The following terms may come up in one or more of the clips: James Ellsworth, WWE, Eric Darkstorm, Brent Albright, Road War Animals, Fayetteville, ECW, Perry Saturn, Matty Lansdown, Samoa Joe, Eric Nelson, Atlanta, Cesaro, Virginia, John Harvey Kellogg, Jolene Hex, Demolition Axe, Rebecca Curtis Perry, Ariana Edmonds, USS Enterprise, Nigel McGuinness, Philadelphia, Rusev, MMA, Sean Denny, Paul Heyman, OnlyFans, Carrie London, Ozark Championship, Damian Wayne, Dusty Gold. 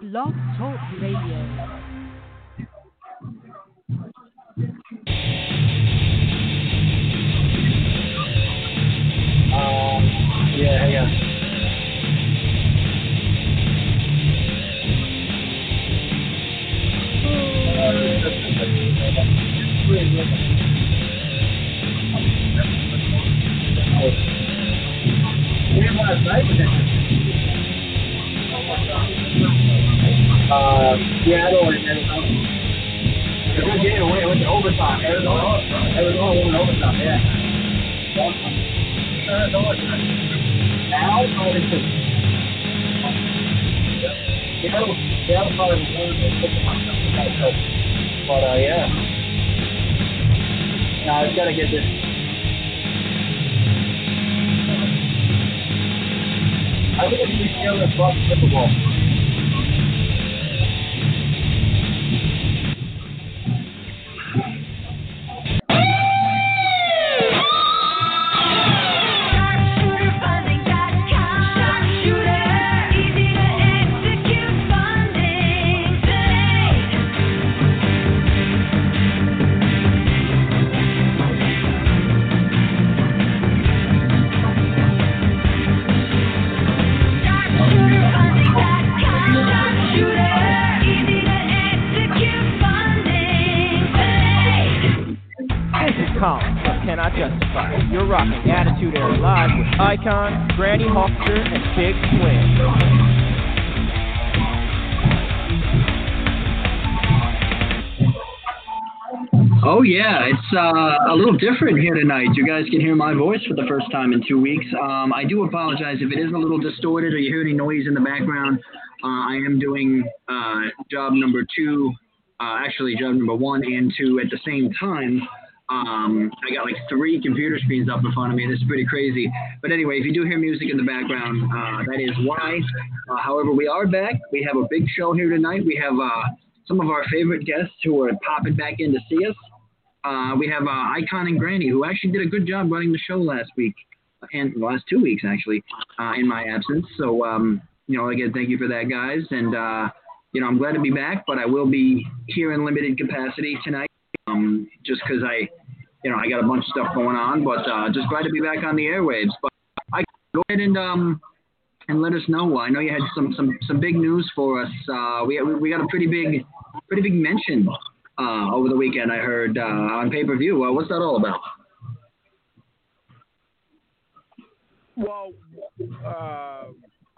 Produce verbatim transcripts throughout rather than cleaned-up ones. Blog Talk Radio. Yeah, it's uh, a little different here tonight. You guys can hear my voice for the first time in two weeks. Um, I do apologize if it is a little distorted or you hear any noise in the background. Uh, I am doing uh, job number two, uh, actually job number one and two at the same time. Um, I got like three computer screens up in front of me. This is pretty crazy. But anyway, if you do hear music in the background, uh, that is why. Uh, however, we are back. We have a big show here tonight. We have uh, some of our favorite guests who are popping back in to see us. Uh, we have uh, Icon and Granny, who actually did a good job running the show last week, and last two weeks, actually, uh, in my absence. So, um, you know, again, thank you for that, guys. And, uh, you know, I'm glad to be back, but I will be here in limited capacity tonight, um, just because I, you know, I got a bunch of stuff going on, but uh, just glad to be back on the airwaves. But I go ahead and um, and let us know. I know you had some, some, some big news for us. Uh, we we got a pretty big pretty big mention. Uh, over the weekend, I heard uh, on pay-per-view. Uh, what's that all about? Well, uh,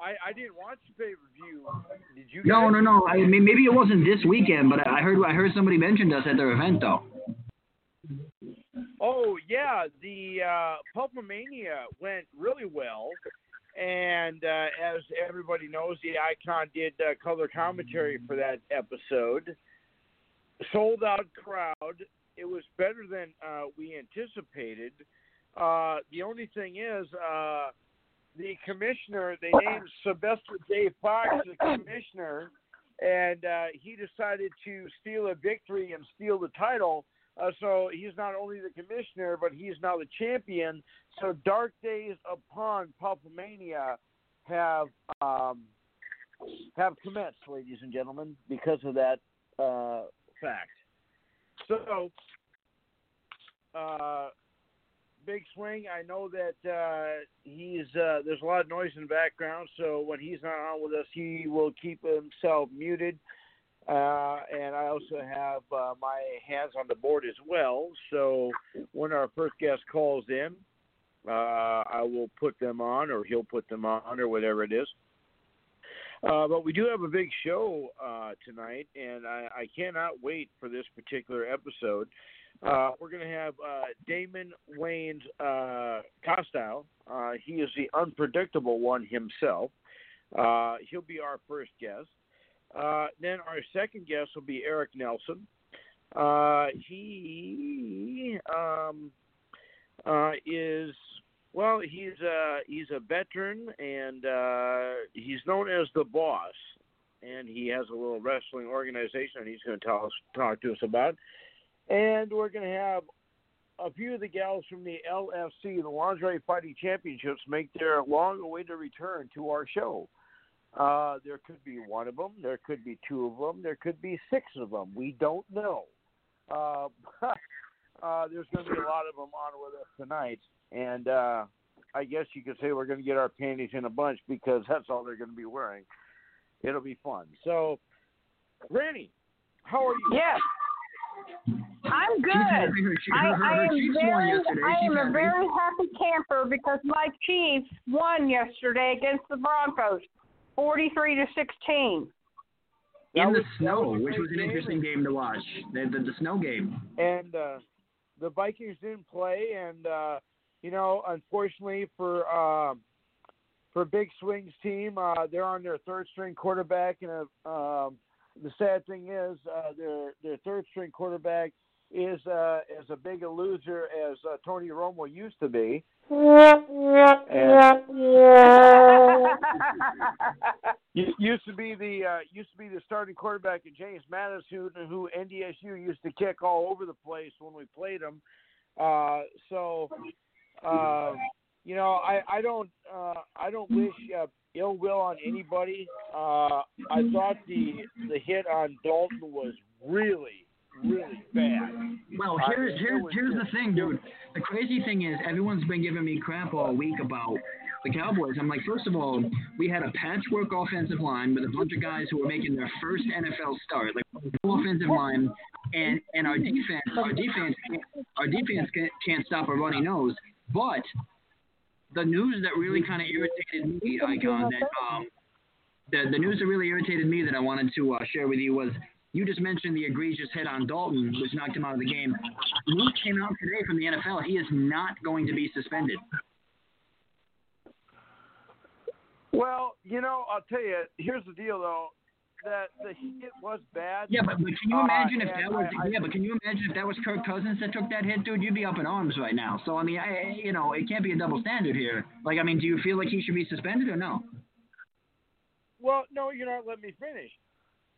I, I didn't watch the pay-per-view. Did you? No, no, no. I mean, maybe it wasn't this weekend, but I heard I heard somebody mentioned us at their event, though. Oh yeah, the uh, Pulp Mania went really well, and uh, as everybody knows, the Icon did uh, color commentary for that episode. Sold out crowd. It was better than uh, we anticipated. Uh, the only thing is, uh, the commissioner, they named Sylvester J. Fox the commissioner, and uh, he decided to steal a victory and steal the title. Uh, so he's not only the commissioner, but he's now the champion. So Dark Days upon Pulpomania have um, have commenced, ladies and gentlemen, because of that. Uh, Fact. So, uh, Big Swing, I know that uh, he's uh, there's a lot of noise in the background, so when he's not on with us, he will keep himself muted. Uh, and I also have uh, my hands on the board as well, so when our first guest calls in, uh, I will put them on, or he'll put them on, or whatever it is. Uh, but we do have a big show uh, tonight, and I, I cannot wait for this particular episode. Uh, we're going to have uh, Damian Wayne uh, Costow. Uh, he is the unpredictable one himself. Uh, he'll be our first guest. Uh, then our second guest will be Eric Nelson. Uh, he um, uh, is... Well, he's a, he's a veteran, and uh, he's known as the Boss, and he has a little wrestling organization that he's going to tell us, talk to us about. And we're going to have a few of the gals from the L F C, the Lingerie Fighting Championships, make their long-awaited return to our show. Uh, there could be one of them. There could be two of them. There could be six of them. We don't know. Uh, uh, there's going to be a lot of them on with us tonight. And uh, I guess you could say we're going to get our panties in a bunch because that's all they're going to be wearing. It'll be fun. So, Randy, how are you? Yes. I'm good. I, I am, very, I am a very happy camper because my Chiefs won yesterday against the Broncos, forty-three to sixteen. In the snow, which was an interesting game to watch. The, the, the snow game. And uh, the Vikings didn't play, and uh, you know, unfortunately for uh, for Big Swing's team, uh, they're on their third string quarterback, and a. Uh, The sad thing is uh, their their third string quarterback is uh, as a big a loser as uh, Tony Romo used to be. Used to be the uh, used to be the starting quarterback of James Madison, who N D S U used to kick all over the place when we played him. Uh, so uh, you know, I I don't uh, I don't wish. Uh, ill will on anybody. Uh, I thought the the hit on Dalton was really, really bad. Well, here's uh, here's here's good. The thing, dude. The crazy thing is, everyone's been giving me crap all week about the Cowboys. I'm like, first of all, we had a patchwork offensive line with a bunch of guys who were making their first N F L start. Like, full offensive line, and and our defense, our defense, our defense can't, can't stop a runny nose, but. The news that really kind of irritated me, Icon, that um, the the news that really irritated me that I wanted to uh, share with you was you just mentioned the egregious hit on Dalton, which knocked him out of the game. News came out today from the N F L. He is not going to be suspended. Well, you know, I'll tell you. Here's the deal, though. That the hit was bad. Yeah, but, but can you imagine uh, if that was? I, yeah, I, but can you imagine if that was Kirk Cousins that took that hit, dude? You'd be up in arms right now. So I mean, I, you know, it can't be a double standard here. Like, I mean, do you feel like he should be suspended or no? Well, no, you're not letting me finish.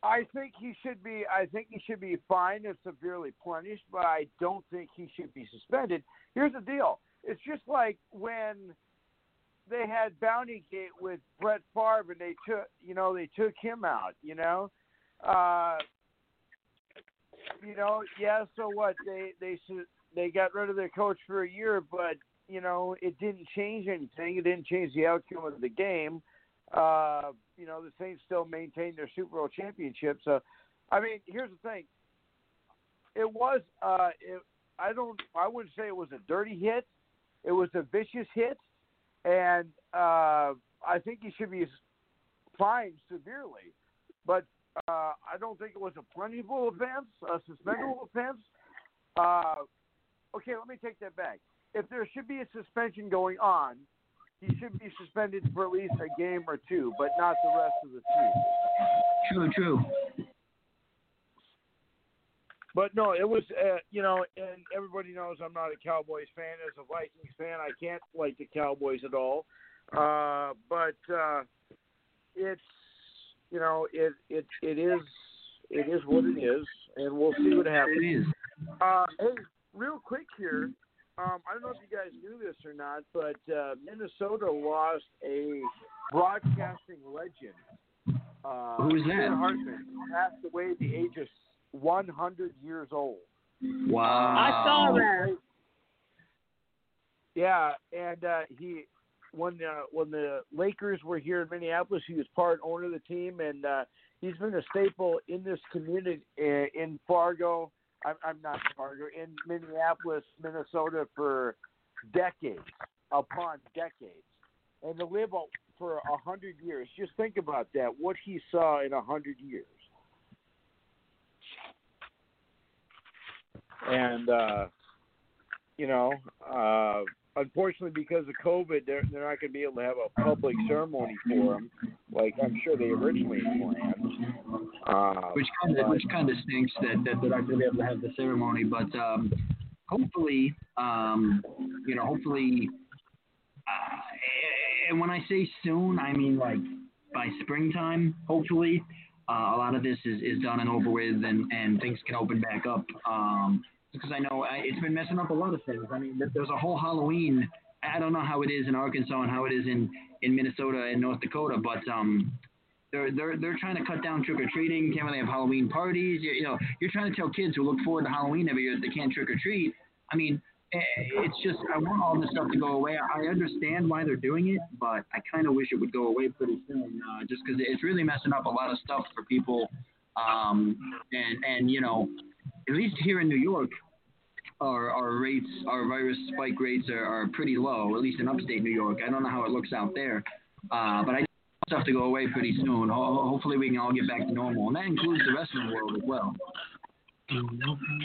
I think he should be. I think he should be fined and severely punished, but I don't think he should be suspended. Here's the deal. It's just like when. They had Bounty Gate with Brett Favre, and they took, you know, they took him out, you know, uh, you know, yeah. So what? They they they got rid of their coach for a year, but you know, it didn't change anything. It didn't change the outcome of the game. Uh, you know, the Saints still maintained their Super Bowl championship. So, I mean, here's the thing. It was, uh, it, I don't, I wouldn't say it was a dirty hit. It was a vicious hit. And uh, I think he should be fined severely. But uh, I don't think it was a punishable offense, a suspendable offense. Uh, okay, let me take that back. If there should be a suspension going on, he should be suspended for at least a game or two, but not the rest of the season. True, true. But, no, it was, uh, you know, and everybody knows I'm not a Cowboys fan. As a Vikings fan, I can't like the Cowboys at all. Uh, but uh, it's, you know, it it it is it is what it is, and we'll see what happens. Uh, hey, real quick here, um, I don't know if you guys knew this or not, but uh, Minnesota lost a broadcasting legend. Uh, Who's that? Ian Hartman passed away at the age of one hundred years old. Wow. I saw that. Yeah, and uh, he when the, when the Lakers were here in Minneapolis, he was part owner of the team, and uh, he's been a staple in this community in Fargo. I'm, I'm not Fargo, in Minneapolis, Minnesota for decades upon decades. And to live for one hundred years, just think about that, what he saw in one hundred years. And, uh, you know, uh, unfortunately, because of COVID, they're, they're not going to be able to have a public ceremony for him, like I'm sure they originally planned. Uh, which kind of which kind of stinks that, that they're not going to be able to have the ceremony. But um, hopefully, um, you know, hopefully, uh, and when I say soon, I mean, like, by springtime, hopefully. Uh, a lot of this is, is done and over with, and, and things can open back up. Um, because I know I, it's been messing up a lot of things. I mean, there's a whole Halloween. I don't know how it is in Arkansas and how it is in, in Minnesota and North Dakota, but um, They're they're they're trying to cut down trick or treating. Can't really have Halloween parties. You, you know, you're trying to tell kids who look forward to Halloween every year that they can't trick or treat. I mean, it's just I want all this stuff to go away. I understand why they're doing it, but I kind of wish it would go away pretty soon, uh, just because it's really messing up a lot of stuff for people. Um, and and you know, at least here in New York, our our rates, our virus spike rates are, are pretty low. At least in upstate New York, I don't know how it looks out there, uh, but I. Stuff to go away pretty soon. Ho- hopefully we can all get back to normal, and that includes the rest of the world as well.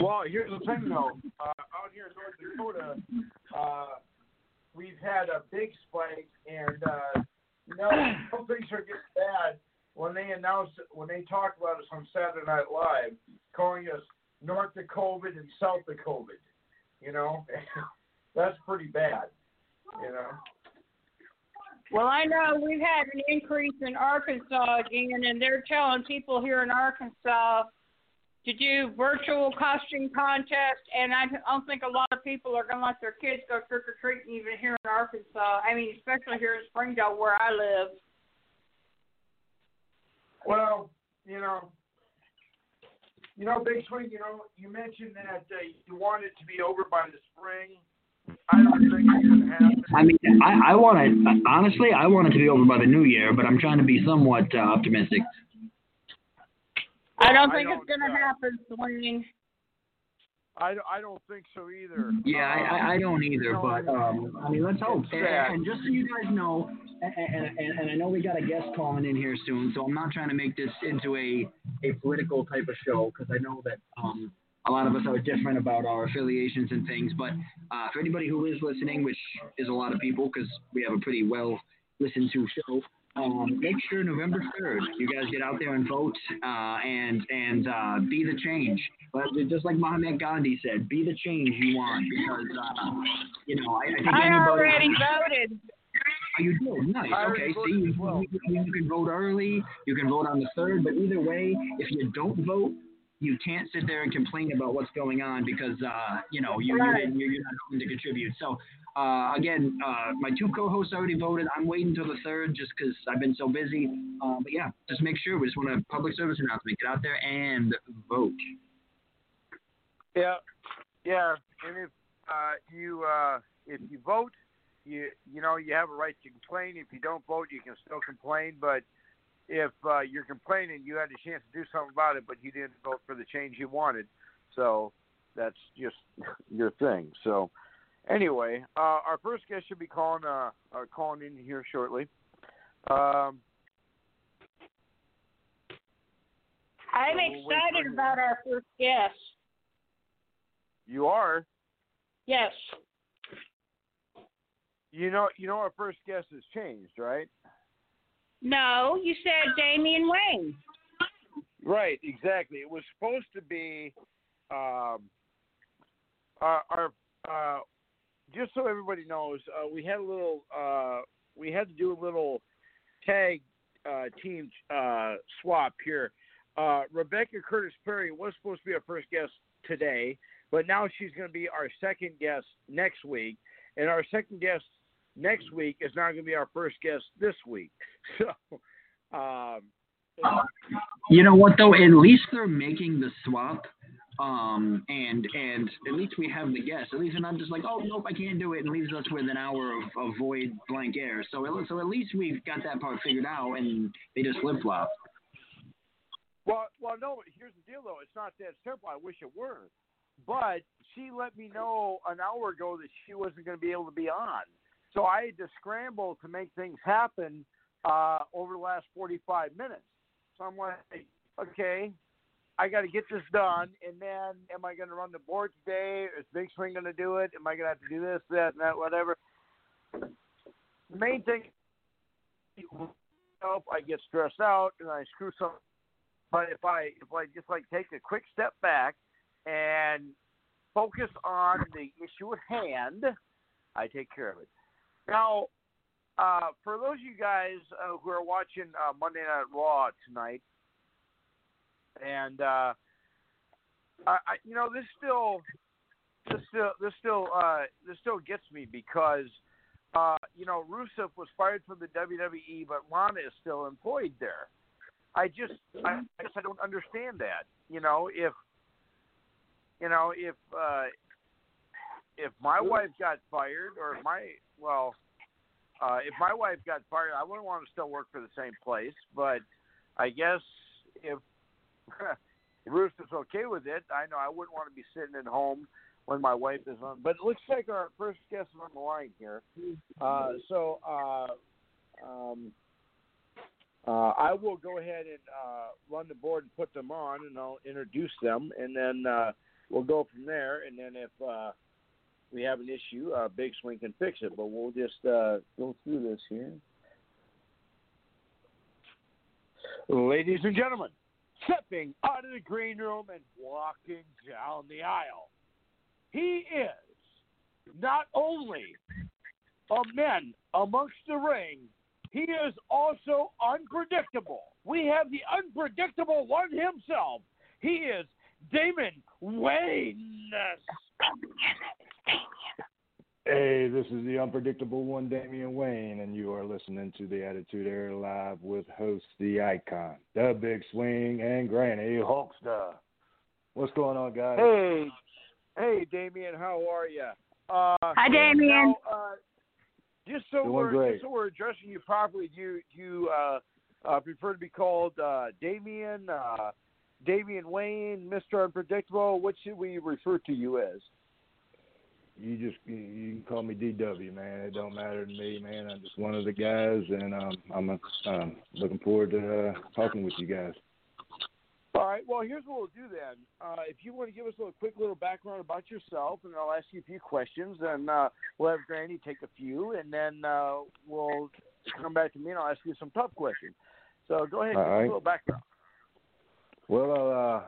Well, here's the thing, though. Uh, out here in North Dakota, uh, we've had a big spike, and uh, no, no things are getting bad. When they announced, when they talked about us on Saturday Night Live, calling us North of COVID and South of COVID, you know, that's pretty bad, you know. Well, I know we've had an increase in Arkansas again, and they're telling people here in Arkansas to do virtual costume contests, and I don't think a lot of people are going to let their kids go trick-or-treating even here in Arkansas. I mean, especially here in Springdale where I live. Well, you know, you know, Big Swing, you know, you mentioned that uh, you want it to be over by the spring. I don't think it's going to happen. I mean, I, I want it, honestly, I want it to be over by the new year, but I'm trying to be somewhat uh, optimistic. I don't think I don't, it's going to uh, happen, Swing. I, I don't think so either. Yeah, um, I, I don't either, but, um, I mean, let's hope. And, and just so you guys know, and, and, and I know we got a guest calling in here soon, so I'm not trying to make this into a, a political type of show, because I know that... Um, A lot of us are different about our affiliations and things, but uh, for anybody who is listening, which is a lot of people because we have a pretty well-listened-to show, um, make sure November third you guys get out there and vote uh, and and uh, be the change. But just like Mahatma Gandhi said, be the change you want because, uh, you know, I, I think I anybody... I already voted. Oh, you did? Nice. Okay, see, so well. you, you can vote early, you can vote on the third, but either way, if you don't vote, you can't sit there and complain about what's going on because, uh, you know, you, right. you, you're not going to contribute. So, uh, again, uh, my two co-hosts already voted. I'm waiting until the third just because I've been so busy. Uh, but, yeah, just make sure. We just want a public service announcement. Get out there and vote. Yeah. Yeah. And if uh, you uh, if you vote, you you know, you have a right to complain. If you don't vote, you can still complain. But if uh, you're complaining, you had a chance to do something about it, but you didn't vote for the change you wanted. So that's just your thing. So anyway, uh, our first guest should be calling uh, uh, calling in here shortly. Um, I'm excited about our first guest. You are? Yes. You know, you know, our first guest has changed, right? No, you said Damian Wayne. Right, exactly. It was supposed to be um, our, our uh, just so everybody knows, uh, we had a little uh, we had to do a little tag uh, team uh, swap here. Uh, Rebecca Curtis Perry was supposed to be our first guest today, but now she's going to be our second guest next week, and our second guest next week is not going to be our first guest this week. So, um, uh, you know what though? At least they're making the swap, um, and and at least we have the guest. At least, and I'm just like, oh nope, I can't do it, and leaves us with an hour of, of void blank air. So, it, so at least we've got that part figured out, and they just flip flop. Well, well, no. Here's the deal though. It's not that simple. I wish it were, but she let me know an hour ago that she wasn't going to be able to be on. So I had to scramble to make things happen uh, over the last forty-five minutes. So I'm like, okay, I got to get this done. And then am I going to run the board today? Is Big Swing going to do it? Am I going to have to do this, that, and that, whatever? The main thing, I get stressed out and I screw something. But if I, if I just like take a quick step back and focus on the issue at hand, I take care of it. Now, uh, for those of you guys uh, who are watching uh, Monday Night Raw tonight, and uh, I, I, you know this still, this still, this still, uh, this still gets me because uh, you know Rusev was fired from the W W E, but Lana is still employed there. I just, I, I just, I don't understand that. You know, if, you know, if, uh, if my wife got fired, or if my, well, uh, if my wife got fired, I wouldn't want to still work for the same place. But I guess if Bruce is okay with it, I know I wouldn't want to be sitting at home when my wife is on. But it looks like our first guest is on the line here. Uh, so, uh, um, Uh, I will go ahead and uh, run the board and put them on, and I'll introduce them, and then uh, we'll go from there. And then if uh, we have an issue, uh, Big Swing can fix it. But we'll just uh, go through this here. Ladies and gentlemen, stepping out of the green room and walking down the aisle, he is not only a man amongst the ring, he is also unpredictable. We have the unpredictable one himself. He is Damian Wayne. Hey, this is the unpredictable one, Damian Wayne, and you are listening to the Attitude Era Live with host, the icon, the Big Swing, and Granny Hulkster. What's going on, guys? Hey, hey, Damian, how are you? Uh, Hi, Damian. So, uh, Just so, we're, just so we're addressing you properly, do you, do you uh, uh, prefer to be called uh, Damian, uh, Damian Wayne, Mister Unpredictable? What should we refer to you as? You just you, you can call me D W, man. It don't matter to me, man. I'm just one of the guys, and um, I'm a, um, looking forward to uh, talking with you guys. All right. Well, here's what we'll do then. Uh, if you want to give us a little, quick little background about yourself, and I'll ask you a few questions, and uh, we'll have Granny take a few, and then uh, we'll come back to me, and I'll ask you some tough questions. So go ahead and give us a little background. Well, uh,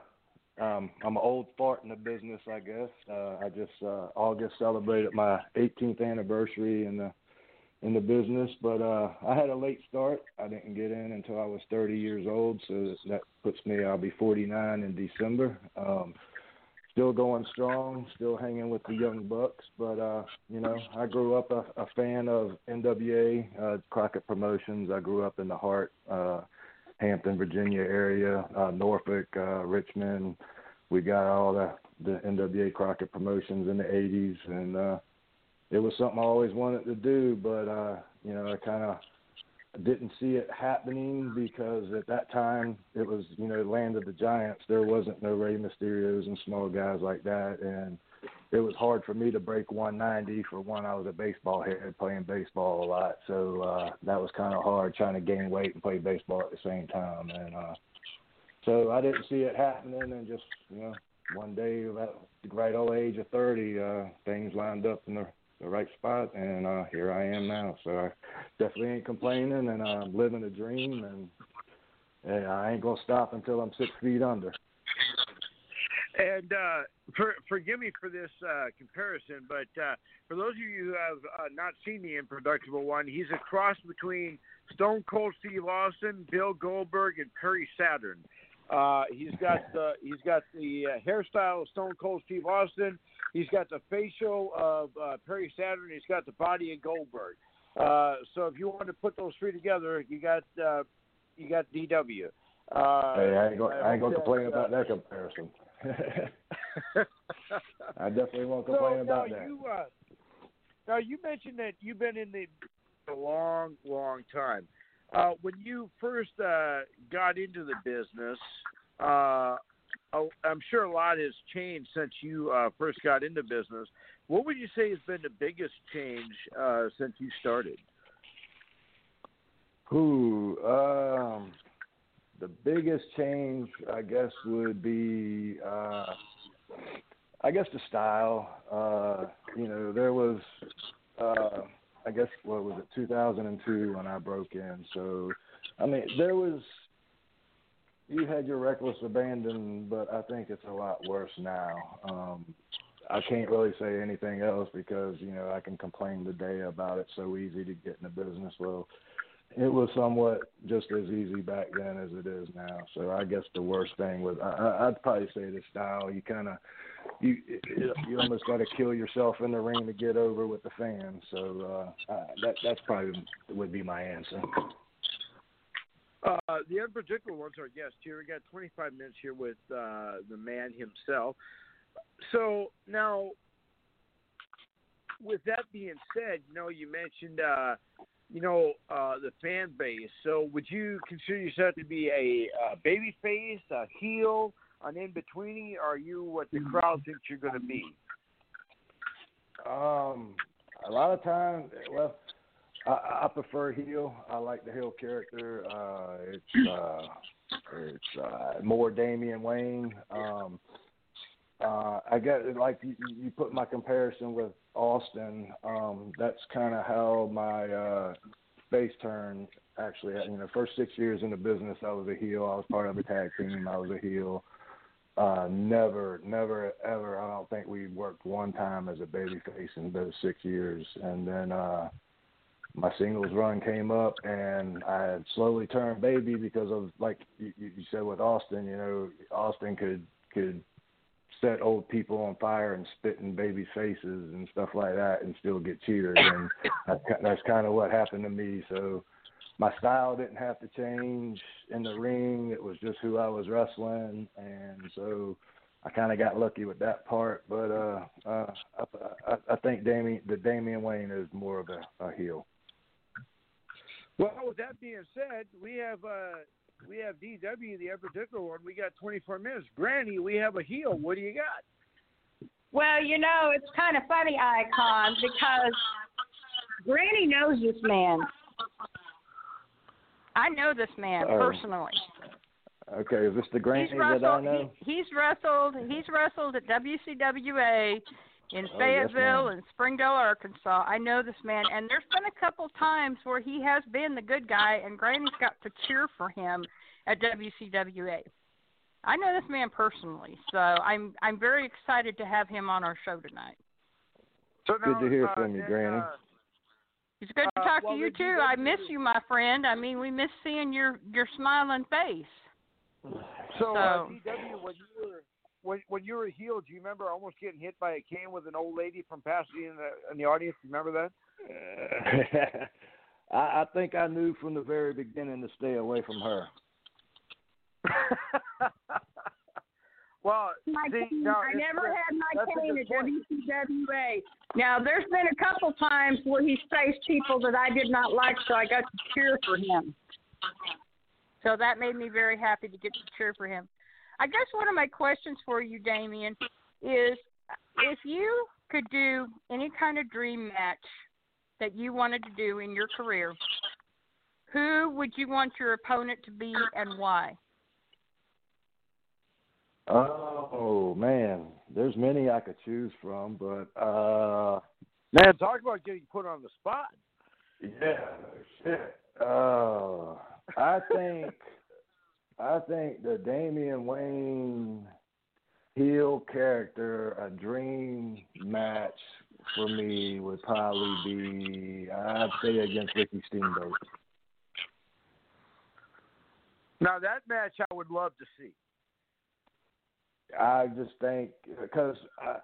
um, I'm an old fart in the business, I guess. Uh, I just uh, August celebrated my eighteenth anniversary in the in the business, but uh, I had a late start. I didn't get in until I was thirty years old, so that puts me, I'll be forty-nine in December. Um, still going strong, still hanging with the Young Bucks, but, uh, you know, I grew up a, a fan of N W A, uh, Crockett Promotions. I grew up in the Hart, uh, Hampton, Virginia area, uh, Norfolk, uh, Richmond. We got all the, the N W A Crockett Promotions in the eighties, and, uh, it was something I always wanted to do, but, uh, you know, I kind of didn't see it happening because at that time it was, you know, land of the giants. There wasn't no Rey Mysterios and small guys like that, and it was hard for me to break one ninety. For one, I was a baseball head playing baseball a lot, so uh, that was kind of hard trying to gain weight and play baseball at the same time. And uh, so I didn't see it happening, and just, you know, one day at the great old age of thirty, uh, things lined up in the the right spot, and uh, here I am now. So I definitely ain't complaining, and I'm living a dream, and, and I ain't going to stop until I'm six feet under. And uh, for, forgive me for this uh, comparison, but uh, for those of you who have uh, not seen the Unpredictable One, he's a cross between Stone Cold Steve Austin, Bill Goldberg, and Perry Saturn. Uh, he's got the he's got the uh, hairstyle of Stone Cold Steve Austin. He's got the facial of uh, Perry Saturn. He's got the body of Goldberg. Uh, so if you want to put those three together, you got uh, you got D W. Uh, hey, I ain't going to complain uh, about that comparison. I definitely won't complain so about now that. You, uh, now you mentioned that you've been in the a long, long time. Uh, when you first uh, got into the business, uh, I'm sure a lot has changed since you uh, first got into business. What would you say has been the biggest change uh, since you started? Ooh, um, the biggest change, I guess, would be, uh, I guess, the style. Uh, you know, there was... Uh, I guess, what was it, two thousand two when I broke in. So, I mean, there was, you had your reckless abandon, but I think it's a lot worse now. Um, I can't really say anything else because, you know, I can complain today about it, so easy to get in the business. Well, it was somewhat just as easy back then as it is now. So I guess the worst thing was, I, I'd probably say the style. You kind of, you you almost got to kill yourself in the ring to get over with the fans. So uh, uh, that that's probably would be my answer. Uh, the unpredictable ones are guests here. We got twenty-five minutes here with uh, the man himself. So now, with that being said, you know, you mentioned, uh, you know, uh, the fan base. So would you consider yourself to be a, a baby face, a heel, an in-betweeny? Or are you what the crowd thinks you're going to be? Um, a lot of times, well, I, I prefer heel. I like the heel character. Uh, it's uh, it's uh, more Damian Wayne. Um, uh, I guess, like you, you put my comparison with Austin. Um, that's kind of how my uh, face turn actually. You know, first six years in the business, I was a heel. I was part of a tag team. I was a heel. Uh, never, never, ever. I don't think we worked one time as a babyface in those six years, and then. Uh, My singles run came up, and I had slowly turned baby because of, like you, you said with Austin, you know, Austin could could set old people on fire and spit in baby faces and stuff like that and still get cheaters, and that's, that's kind of what happened to me. So my style didn't have to change in the ring. It was just who I was wrestling, and so I kind of got lucky with that part. But uh, uh, I, I think Damian, the Damian Wayne is more of a, a heel. Well, with that being said, we have uh, we have D W, the unpredictable one. We got twenty-four minutes. Granny, we have a heel. What do you got? Well, you know, it's kind of funny, Icon, because Granny knows this man. I know this man oh. personally. Okay, is this the Granny he's wrestled, that I know? He, he's wrestled. He's wrestled at W C W A. In oh, Fayetteville and yes, Springdale, Arkansas. I know this man, and there's been a couple times where he has been the good guy, and Granny's got to cheer for him at W C W A. I know this man personally, so I'm I'm very excited to have him on our show tonight. So now, good to hear from uh, you, and, Granny. Uh, it's good to talk uh, well, to you too. You I miss you, my friend. I mean, we miss seeing your, your smiling face. So, so uh, D W, when you were When, when you were healed, do you remember almost getting hit by a cane with an old lady from Pasadena in the, in the audience? Remember that? Uh, I, I think I knew from the very beginning to stay away from her. Well, my see, cane, no, I never had my cane at W C W A. Now, there's been a couple times where he's faced people that I did not like, so I got to cheer for him. So that made me very happy to get to cheer for him. I guess one of my questions for you, Damian, is if you could do any kind of dream match that you wanted to do in your career, who would you want your opponent to be and why? Oh, man. There's many I could choose from, but... Uh, man, talk about getting put on the spot. Yeah, shit. Oh, uh, I think... I think the Damian Wayne heel character, a dream match for me would probably be, I'd say, against Ricky Steamboat. Now, that match I would love to see. I just think, because I,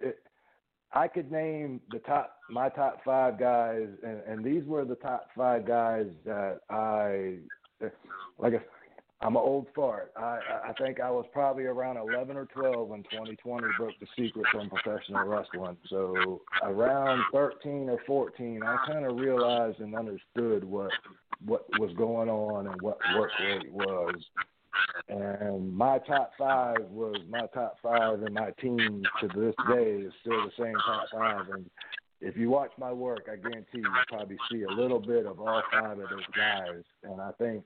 it, I could name the top, my top five guys, and, and these were the top five guys that I, like I I'm an old fart. I, I think I was probably around eleven or twelve when twenty twenty broke the secret from professional wrestling. So around thirteen or fourteen, I kind of realized and understood what what was going on and what work rate was. And my top five was my top five, and my team to this day is still the same top five. And if you watch my work, I guarantee you probably see a little bit of all five of those guys. And I think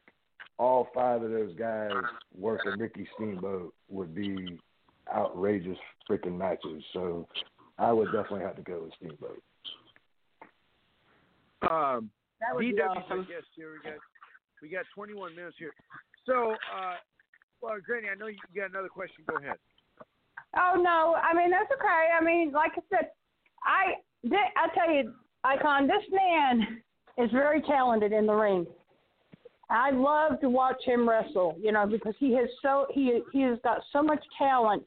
all five of those guys working Ricky Steamboat would be outrageous freaking matches. So I would definitely have to go with Steamboat. Um, that would D W, be awesome. Yes, here we got we got twenty-one minutes here. So, uh, well, Granny, I know you got another question. Go ahead. Oh no, I mean that's okay. I mean, like I said, I I tell you, Icon, this man is very talented in the ring. I love to watch him wrestle, you know, because he has so he he has got so much talent.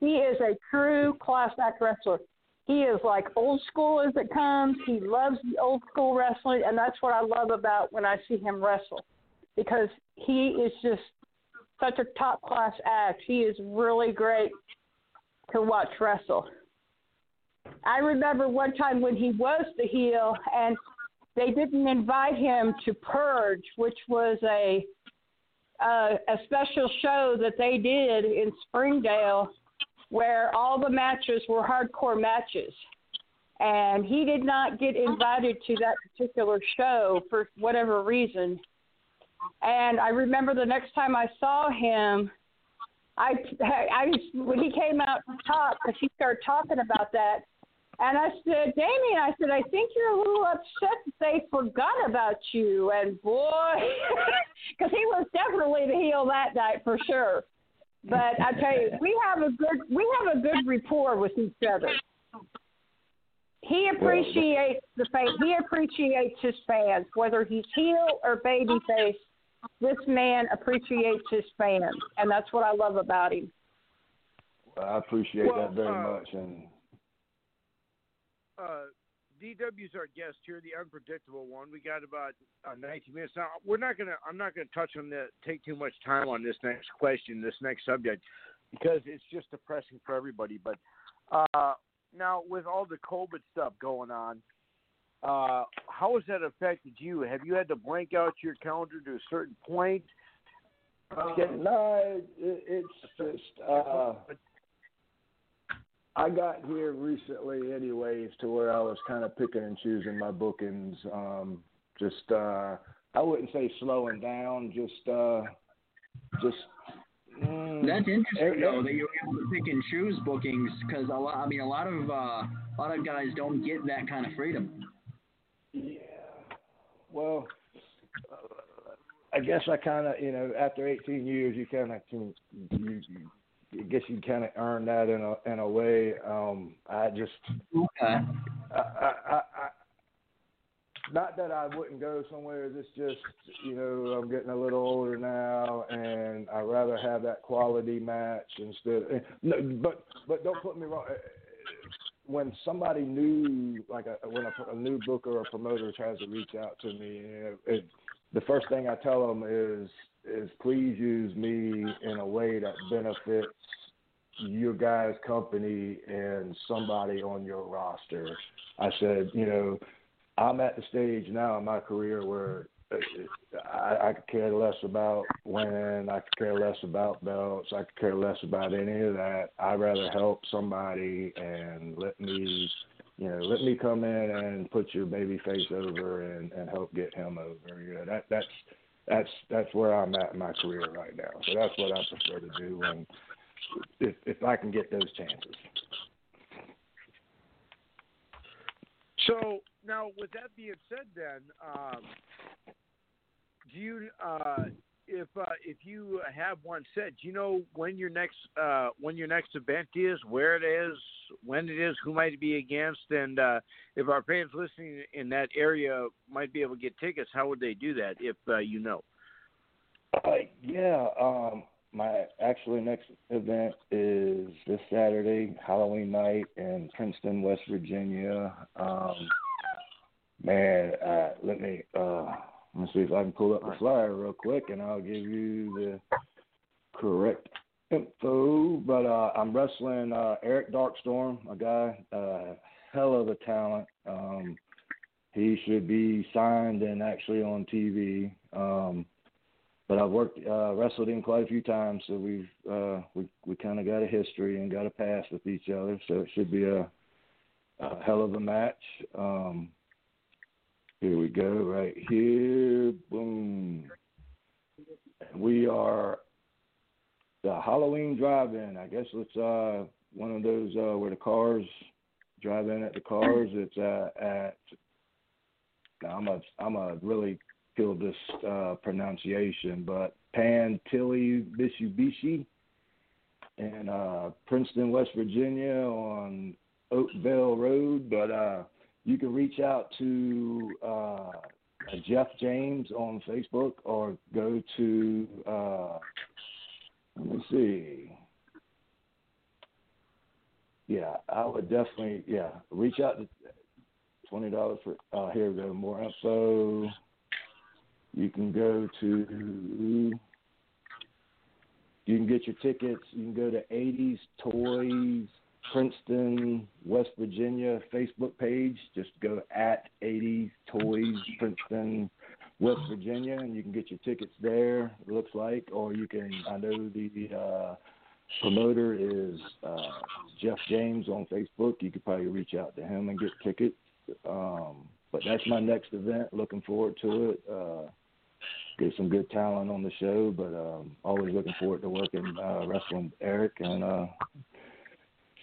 He is a true class act wrestler. He is like old school as it comes. He loves the old school wrestling, and that's what I love about when I see him wrestle. because he is just such a top-class act. He is really great to watch wrestle. I remember one time when he was the heel, and they didn't invite him to Purge, which was a uh, a special show that they did in Springdale where all the matches were hardcore matches. And he did not get invited to that particular show for whatever reason. And I remember the next time I saw him, I, I when he came out to talk, because he started talking about that, and I said, Damian, I said, I think you're a little upset that they forgot about you. And boy, because he was definitely the heel that night for sure. But I tell you, we have a good we have a good rapport with each other. He appreciates the fa- he appreciates his fans, whether he's heel or babyface. This man appreciates his fans, and that's what I love about him. Well, I appreciate well, that very uh, much. And uh, D W's our guest here, the unpredictable one. We got about uh, nineteen minutes now. We're not gonna. I'm not gonna touch on that. Take too much time on this next question, this next subject, because it's just depressing for everybody. But uh, now with all the COVID stuff going on. Uh, how has that affected you? Have you had to blank out your calendar to a certain point? Uh, no, it, it's just uh, I got here recently anyways to where I was kind of picking and choosing my bookings. Um, just uh, I wouldn't say slowing down, just uh, just. Mm, That's interesting, though, that you're able to pick and choose bookings because a lot. I mean, a lot of uh, a lot of guys don't get that kind of freedom. Yeah. Well, uh, I guess I kind of, you know, after eighteen years, you kind of can, you, you, I guess you kind of earn that in a in a way. Um, I just, okay. I, I, I, I, not that I wouldn't go somewhere. It's just, you know, I'm getting a little older now, and I rather have that quality match instead. No, but but don't put me wrong. When somebody new, like a, when a, a new booker or promoter tries to reach out to me, you know, it, the first thing I tell them is, is please use me in a way that benefits your guys' company and somebody on your roster. I said, you know, I'm at the stage now in my career where I, I could care less about winning. I could care less about belts. I could care less about any of that. I'd rather help somebody and let me, you know, let me come in and put your baby face over and, and help get him over. You know, that that's that's that's where I'm at in my career right now. So that's what I prefer to do, and if, if I can get those chances. So now, with that being said, then, um, do you, uh, if uh, if you have one set, do you know when your next uh, when your next event is, where it is, when it is, who might be against, and uh, if our fans listening in that area might be able to get tickets, how would they do that? If uh, you know, uh, yeah, um, my actually next event is this Saturday, Halloween night, in Princeton, West Virginia. Um, Man, uh, let me uh, let me see if I can pull up the flyer real quick, and I'll give you the correct info. But uh, I'm wrestling uh, Eric Darkstorm, a guy, uh, hell of a talent. Um, he should be signed and actually on T V. Um, but I've worked uh, wrestled him quite a few times, so we've uh, we we kind of got a history and got a pass with each other. So it should be a, a hell of a match. Um, Here we go, right here. Boom. We are the Halloween drive-in. I guess it's uh, one of those uh, where the cars drive in at the cars. It's uh, at. I'm a I'm a really kill this uh, pronunciation, but Pantilly Mitsubishi in uh, Princeton, West Virginia, on Oakville Road, but. Uh, You can reach out to uh, Jeff James on Facebook or go to, uh, let me see. Yeah, I would definitely, yeah, reach out to twenty dollars for, uh, here we go, more info. You can go to, you can get your tickets. You can go to eighties Toys, Princeton, West Virginia Facebook page. Just go at eighties Toys, Princeton, West Virginia, and you can get your tickets there, it looks like. Or you can, I know the uh, promoter is uh, Jeff James on Facebook. You could probably reach out to him and get tickets. Um, but that's my next event. Looking forward to it. Uh, get some good talent on the show, but um, always looking forward to working uh, wrestling with Eric, and uh,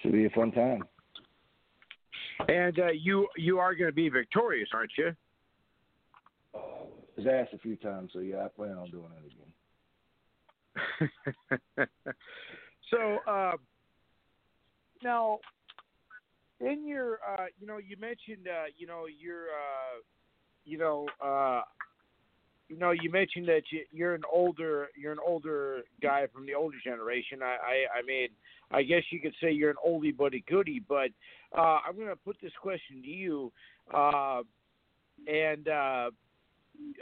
should be a fun time. And uh, you you are going to be victorious, aren't you? His ass a few times, so yeah, I plan on doing it again. So uh, now, in your, uh, you know, you mentioned, uh, you know, you're, uh, you know, uh, you know, you mentioned that you, you're an older, you're an older guy from the older generation. I, I, I mean, I guess you could say you're an oldie but a goodie. But uh, I'm going to put this question to you, uh, and. Uh,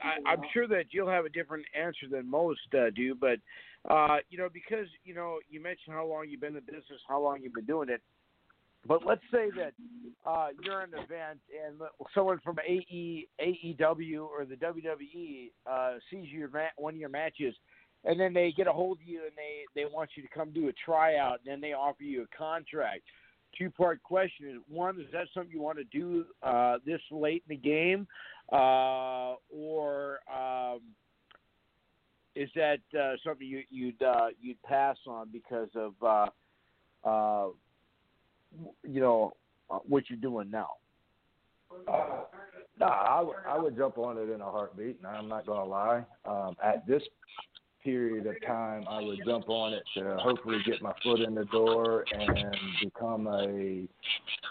I, I'm sure that you'll have a different answer than most uh, do, but, uh, you know, because, you know, you mentioned how long you've been in the business, how long you've been doing it, but let's say that uh, you're in an event and someone from A E, A E W or the W W E uh, sees your ma- one of your matches, and then they get a hold of you and they, they want you to come do a tryout, and then they offer you a contract. Two-part question is, one, is that something you want to do uh, this late in the game? Uh, or um, is that uh, something you, you'd uh, you'd pass on because of uh, uh, you know what you're doing now? Uh, nah, I, w- I would jump on it in a heartbeat, and I'm not gonna lie. Um, at this period of time, I would jump on it to hopefully get my foot in the door and become a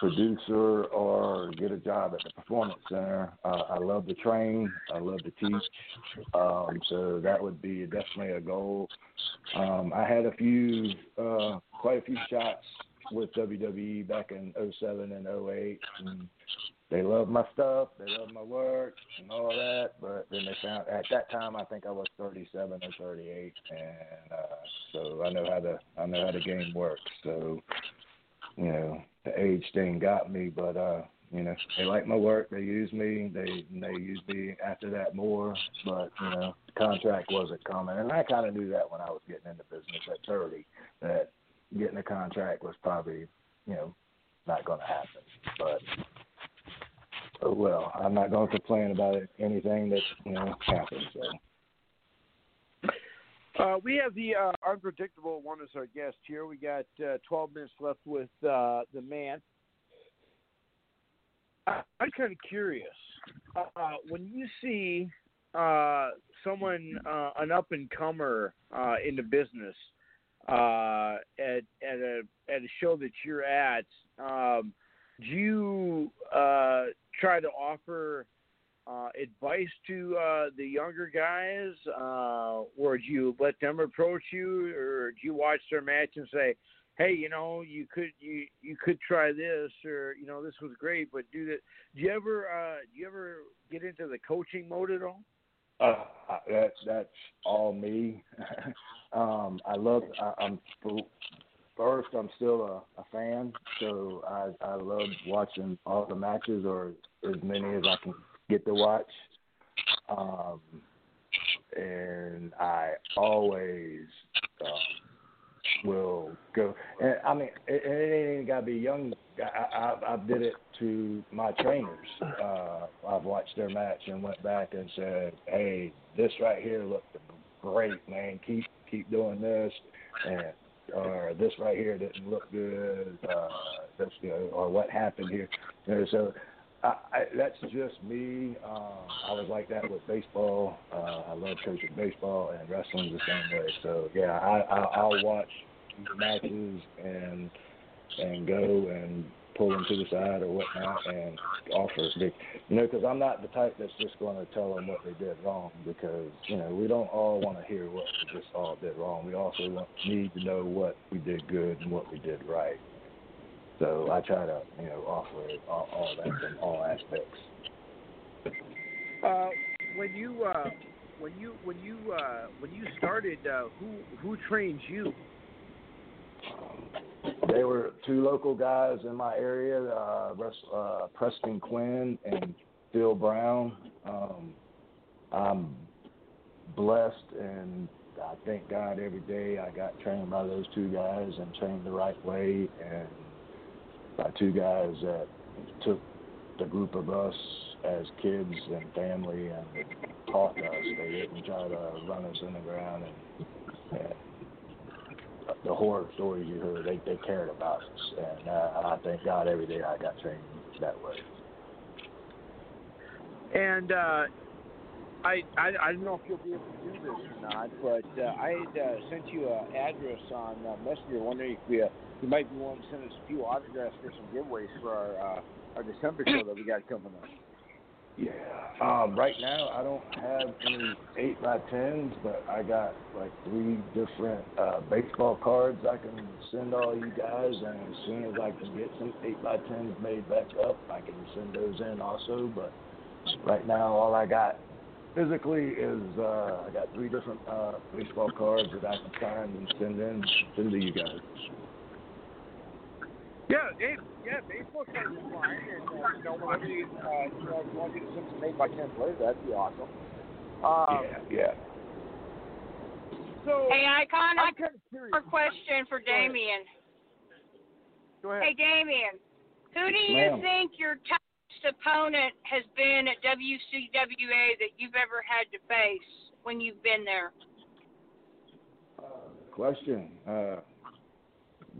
producer or get a job at the Performance Center. Uh, I love to train. I love to teach. Um, so that would be definitely a goal. Um, I had a few, uh, quite a few shots with W W E back in oh seven and oh eight, and they loved my stuff, they loved my work and all that, but then they found, at that time, I think I was thirty-seven or thirty-eight, and uh, so I know how the I know how the game works, so, you know, the age thing got me, but, uh, you know, they like my work, they use me, they they use me after that more, but, you know, the contract wasn't coming, and I kind of knew that when I was getting into business at thirty, that getting a contract was probably, you know, not going to happen, but... Oh, well, I'm not going to complain about it, anything that, you know, happens. So. Uh, we have the uh, Unpredictable One as our guest here. We got uh, twelve minutes left with uh, the man. I, I'm kind of curious. Uh, when you see uh, someone, uh, an up-and-comer uh, in the business uh, at, at, a, at a show that you're at, um, do you uh, try to offer uh, advice to uh, the younger guys, uh, or do you let them approach you, or do you watch their match and say, "Hey, you know, you could you, you could try this, or you know, this was great, but do that." Do you ever uh, do you ever get into the coaching mode at all? Uh, that that's all me. um, I love. I, I'm. First, I'm still a, a fan, so I, I love watching all the matches, or as many as I can get to watch. Um, and I always uh, will go. And I mean, it, it ain't got to be young. I, I, I did it to my trainers. Uh, I've watched their match and went back and said, "Hey, this right here looked great, man. Keep keep doing this." And or this right here didn't look good, uh, this, you know, or what happened here. You know, so I, I, that's just me. Uh, I was like that with baseball. Uh, I love coaching baseball, and wrestling the same way. So, yeah, I, I, I'll watch matches and and go and pull them to the side or whatnot and offer. You know, because I'm not the type that's just going to tell them what they did wrong, because, you know, we don't all want to hear what we just all did wrong. We also want, need to know what we did good and what we did right. So I try to, you know, offer all, all that in all aspects. Uh, when you uh, when you when you uh, when you started, uh, who who trained you? They were two local guys in my area, uh, uh, Preston Quinn and Phil Brown. Um, I'm blessed, and I thank God every day I got trained by those two guys and trained the right way, and by two guys that took the group of us as kids and family and taught us. They didn't try to run us in the ground, and, and the horror stories you heard, they, they cared about us, and uh, I thank God every day I got trained that way. And uh, I, I I don't know if you'll be able to do this or not, but uh, I had uh, sent you an address on uh, Messenger wondering if we, uh, you might be willing to send us a few autographs for some giveaways for our uh, our December show that we got coming up. Yeah. Um, right now, I don't have any eight by tens, but I got like three different uh, baseball cards I can send all you guys, and as soon as I can get some eight by tens made back up, I can send those in also. But right now, all I got physically is uh, I got three different uh, baseball cards that I can sign and send in send to you guys. Yeah, Dave, yeah, baseball cards are fine, and uh, you know, whenever you, uh, you know, if you want to get a sense of eight by ten players, that'd be awesome. Um, yeah, yeah. So, hey, Icon, I got a question for Damian. Go ahead. Hey, Damian, who do you Ma'am. think your toughest opponent has been at W C W A that you've ever had to face when you've been there? Uh, question. Uh,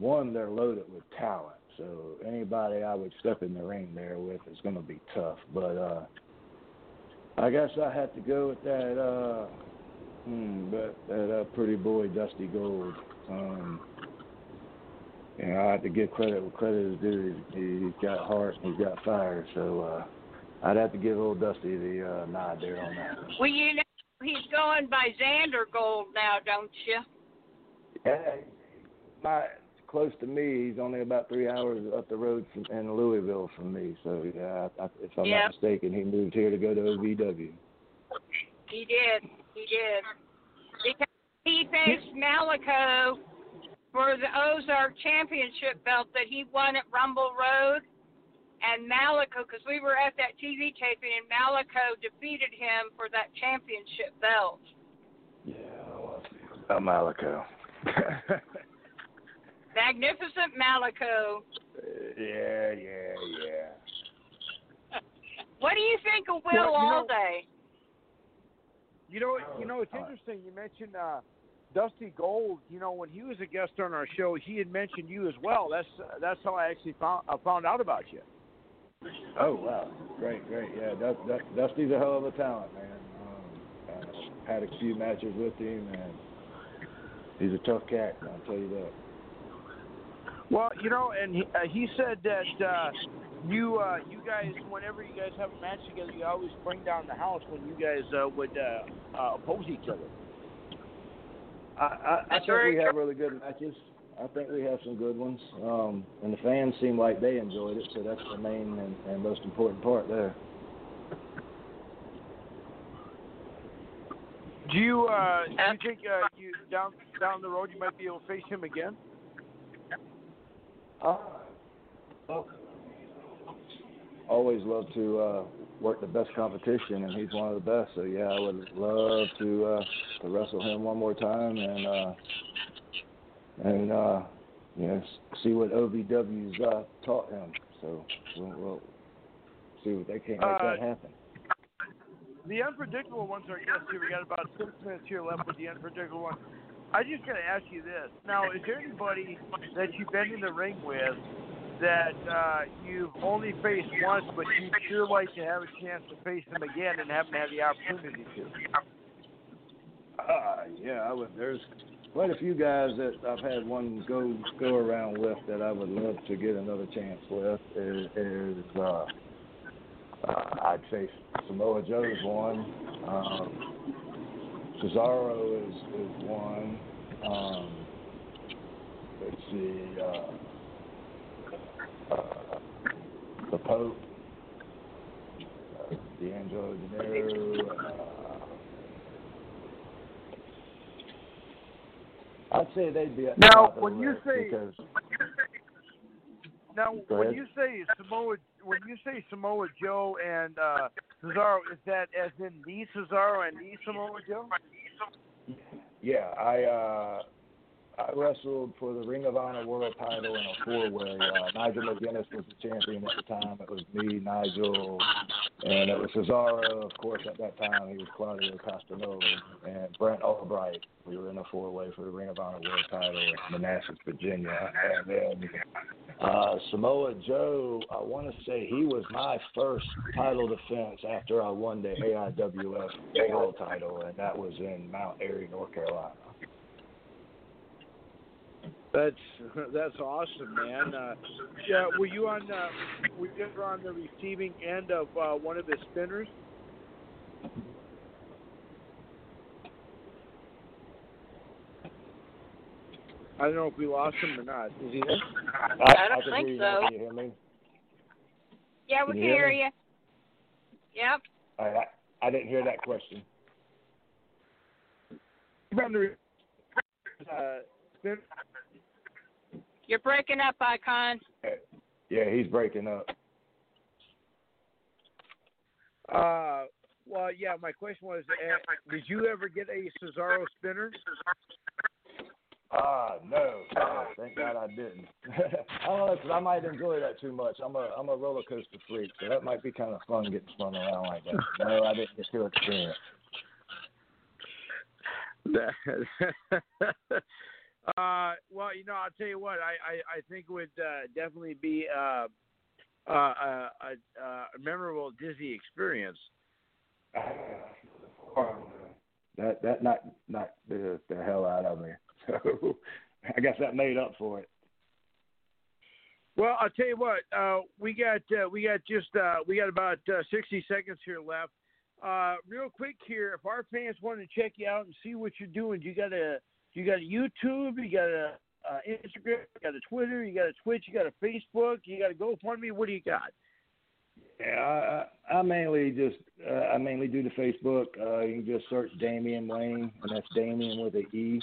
one, they're loaded with talent. So anybody I would step in the ring there with is going to be tough. But uh, I guess I have to go with that uh, hmm, that, that uh, pretty boy, Dusty Gold. Um, you know, I have to give credit where credit is due. He, he's got heart and he's got fire. So uh, I'd have to give old Dusty the uh, nod there on that one. Well, you know, he's going by Xander Gold now, don't you? Yeah. My... Close to me, he's only about three hours up the road from, in Louisville from me. So yeah, I, I, if I'm yep. not mistaken, he moved here to go to O V W. He did, he did. Because he faced Malico for the Ozark Championship belt that he won at Rumble Road, and Malico, because we were at that T V taping, and Malico defeated him for that championship belt. Yeah, well, uh, Malico. Magnificent Malico. Uh, yeah, yeah, yeah. What do you think of Will well, Alday? You know, you know, it's interesting. You mentioned uh, Dusty Gold. You know, when he was a guest on our show, he had mentioned you as well. That's uh, that's how I actually found I found out about you. Oh wow, great, great. Yeah, Dust, Dust, Dusty's a hell of a talent, man. Um, I had a few matches with him, and he's a tough cat. I'll tell you that. Well, you know, and he, uh, he said that uh, you uh, you guys, whenever you guys have a match together, you always bring down the house when you guys uh, would uh, uh, oppose each other. I, I, I think we have really good matches. I think we have some good ones. Um, and the fans seem like they enjoyed it, so that's the main and, and most important part there. Do you, uh, do you think uh, you down, down the road you might be able to face him again? Uh, well, always love to uh, work the best competition, and he's one of the best. So yeah, I would love to uh, to wrestle him one more time, and uh, and uh, you know, see what O V W's uh, taught him. So we'll, we'll see what they can make uh, that happen. The unpredictable ones are yes. Here we got about six minutes here left with the unpredictable ones. I just got to ask you this. Now, is there anybody that you've been in the ring with that uh, you've only faced once, but you'd sure like to have a chance to face them again and haven't had the opportunity to? Uh, yeah, I would. There's quite a few guys that I've had one go go around with that I would love to get another chance with. Is, is uh, I'd say Samoa Joe is one. Um, Cesaro is, is one. Um, let's see, uh, uh, the Pope, uh, D'Angelo De Niro, uh, say they'd be. Now, when you say, because... when you say, now when you say Samoa, when you say Samoa Joe and uh, Cesaro, is that as in the Cesaro and the Samoa Joe? Yeah, I uh, I wrestled for the Ring of Honor World Title in a four-way. Uh, Nigel McGuinness was the champion at the time. It was me, Nigel, and it was Cesaro, of course. At that time, he was Claudio Castagnoli and Brent Albright. We were in a four-way for the Ring of Honor World Title in Manassas, Virginia. And then uh, Samoa Joe, I want to say he was my first title defense after I won the A I W F World Title, and that was in Mount Airy, North Carolina. That's that's awesome, man. Uh, yeah, were you on? Uh, were you ever on the receiving end of uh, one of his spinners? I don't know if we lost him or not. Is he there? I, I don't I think so. Can you hear me? Yeah, we can, can hear, hear you. Yep. All right, I, I didn't hear that question. Uh, spin- You're breaking up, Icon. Yeah, he's breaking up. Uh, well, yeah, my question was, uh, did you ever get a Cesaro spinner? Ah, uh, no. Uh, thank God I didn't. I don't know, because I might enjoy that too much. I'm a, I'm a roller coaster freak, so that might be kind of fun getting spun around like that. No, I didn't get to experience that. Uh, well, you know, I'll tell you what, I, I, I think it would uh, definitely be uh, uh, uh, uh, a memorable Disney experience. That that knocked, knocked the, the hell out of me. So I guess that made up for it. Well, I'll tell you what, uh, we got uh, we got just uh, we got about uh, sixty seconds here left. Uh, real quick here, if our fans want to check you out and see what you're doing, you got to. You got a YouTube, you got a uh, Instagram, you got a Twitter, you got a Twitch, you got a Facebook, you got a GoFundMe. What do you got? Yeah, I, I mainly just uh, I mainly do the Facebook. Uh, you can just search Damian Wayne, and that's Damian with an E.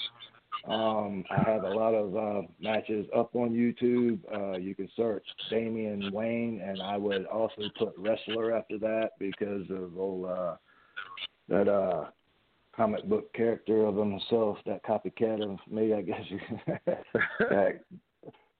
Um, I have a lot of uh, matches up on YouTube. Uh, you can search Damian Wayne, and I would also put wrestler after that because of old uh, that. Uh, comic book character of himself, that copycat of me, I guess, that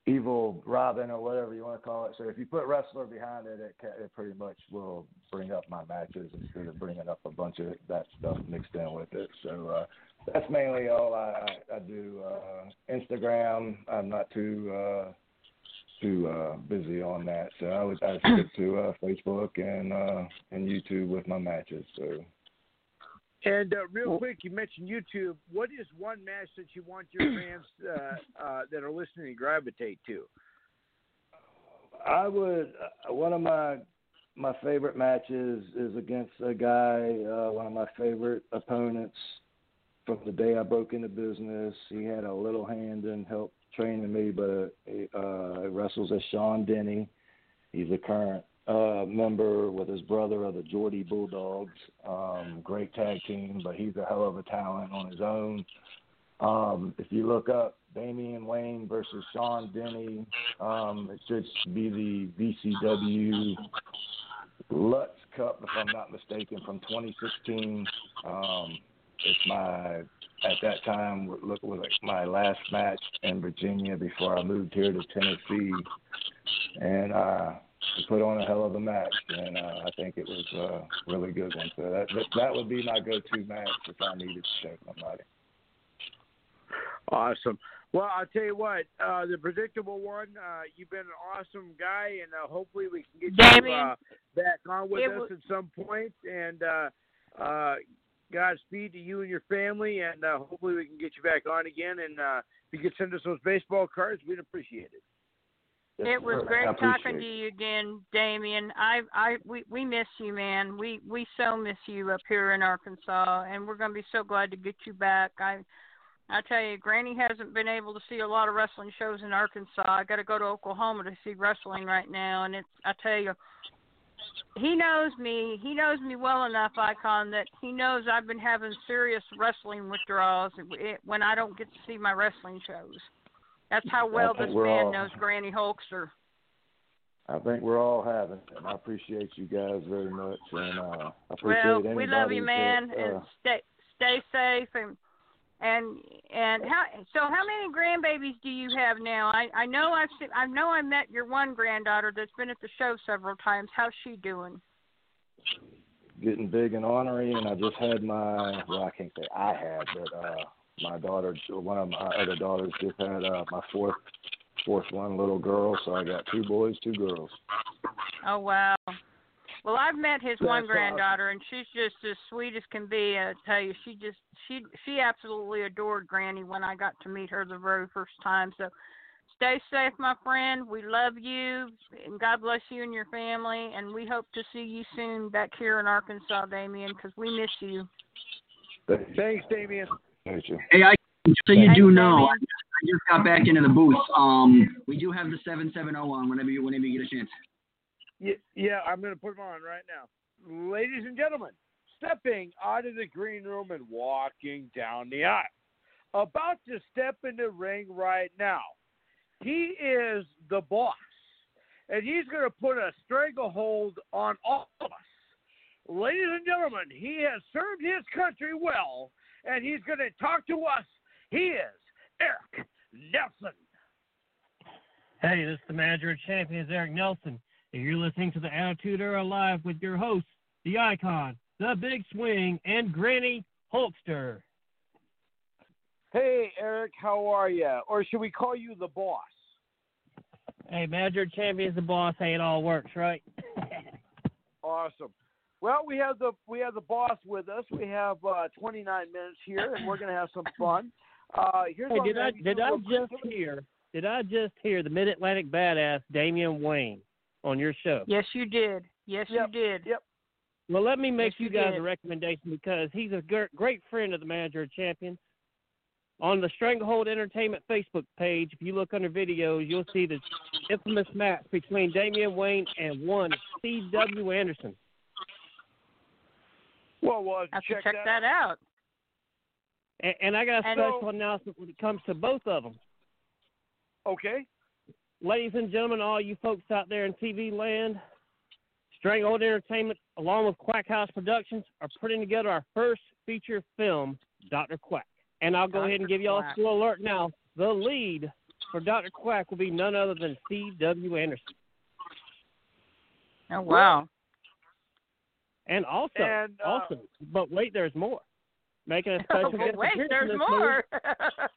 evil Robin or whatever you want to call it. So if you put wrestler behind it, it, it pretty much will bring up my matches instead of bringing up a bunch of that stuff mixed in with it. So uh, that's mainly all I, I, I do. Uh, Instagram, I'm not too uh, too uh, busy on that. So I would I stick to uh, Facebook and uh, and YouTube with my matches. So. And uh, real quick, you mentioned YouTube. What is one match that you want your fans uh, uh, that are listening to gravitate to? I would uh, – one of my my favorite matches is against a guy, uh, one of my favorite opponents from the day I broke into business. He had a little hand in help training me, but he uh, wrestles as Sean Denny. He's a current Uh, member with his brother of the Geordie Bulldogs. Um, great tag team, but he's a hell of a talent on his own. Um, if you look up Damian Wayne versus Sean Denny, um, it should be the V C W Lutz Cup, if I'm not mistaken, from twenty sixteen. Um, it's my, at that time, look, was like my last match in Virginia before I moved here to Tennessee. And, uh, put on a hell of a match, and uh, I think it was a uh, really good one. So that that would be my go-to match if I needed to show somebody. Awesome. Well, I'll tell you what, uh, the predictable one, uh, you've been an awesome guy, and uh, hopefully we can get Damian, you uh, back on with us was- at some point. And uh, uh, Godspeed to you and your family, and uh, hopefully we can get you back on again. And uh, if you could send us those baseball cards, we'd appreciate it. It was great talking to you again, Damian. I, I, we, we miss you, man. We, we so miss you up here in Arkansas, and we're going to be so glad to get you back. I, I tell you, Granny hasn't been able to see a lot of wrestling shows in Arkansas. I got to go to Oklahoma to see wrestling right now, and it's, I tell you, he knows me. He knows me well enough, Icon, that he knows I've been having serious wrestling withdrawals when I don't get to see my wrestling shows. That's how well this man all, knows Granny Hulkster. I think we're all having it. I appreciate you guys very much, and uh, I appreciate well, anybody. Well, we love you, man, that, uh, and stay stay safe. And and and how so? How many grandbabies do you have now? I, I know I've seen, I know I met your one granddaughter that's been at the show several times. How's she doing? Getting big and ornery, and I just had my well, I can't say I had, but. Uh, My daughter, one of my other daughters, just had uh, my fourth, fourth one little girl. So I got two boys, two girls. Oh wow! Well, I've met his That's one granddaughter, awesome. And she's just as sweet as can be. I tell you, she just she she absolutely adored Granny when I got to meet her the very first time. So stay safe, my friend. We love you, and God bless you and your family. And we hope to see you soon back here in Arkansas, Damian, because we miss you. Thanks, Damian. Hey, I, so you do know, I just got back into the booth. Um, we do have the seven seven zero on whenever you whenever you get a chance. Yeah, yeah, I'm going to put them on right now. Ladies and gentlemen, stepping out of the green room and walking down the aisle. About to step in the ring right now. He is the boss, and he's going to put a stranglehold on all of us. Ladies and gentlemen, he has served his country well. And he's going to talk to us. He is Eric Nelson. Hey, this is the manager of champions, Eric Nelson. And you're listening to the Attitude Era Live with your host, the Icon, the Big Swing, and Granny Hulkster. Hey, Eric, how are you? Or should we call you the boss? Hey, manager of champions, the boss. Hey, it all works, right? Awesome. Well, we have the we have the boss with us. We have uh, twenty-nine minutes here, and we're going to have some fun. Uh, here's hey, did I did I just quick. hear? Did I just hear the Mid Atlantic Badass Damian Wayne on your show? Yes, you did. Yes, yep. you did. Yep. Well, let me make yes, you, you guys did. a recommendation because he's a g- great friend of the Manager of Champions. On the Stranglehold Entertainment Facebook page, if you look under videos, you'll see the infamous match between Damian Wayne and one C W Anderson. Well, we'll have, have to check, check that, that out. And, and I got a and special so, announcement when it comes to both of them. Okay. Ladies and gentlemen, all you folks out there in T V land, Stranglehold Entertainment, along with Quack House Productions, are putting together our first feature film, Doctor Quack. And I'll go Doctor ahead and give you all a spoiler alert now. The lead for Doctor Quack will be none other than C W. Anderson. Oh, wow. And also, and, uh, also, but wait, there's more. Making a special guest wait, appearance there's in this more.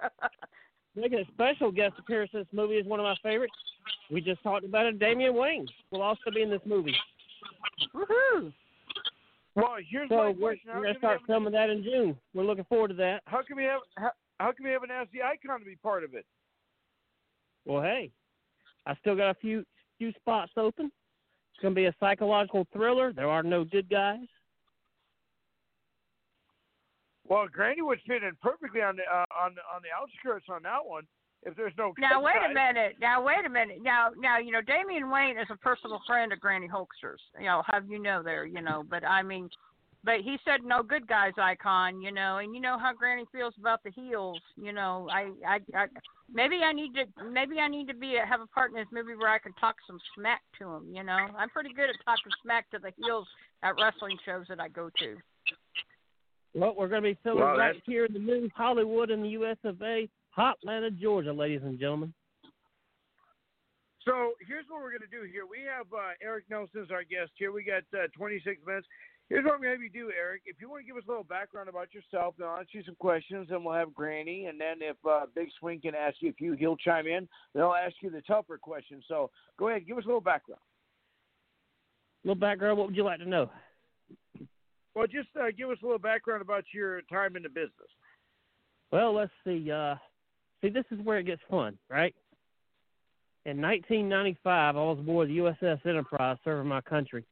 movie. Making a special guest appearance in this movie is one of my favorites. We just talked about it. Damian Wayne will also be in this movie. Woohoo! Well, here's so my question. We're going to start filming that in June. We're looking forward to that. How can we have? How, how can we haven't asked the Icon to be part of it? Well, hey, I still got a few few spots open. It's going to be a psychological thriller. There are no good guys. Well, Granny would fit in perfectly on the uh, on the, on the outskirts on that one. If there's no good now, wait guys. a minute. Now, wait a minute. Now, now you know, Damian Wayne is a personal friend of Granny Hulkster's. You know, have you know there, you know. But I mean, but he said no good guys, Icon. You know, and you know how Granny feels about the heels. You know, I I, I Maybe I need to maybe I need to be a, have a part in this movie where I can talk some smack to them, you know. I'm pretty good at talking smack to the heels at wrestling shows that I go to. Well, we're going to be filming wow, right that's... here in the new Hollywood in the U S of A, Atlanta, Georgia, ladies and gentlemen. So here's what we're going to do here. We have uh, Eric Nelson as our guest here. We got uh, twenty-six minutes. Here's what I'm going to have you do, Eric. If you want to give us a little background about yourself, then I'll ask you some questions, and we'll have Granny. And then if uh, Big Swing can ask you a few, he'll chime in. Then I'll ask you the tougher questions. So go ahead. Give us a little background. A little background. What would you like to know? Well, just uh, give us a little background about your time in the business. Well, let's see. Uh, see, this is where it gets fun, right? In nineteen ninety-five, I was aboard the U S S Enterprise serving my country.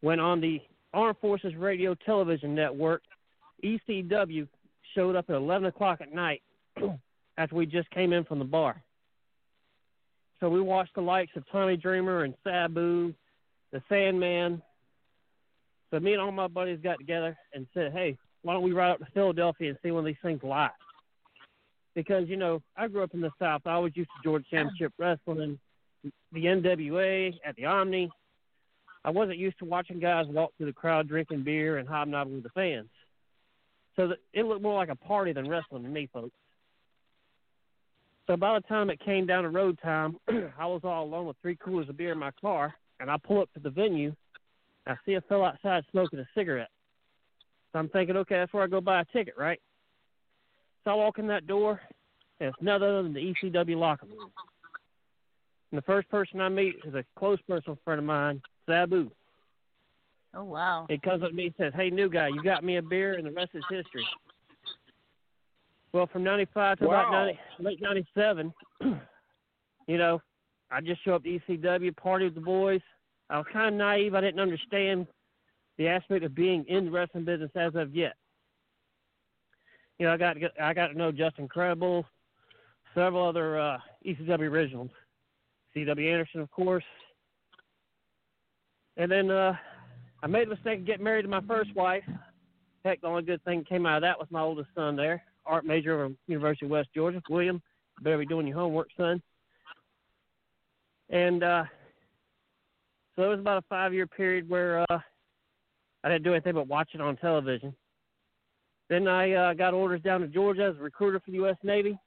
When on the Armed Forces Radio Television Network, E C W showed up at eleven o'clock at night after we just came in from the bar. So we watched the likes of Tommy Dreamer and Sabu, the Sandman. So me and all my buddies got together and said, hey, why don't we ride up to Philadelphia and see one of these things live? Because, you know, I grew up in the South. I was used to Georgia Championship Wrestling, the N W A, at the Omni. I wasn't used to watching guys walk through the crowd drinking beer and hobnobbing with the fans. So the, it looked more like a party than wrestling to me, folks. So by the time it came down to road time, I was all alone with three coolers of beer in my car, and I pull up to the venue. I see a fellow outside smoking a cigarette. So I'm thinking, okay, that's where I go buy a ticket, right? So I walk in that door, and it's none other than the E C W locker room. And the first person I meet is a close personal friend of mine, Sabu. Oh, wow. He comes up to me and says, hey, new guy, you got me a beer, and the rest is history. Well, from ninety-five to wow. about ninety, late ninety-seven, you know, I just show up to E C W, party with the boys. I was kind of naive. I didn't understand the aspect of being in the wrestling business as of yet. You know, I got to, get, I got to know Justin Credible, several other uh, E C W originals, C W Anderson, of course. And then uh, I made the mistake of getting married to my first wife. Heck, the only good thing that came out of that was my oldest son there, art major over University of West Georgia. William, you better be doing your homework, son. And uh, so it was about a five-year period where uh, I didn't do anything but watch it on television. Then I uh, got orders down to Georgia as a recruiter for the U S Navy.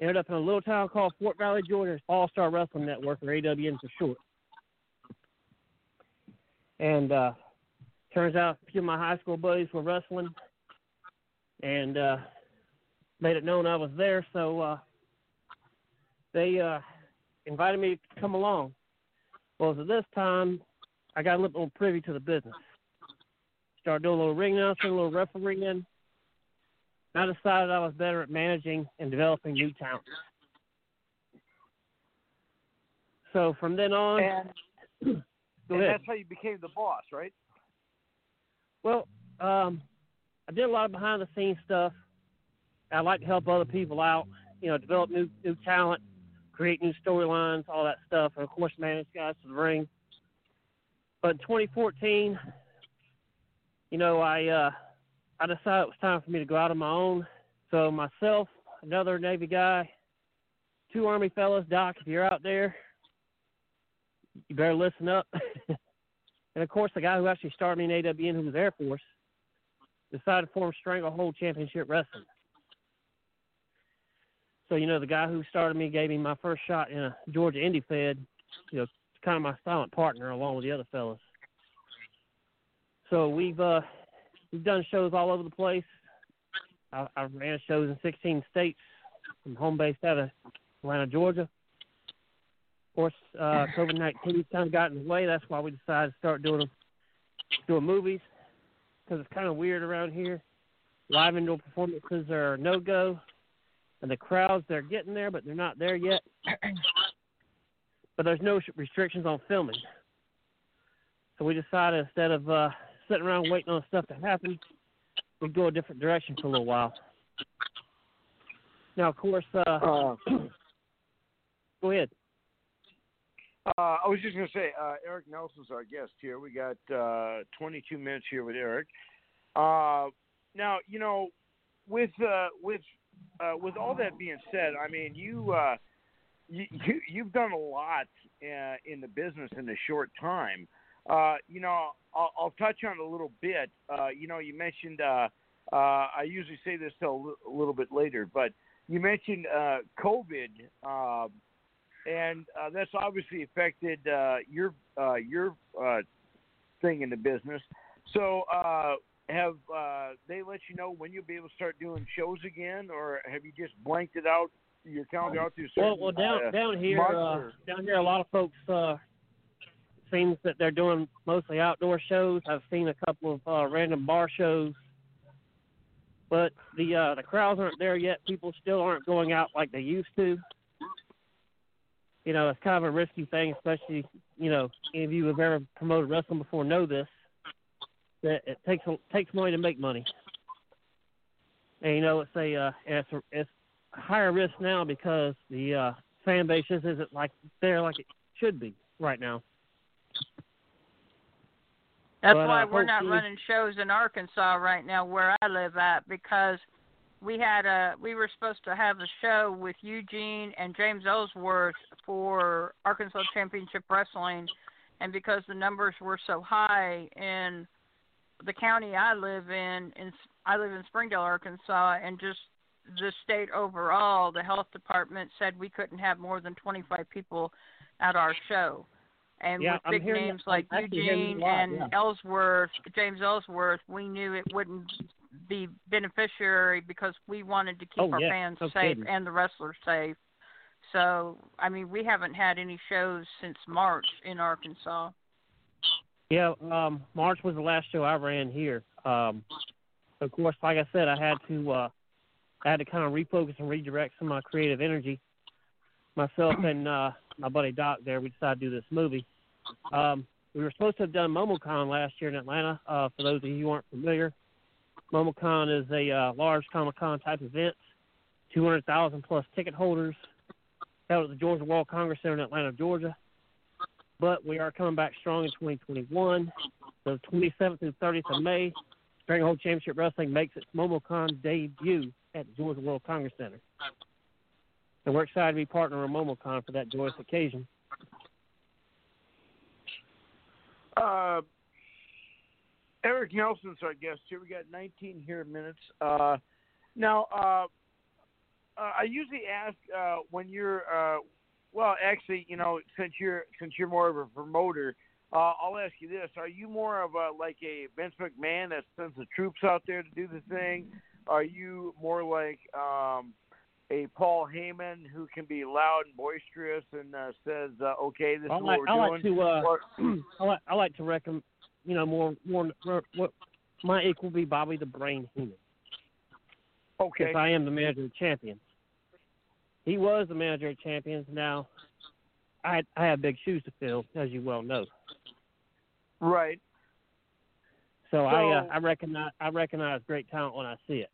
Ended up in a little town called Fort Valley, Georgia, All-Star Wrestling Network, or A W N for short. And uh, turns out a few of my high school buddies were wrestling and uh, made it known I was there. So uh, they uh, invited me to come along. Well, so this time I got a little more privy to the business. Started doing a little ring announcing, a little refereeing. And I decided I was better at managing and developing new talent. So from then on, and, and that's how you became the boss, right? Well, um, I did a lot of behind-the-scenes stuff. I like to help other people out, you know, develop new new talent, create new storylines, all that stuff, and of course, manage guys to the ring. But in twenty fourteen. You know, I uh, I decided it was time for me to go out on my own. So myself, another Navy guy, two Army fellas, Doc, if you're out there, you better listen up. And, of course, the guy who actually started me in A W N, who was Air Force, decided to form Stranglehold Championship Wrestling. So, you know, the guy who started me gave me my first shot in a Georgia Indy Fed, you know, kind of my silent partner along with the other fellas. So we've uh, we've done shows all over the place. I, I ran shows in sixteen states. I'm home based out of Atlanta, Georgia. Of course, uh, COVID nineteen kind of got in the way. That's why we decided to start doing doing movies, because it's kind of weird around here. Live indoor performances are no go, and the crowds, they're getting there, but they're not there yet. But there's no restrictions on filming. So we decided instead of uh, sitting around waiting on stuff to happen, we'd go a different direction for a little while. Now, of course, uh, uh, go ahead. Uh, I was just going to say, uh, Eric Nelson's our guest here. We got uh, twenty-two minutes here with Eric. Uh, now, you know, with uh, with uh, with all that being said, I mean, you uh, you, you you've done a lot uh, in the business in a short time. Uh, you know, I'll, I'll touch on it a little bit. Uh, you know, you mentioned, uh, uh, I usually say this till a, l- a little bit later, but you mentioned uh, COVID, uh, and uh, that's obviously affected uh, your uh, your uh, thing in the business. So uh, have uh, they let you know when you'll be able to start doing shows again, or have you just blanked it out, your calendar out through certain Well, well down, uh, down here, uh, down here, a lot of folks uh seems that they're doing mostly outdoor shows. I've seen a couple of uh, random bar shows, but the uh, the crowds aren't there yet. People still aren't going out like they used to. You know, it's kind of a risky thing, especially, you know, any of you who've ever promoted wrestling before know this, that it takes takes money to make money. And, you know, it's a, uh, it's a it's higher risk now because the uh, fan base isn't like there like it should be right now. That's but why we're not running shows in Arkansas right now where I live at, because we had a we were supposed to have a show with Eugene and James Ellsworth for Arkansas Championship Wrestling, and because the numbers were so high in the county I live in, in I live in Springdale, Arkansas, and just the state overall, the health department said we couldn't have more than twenty-five people at our show. And yeah, with big names that, like I'm Eugene and yeah. Ellsworth, James Ellsworth, we knew it wouldn't be beneficiary because we wanted to keep oh, our yeah. fans no safe kidding. and the wrestlers safe. So, I mean, we haven't had any shows since March in Arkansas. Yeah, um, March was the last show I ran here. Um, of course, like I said, I had to uh, I had to kind of refocus and redirect some of my creative energy. Myself and uh, my buddy Doc there, we decided to do this movie. Um, we were supposed to have done MomoCon last year in Atlanta. Uh, for those of you who aren't familiar, MomoCon is a uh, large Comic-Con type event, two hundred thousand plus ticket holders. That was at the Georgia World Congress Center in Atlanta, Georgia. But we are coming back strong in twenty twenty-one. The twenty-seventh through thirtieth of May, Stranglehold Championship Wrestling makes its MomoCon debut at the Georgia World Congress Center. And we're excited to be partnering with MomoCon for that joyous occasion. Uh, Eric Nelson's our guest here. We got nineteen here minutes. Uh, now, uh, uh, I usually ask uh, when you're, uh, well, actually, you know, since you're since you're more of a promoter, uh, I'll ask you this: are you more of a like a Vince McMahon that sends the troops out there to do the thing? Are you more like um, a Paul Heyman who can be loud and boisterous and uh, says, uh, "Okay, this I is like, what we're I doing." Like to, uh, I like I like to recommend, you know, more more. What my equal be Bobby the Brain Heenan. Okay, because I am the manager of champions. He was the manager of champions. Now, I I have big shoes to fill, as you well know. Right. So, so I uh, I recognize I recognize great talent when I see it.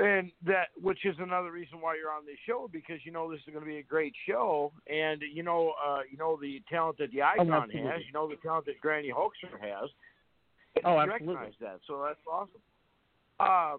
And that, which is another reason why you're on this show, because you know this is going to be a great show, and you know, uh, you know the talent that the Icon oh, has, you know the talent that Granny Hoaxer has. Oh, you absolutely. Recognize that, so that's awesome. Uh,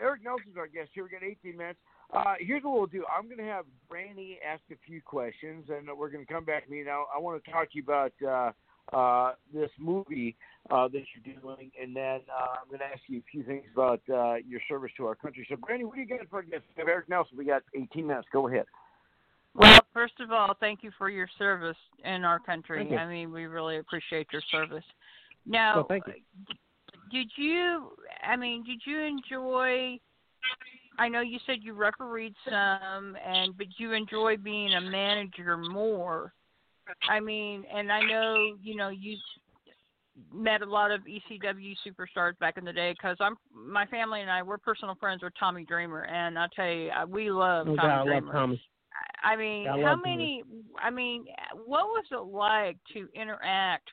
Eric Nelson's our guest here. We got eighteen minutes. Uh, here's what we'll do. I'm going to have Granny ask a few questions, and we're going to come back to me now. I want to talk to you about uh, Uh, this movie uh, that you're doing, and then uh, I'm going to ask you a few things about uh, your service to our country. So, Brandy, what do you got for guest? Eric Nelson, we got eighteen minutes. Go ahead. Well, first of all, thank you for your service in our country. I mean, we really appreciate your service. Now, well, thank you. Did you, I mean, did you enjoy, I know you said you refereed some, and but you enjoy being a manager more. I mean, and I know, you know, you met a lot of E C W superstars back in the day, because I'm, my family and I, we're personal friends with Tommy Dreamer, and I'll tell you, we love oh, Tommy God, Dreamer. I love Tommy. I mean, God, how many, Tommy. I mean, what was it like to interact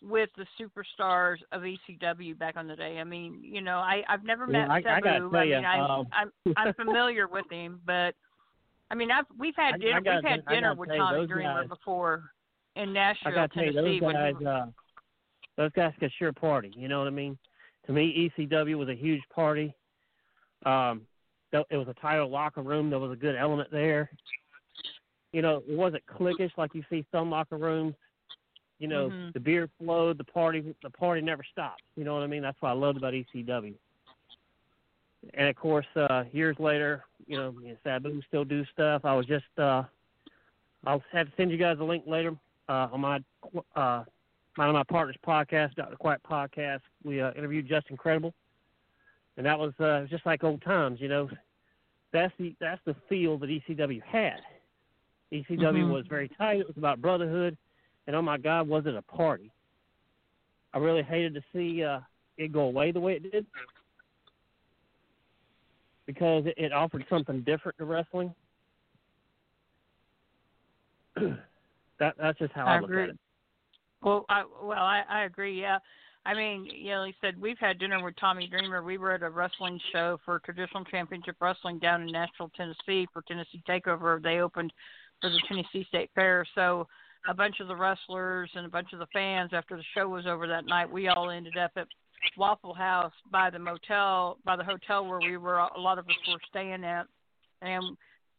with the superstars of E C W back in the day? I mean, you know, I, I've never met yeah, Sabu. I, I, I mean, I'm, um... I'm, I'm familiar with him, but... I mean, I've, we've had dinner, gotta, we've had dinner with Tommy Dreamer guys, before in Nashville, I gotta tell you, Tennessee. Those guys, uh, those guys could sure party, you know what I mean? To me, E C W was a huge party. Um, it was a tight locker room. There was a good element there. You know, it wasn't cliquish like you see some locker rooms. You know, mm-hmm. the beer flowed, the party the party never stopped. You know what I mean? That's what I loved about E C W. And, of course, uh, years later, you know, me and Sabu still do stuff. I was just uh, – I'll have to send you guys a link later uh, on my uh, my, my partner's podcast, Doctor Quack podcast. We uh, interviewed Justin Credible, and that was uh, just like old times, you know. That's the that's the feel that E C W had. E C W mm-hmm. was very tight. It was about brotherhood, and, oh, my God, was it a party. I really hated to see uh, it go away the way it did, because it offered something different to wrestling. that That's just how I, I look agree. at it. Well, I, well, I, I agree, yeah. I mean, you know, he said, we've had dinner with Tommy Dreamer. We were at a wrestling show for Traditional Championship Wrestling down in Nashville, Tennessee, for Tennessee TakeOver. They opened for the Tennessee State Fair. So, a bunch of the wrestlers and a bunch of the fans, after the show was over that night, we all ended up at Waffle House by the motel, by the hotel where we were, a lot of us were staying at. And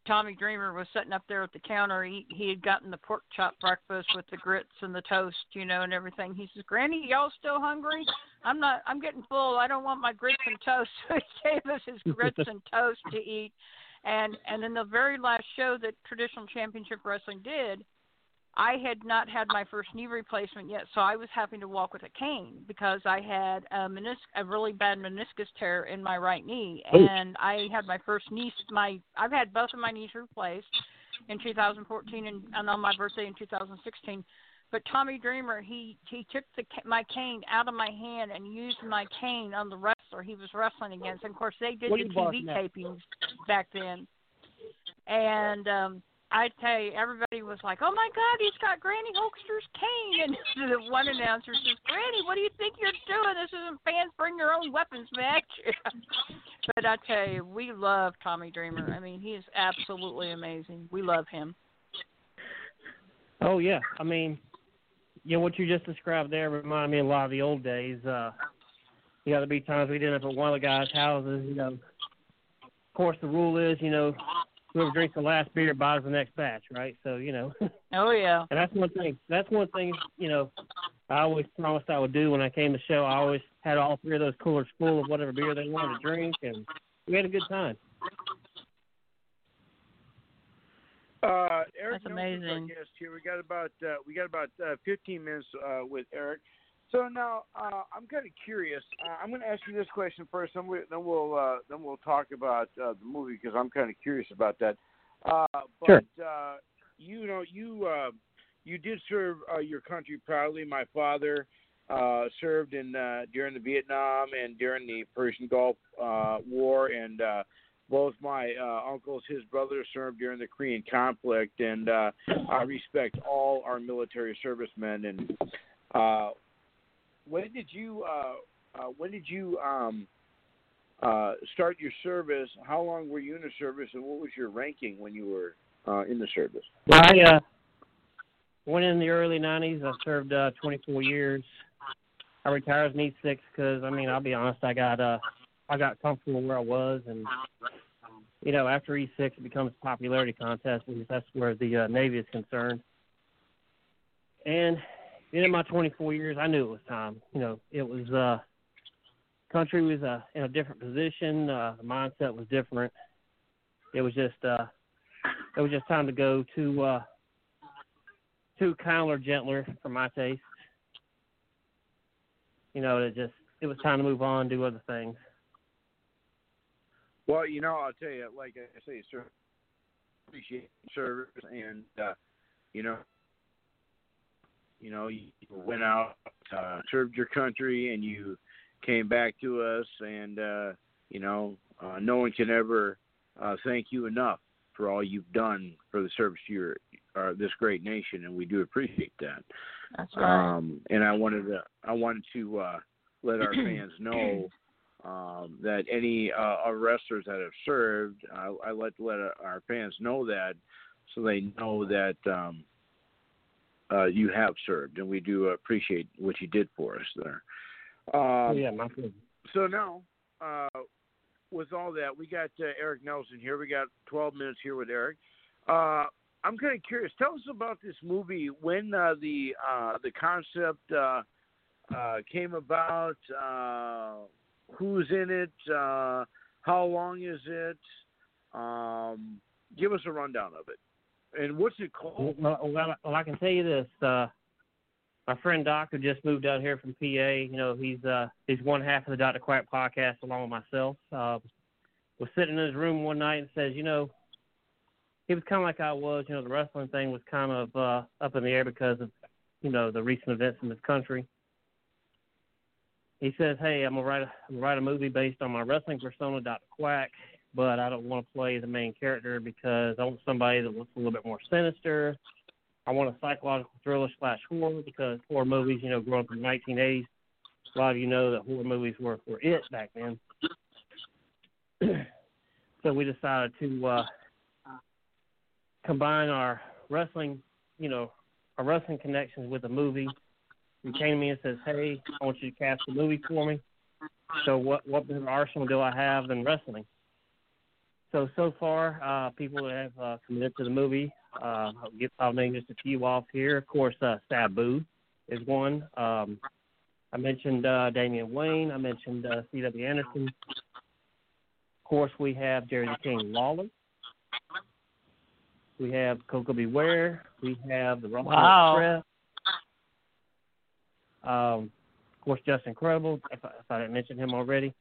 Tommy Dreamer was sitting up there at the counter. He, he had gotten the pork chop breakfast with the grits and the toast, you know, and everything. He says, "Granny, y'all still hungry? I'm not, I'm getting full. I don't want my grits and toast." So he gave us his grits and toast to eat. And, and in the very last show that Traditional Championship Wrestling did, I had not had my first knee replacement yet, so I was having to walk with a cane because I had a, menis- a really bad meniscus tear in my right knee, and oh. I had my first knee. My I've had both of my knees replaced in two thousand fourteen and, and on my birthday in two thousand sixteen. But Tommy Dreamer, he he took the, my cane out of my hand and used my cane on the wrestler he was wrestling against. And of course, they did what the T V tapings back then, and. um I tell you, everybody was like, "Oh, my God, he's got Granny Hulkster's cane." And the one announcer says, "Granny, what do you think you're doing? This isn't fans bring your own weapons match." But I tell you, we love Tommy Dreamer. I mean, he is absolutely amazing. We love him. Oh, yeah. I mean, you know, what you just described there reminded me a lot of the old days. Uh, you know, there'd be times we did up at one of the guys' houses. You know, of course, the rule is, you know, whoever drinks the last beer buys the next batch, right? So, you know. Oh, yeah. And that's one thing. That's one thing, you know, I always promised I would do when I came to show. I always had all three of those coolers full of whatever beer they wanted to drink, and we had a good time. Uh, Eric, that's amazing. Yes, here we got about uh, we got about uh, fifteen minutes uh, with Eric. So now uh, I'm kind of curious. Uh, I'm going to ask you this question first, and we, then we'll uh, then we'll talk about uh, the movie because I'm kind of curious about that. Uh, but sure. uh, you know, you uh, you did serve uh, your country proudly. My father uh, served in uh, during the Vietnam and during the Persian Gulf uh, War, and uh, both my uh, uncles, his brother, served during the Korean conflict. And uh, I respect all our military servicemen and. Uh, When did you uh, uh, when did you um, uh, start your service? How long were you in the service, and what was your ranking when you were uh, in the service? Well, I uh, went in the early nineties. I served uh, twenty-four years. I retired in eighty-six because, I mean, I'll be honest, I got uh, I got comfortable where I was, and you know, after eighty-six, it becomes a popularity contest because that's where the uh, Navy is concerned, and. In my twenty-four years, I knew it was time. You know, it was uh, country was uh, in a different position. Uh, the mindset was different. It was just uh, it was just time to go to uh, to kinder, gentler for my taste. You know, it just it was time to move on, and do other things. Well, you know, I'll tell you, like I say, sir, appreciate service, and uh, you know. You know, you went out, uh, served your country, and you came back to us. And, uh, you know, uh, no one can ever uh, thank you enough for all you've done for the service to your, uh, this great nation, and we do appreciate that. That's right. Um, and I wanted to, I wanted to uh, let our fans know um, that any uh, our wrestlers that have served, I, I like to let our fans know that so they know that um, – Uh, you have served, and we do appreciate what you did for us there. Um, yeah, my friend. So now, uh, with all that, we got uh, Eric Nelson here. We got twelve minutes here with Eric. Uh, I'm kind of curious. Tell us about this movie. When uh, the uh, the concept uh, uh, came about, uh, who's in it, uh, how long is it? Um, give us a rundown of it. And what's it called? Well, well, well, I can tell you this. Uh, my friend Doc, who just moved out here from P A, you know, he's uh, he's one half of the Doctor Quack podcast along with myself. Uh, was sitting in his room one night and says, you know, he was kind of like I was. You know, the wrestling thing was kind of uh, up in the air because of, you know, the recent events in this country. He says, hey, I'm going to write a, I'm gonna write a movie based on my wrestling persona, Doctor Quack. But I don't want to play the main character because I want somebody that looks a little bit more sinister. I want a psychological thriller slash horror because horror movies, you know, growing up in the nineteen eighties, a lot of you know that horror movies were, were it back then. So we decided to uh, combine our wrestling, you know, a wrestling connections with a movie. He came to me and says, hey, I want you to cast a movie for me. So what what better arsenal do I have than wrestling? So, so far, uh, people have uh, committed to the movie. Uh, I'll, get, I'll name just a few off here. Of course, uh, Sabu is one. Um, I mentioned uh, Damian Wayne. I mentioned uh, C W Anderson. Of course, we have Jerry the King Lawler. We have Coco Beware. We have the Rock Express. Um, of course, Justin Credible, if I, if I didn't mention him already.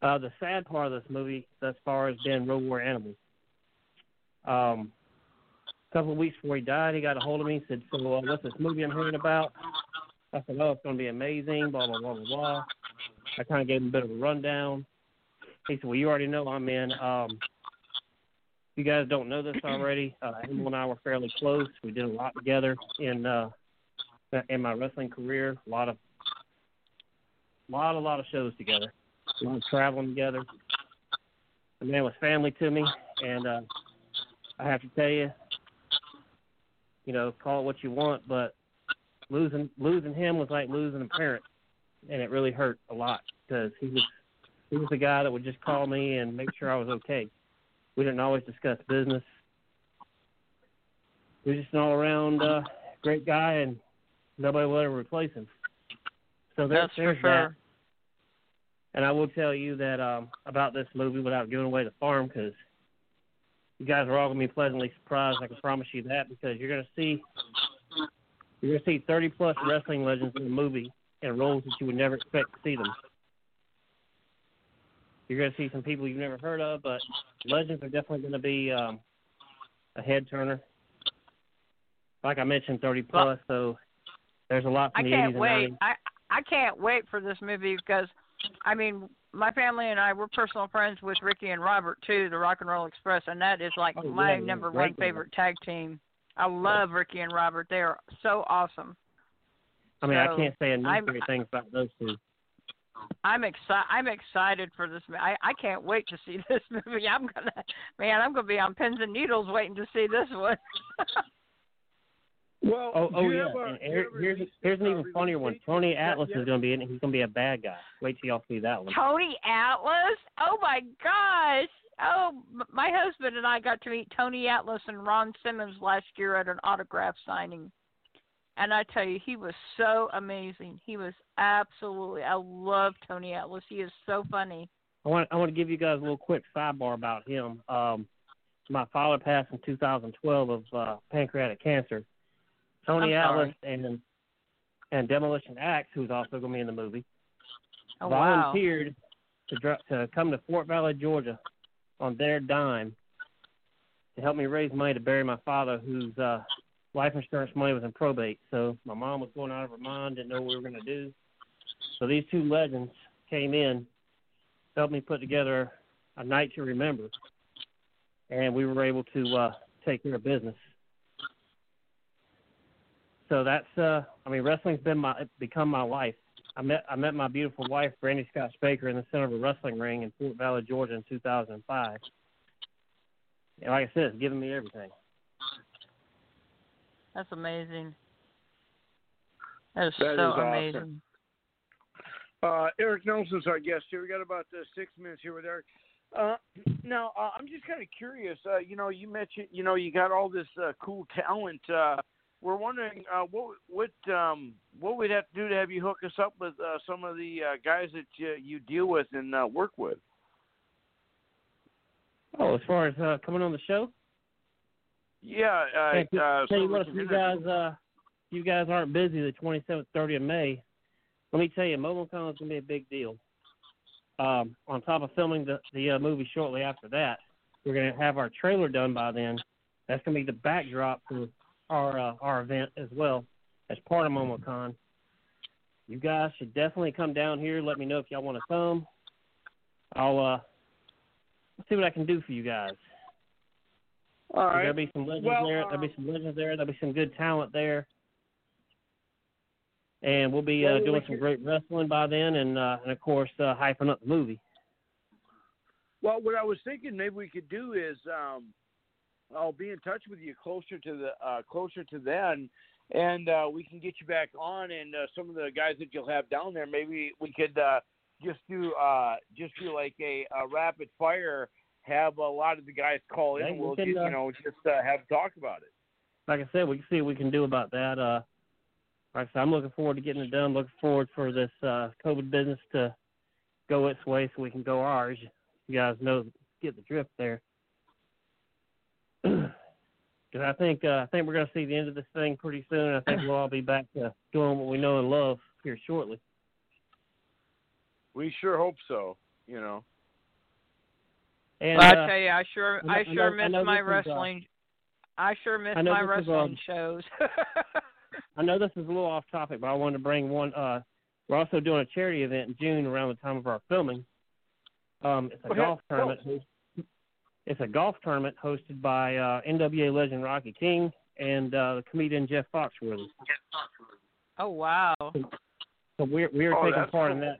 Uh, the sad part of this movie thus far has been Road War Animals. Um, a couple of weeks before he died, he got a hold of me and said, so uh, what's this movie I'm hearing about? I said, oh, it's going to be amazing, blah, blah, blah, blah, blah. I kind of gave him a bit of a rundown. He said, well, you already know I'm in. Um, you guys don't know this already. Uh, Emil and I were fairly close. We did a lot together in uh, in my wrestling career. A lot of, lot, a lot of shows together. We were traveling together. The man was family to me, and uh, I have to tell you, you know, call it what you want, but losing losing him was like losing a parent, and it really hurt a lot because he was he was the guy that would just call me and make sure I was okay. We didn't always discuss business. He was just an all around uh, great guy, and nobody will ever replace him. So there, that's there's for sure. That. And I will tell you that um, about this movie without giving away the farm, because you guys are all going to be pleasantly surprised. I can promise you that, because you're going to see you're going to see thirty plus wrestling legends in the movie in roles that you would never expect to see them. You're going to see some people you've never heard of, but legends are definitely going to be um, a head turner. Like I mentioned, thirty plus, so there's a lot. From I can't the wait. I I can't wait for this movie because. I mean, my family and I, we're personal friends with Ricky and Robert, too, the Rock and Roll Express, and that is, like, oh, yeah, my yeah, number one favorite tag team. I love yeah. Ricky and Robert. They are so awesome. I mean, so, I can't say enough great things about those two. I'm, exci- I'm excited for this. I, I can't wait to see this movie. I'm going to, man, I'm going to be on pins and needles waiting to see this one. Well, oh, oh yeah, ever, and here, here's, here's an even funnier one. Tony Atlas yeah, yeah. is going to be in it. He's going to be a bad guy. Wait till y'all see that one. Tony Atlas? Oh, my gosh. Oh, my husband and I got to meet Tony Atlas and Ron Simmons last year at an autograph signing. And I tell you, he was so amazing. He was absolutely – I love Tony Atlas. He is so funny. I want I want to give you guys a little quick sidebar about him. Um, my father passed in two thousand twelve of uh, pancreatic cancer. Tony Atlas and and Demolition Axe, who's also going to be in the movie, oh, volunteered wow. to to come to Fort Valley, Georgia, on their dime to help me raise money to bury my father, whose uh, life insurance money was in probate. So my mom was going out of her mind, didn't know what we were going to do. So these two legends came in, helped me put together a night to remember, and we were able to uh, take care of business. So that's, uh, I mean, wrestling's been my become my life. I met I met my beautiful wife, Brandy Scotch Baker, in the center of a wrestling ring in Fort Valley, Georgia, in two thousand five. And like I said, it's given me everything. That's amazing. That is that so is amazing. Awesome. Uh, Eric Nelson's our guest here. We got about uh, six minutes here with Eric. Uh, now uh, I'm just kind of curious. Uh, you know, you mentioned, you know, you got all this uh, cool talent. Uh, We're wondering uh, what what um, what we'd have to do to have you hook us up with uh, some of the uh, guys that you, you deal with and uh, work with. Oh, as far as uh, coming on the show? Yeah. Uh, hey, uh, tell you what, if you guys, uh, you guys aren't busy the twenty-seventh, thirtieth of May, let me tell you, MomoCon is going to be a big deal. Um, on top of filming the, the uh, movie shortly after that, we're going to have our trailer done by then. That's going to be the backdrop for our uh, our event as well as part of MomoCon. You guys should definitely come down here. Let me know if y'all want to come. I'll uh, see what I can do for you guys. All right. There'll be some legends well, there. There'll um, be some legends there. There'll be some good talent there. And we'll be uh, well, doing some sure. great wrestling by then, and uh, and of course uh, hyping up the movie. Well, what I was thinking maybe we could do is. Um... I'll be in touch with you closer to the uh, closer to then, and uh, we can get you back on. And uh, some of the guys that you'll have down there, maybe we could uh, just do uh, just do like a, a rapid fire. Have a lot of the guys call in. Yeah, we'll can, uh, you know just uh, have talk about it. Like I said, we can see what we can do about that. Uh, like I said, I'm looking forward to getting it done. Looking forward for this uh, COVID business to go its way so we can go ours. You guys know, get the drift there. Because I think uh, I think we're going to see the end of this thing pretty soon. I think we'll all be back to doing what we know and love here shortly. We sure hope so. You know. And, well, I uh, tell you, I sure, I, I know, sure miss my wrestling. Is, uh, I sure miss I my wrestling is, uh, shows. I know this is a little off topic, but I wanted to bring one. Uh, we're also doing a charity event in June around the time of our filming. Um, it's a okay. golf tournament. Oh. It's a golf tournament hosted by uh, N W A legend Rocky King and uh, the comedian Jeff Foxworthy. Oh wow! So, so we're we're oh, taking part cool. in that.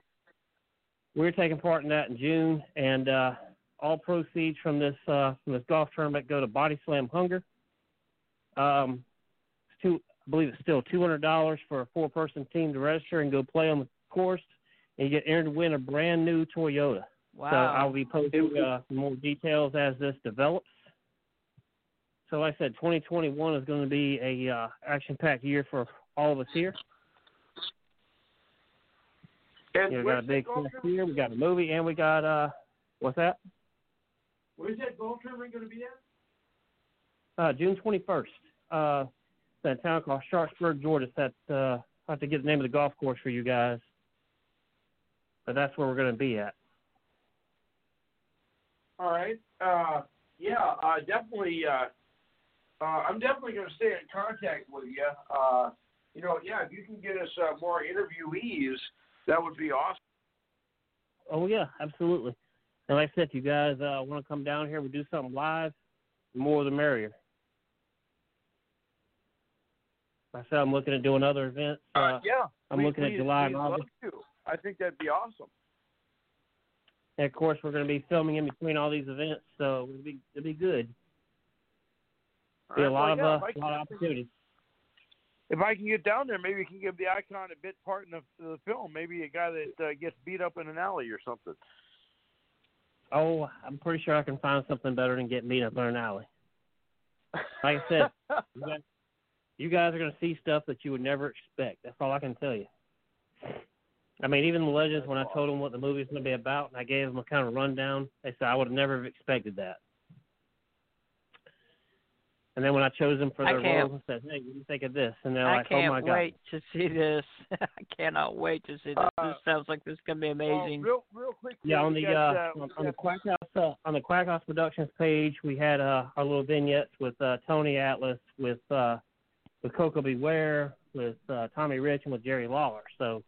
We're taking part in that in June, and. Uh, All proceeds from this uh, from this golf tournament go to Body Slam Hunger. Um, it's two, I believe it's still two hundred dollars for a four-person team to register and go play on the course, and you get entered to win a brand new Toyota. Wow! So I'll be posting uh, more details as this develops. So, like I said, twenty twenty-one is going to be a uh, action-packed year for all of us here. And you know, we got a big year. We got a movie, and we got uh, what's that? Where's that golf tournament going to be at? Uh, June twenty-first. Uh, it's a town called Sharpsburg, Georgia. That uh, I have to get the name of the golf course for you guys, but that's where we're going to be at. All right. Uh, yeah, uh, definitely. Uh, uh, I'm definitely going to stay in contact with you. Uh, you know, yeah, if you can get us uh, more interviewees, that would be awesome. Oh yeah, absolutely. And like I said, if you guys uh, want to come down here, we'll do something live, the more the merrier. Like I said, I'm looking at doing other events. Uh, uh, yeah. I'm we, looking we, at July and August. Love to. I think that'd be awesome. And, of course, we're going to be filming in between all these events, so it'll be, it'll be good. All be right, a lot, well, of, yeah, uh, a lot of opportunities. If I can get down there, maybe you can give the icon a bit part in the, the film, maybe a guy that uh, gets beat up in an alley or something. Oh, I'm pretty sure I can find something better than getting beat up in an alley. Like I said, you, guys, you guys are going to see stuff that you would never expect. That's all I can tell you. I mean, even the legends, when I told them what the movie was going to be about and I gave them a kind of rundown, they said I would have never have expected that. And then when I chose them for their roles, I said, hey, what do you think of this? And they're I like, oh, my God. I can't wait to see this. I cannot wait to see this. Uh, this sounds like this is going to be amazing. Uh, real real quick. Yeah, on the, uh, on, on, the Quack House, uh, on the Quack House Productions page, we had uh, our little vignettes with uh, Tony Atlas, with uh, with Coco Beware, with uh, Tommy Rich, and with Jerry Lawler. So,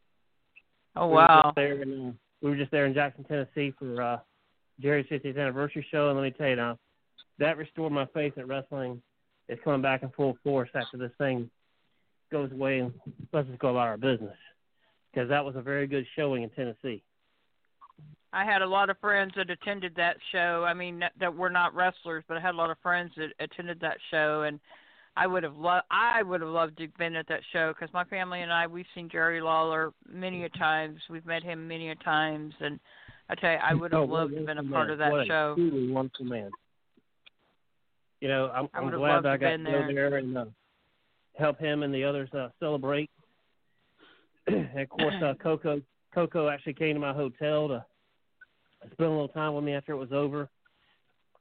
oh, wow. We were just there in, we were just there in Jackson, Tennessee for uh, Jerry's fiftieth anniversary show. And let me tell you now, that restored my faith in wrestling. It's coming back in full force after this thing goes away and let's just go about our business, because that was a very good showing in Tennessee. I had a lot of friends that attended that show. I mean, that were not wrestlers, but I had a lot of friends that attended that show, and I would have loved, I would have loved to have been at that show, because my family and I, we've seen Jerry Lawler many a times. We've met him many a times, and I tell you, I would have oh, loved to have been a man. part of that what show. A wonderful man. You know, I'm, I'm glad that I got to go there and uh, help him and the others uh, celebrate. And of course, uh, Coco Coco actually came to my hotel to spend a little time with me after it was over.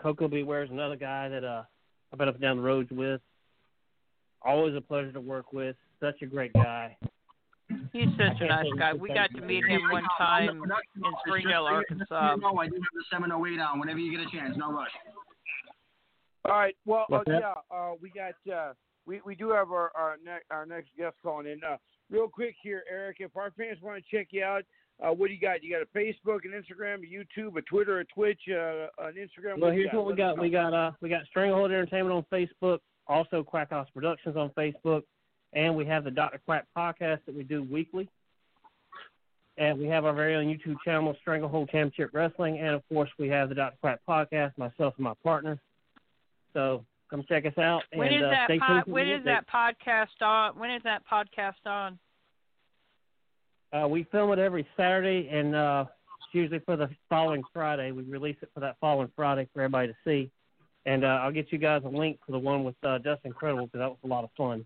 Coco Beware is another guy that uh, I've been up and down the roads with. Always a pleasure to work with. Such a great guy. He's such a nice guy. We got to meet him one time no, no, no, in Springdale, Arkansas. No, I do have the seminal weight on whenever you get a chance. No rush. All right. Well, uh, yeah, uh, we got uh, we we do have our our, ne- our next guest calling in. Uh, real quick here, Eric. If our fans want to check you out, uh, what do you got? You got a Facebook, an Instagram, a YouTube, a Twitter, a Twitch, uh, an Instagram. Well, here's what we got. We got uh, we got Stranglehold Entertainment on Facebook, also Quack House Productions on Facebook, and we have the Doctor Quack podcast that we do weekly, and we have our very own YouTube channel, Stranglehold Championship Wrestling, and of course we have the Doctor Quack podcast. Myself and my partner. So Come check us out. When and, is that? Uh, stay po- tuned when is that podcast on? When is that podcast on? Uh, we film it every Saturday, and uh, it's usually for the following Friday. We release it for that following Friday for everybody to see. And uh, I'll get you guys a link for the one with uh, Justin Credible, because that was a lot of fun.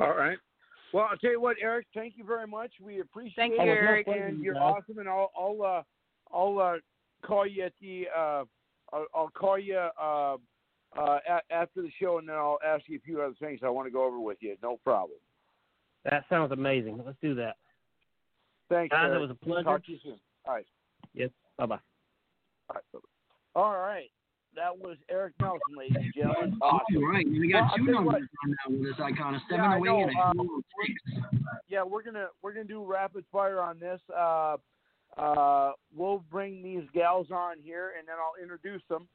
All right. Well, I'll tell you what, Eric, thank you very much. We appreciate thank it. Thank you, Eric. And you're awesome, and I'll I'll, uh, I'll uh, call you at the uh, I'll, I'll call you uh, uh, a- after the show, and then I'll ask you a few other things I want to go over with you. No problem. That sounds amazing. Let's do that. Thanks, guys. It was a pleasure. Talk to you soon. All right. Yes. Bye bye. All right. Bye-bye. All right. That was Eric Nelson, ladies and gentlemen. Awesome. All right. We got well, two numbers on that with this icon of seven yeah, away and uh, yeah, we're gonna we're gonna do rapid fire on this. Uh, uh, we'll bring these gals on here, and then I'll introduce them,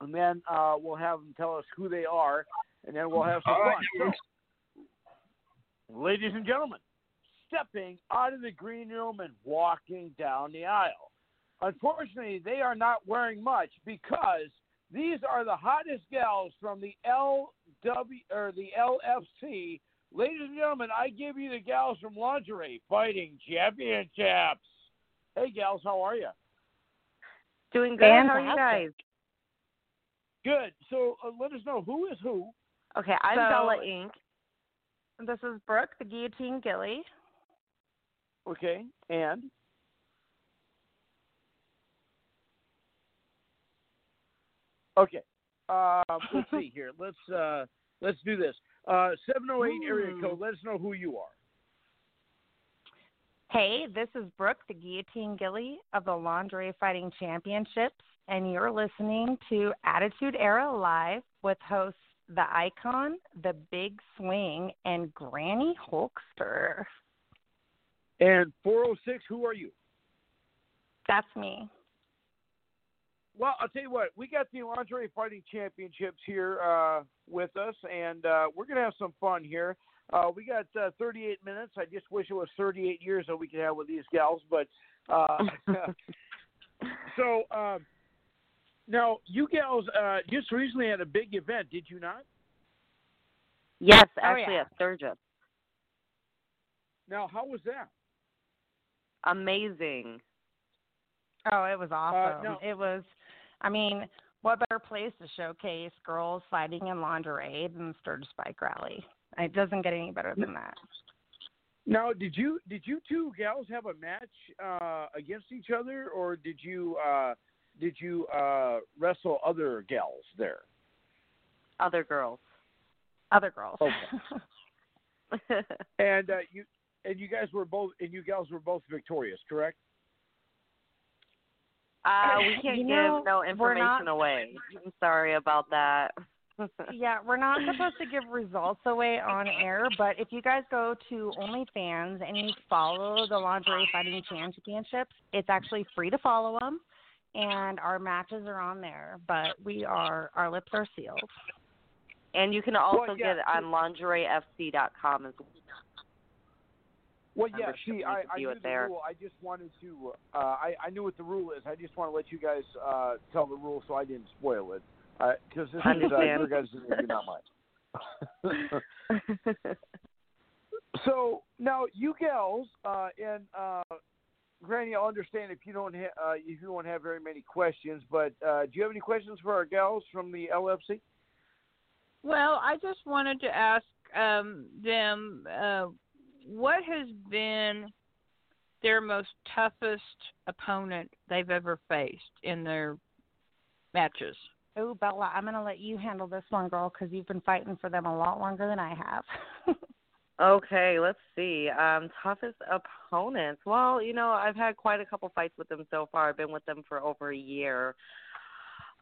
and then uh, we'll have them tell us who they are, and then we'll have some All fun. Right. So, ladies and gentlemen, stepping out of the green room and walking down the aisle. Unfortunately, they are not wearing much because these are the hottest gals from the L W or the L F C. Ladies and gentlemen, I give you the gals from Lingerie Fighting Championships. Hey, gals, how are you? Doing good. How are you guys? Good. So uh, let us know who is who. Okay, I'm so, Bella Incorporated. This is Brooke, the Guillotine Gilly. Okay, and? Okay, um, let's see here. Let's uh, let's do this. Uh, seven oh eight Ooh. Area code, let us know who you are. Hey, this is Brooke, the Guillotine Gilly of the Lingerie Fighting Championships, and you're listening to Attitude Era Live with hosts The Icon, The Big Swing, and Granny Hulkster. And four oh six, who are you? That's me. Well, I'll tell you what, we got the Lingerie Fighting Championships here uh, with us, and uh, we're going to have some fun here. Uh, we got uh, thirty-eight minutes. I just wish it was thirty-eight years that we could have with these gals. But uh, So um, now, you gals uh, just recently had a big event, did you not? Yes, actually oh, yeah. at Sturgis. Now, how was that? Amazing. Oh, it was awesome. Uh, no. It was, I mean, what better place to showcase girls fighting in lingerie than Sturgis Bike Rally? It doesn't get any better than that. Now, did you did you two gals have a match uh, against each other, or did you uh, did you uh, wrestle other gals there? Other girls, other girls. Okay. and uh, you and you guys were both and you gals were both victorious, correct? Uh, we can't you give know, no information not, away. I'm sorry about that. Yeah, we're not supposed to give results away on air, but if you guys go to OnlyFans and you follow the Lingerie Fighting Championships, it's actually free to follow them, and our matches are on there, but we are our lips are sealed. And you can also well, yeah, get it on lingerie f c dot com as well. Well, yeah, see, I, I knew the there. rule. I just wanted to uh, – I, I knew what the rule is. I just want to let you guys uh, tell the rule so I didn't spoil it because uh, this is uh, your guys' interview, not mine. So, now, you gals, uh, and uh, Granny, I'll understand if you don't ha- uh, if you won't have very many questions, but uh, do you have any questions for our gals from the L F C? Well, I just wanted to ask um, them uh, – what has been their most toughest opponent they've ever faced in their matches? Oh, Bella, I'm going to let you handle this one, girl, because you've been fighting for them a lot longer than I have. Okay, let's see. Um, toughest opponents. Well, you know, I've had quite a couple fights with them so far. I've been with them for over a year.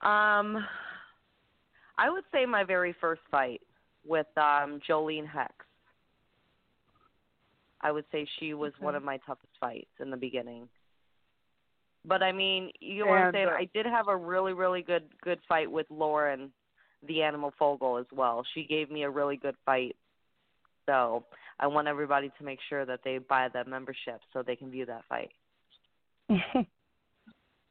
Um, I would say my very first fight with um, Jolene Hex. I would say she was okay. one of my toughest fights in the beginning. But, I mean, you know what I'm saying? I did have a really, really good good fight with Lauren, the Animal Fogle, as well. She gave me a really good fight. So I want everybody to make sure that they buy that membership so they can view that fight.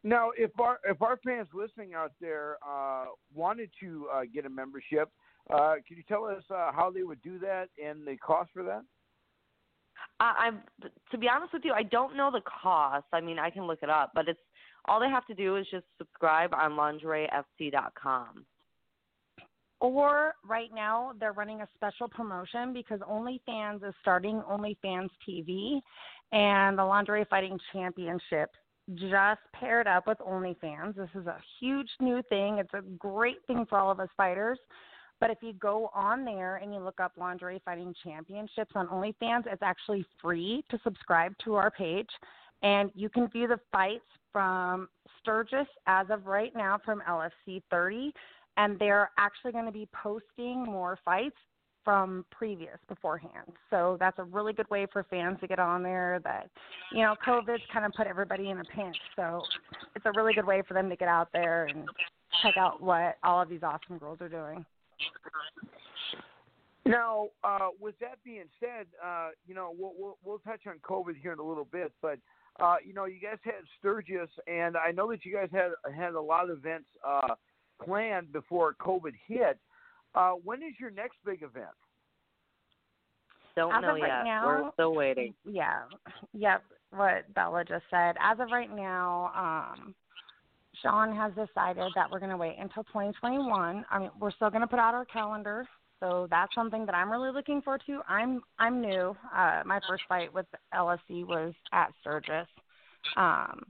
Now, if our if our fans listening out there uh, wanted to uh, get a membership, uh, could you tell us uh, how they would do that and the cost for that? Uh, I'm to be honest with you, I don't know the cost. I mean, I can look it up, but it's all they have to do is just subscribe on lingerie f c dot com. Or right now they're running a special promotion because OnlyFans is starting OnlyFans T V, and the Lingerie Fighting Championships just paired up with OnlyFans. This is a huge new thing. It's a great thing for all of us fighters. But if you go on there and you look up Lingerie Fighting Championships on OnlyFans, it's actually free to subscribe to our page. And you can view the fights from Sturgis as of right now from L F C thirty. And they're actually going to be posting more fights from previous beforehand. So that's a really good way for fans to get on there that, you know, COVID's kind of put everybody in a pinch. So it's a really good way for them to get out there and check out what all of these awesome girls are doing. Now, uh, with that being said, uh, you know, we'll, we'll, we'll touch on COVID here in a little bit, but, uh, you know, you guys had Sturgis, and I know that you guys had, had a lot of events uh, planned before COVID hit. Uh, when is your next big event? Don't know yet. We're still waiting. Yeah. Yep. What Bella just said. As of right now, um, Sean has decided that we're going to wait until twenty twenty-one. I mean, we're still going to put out our calendar. So that's something that I'm really looking forward to. I'm, I'm new. Uh, my first fight with L S C was at Sturgis. Um,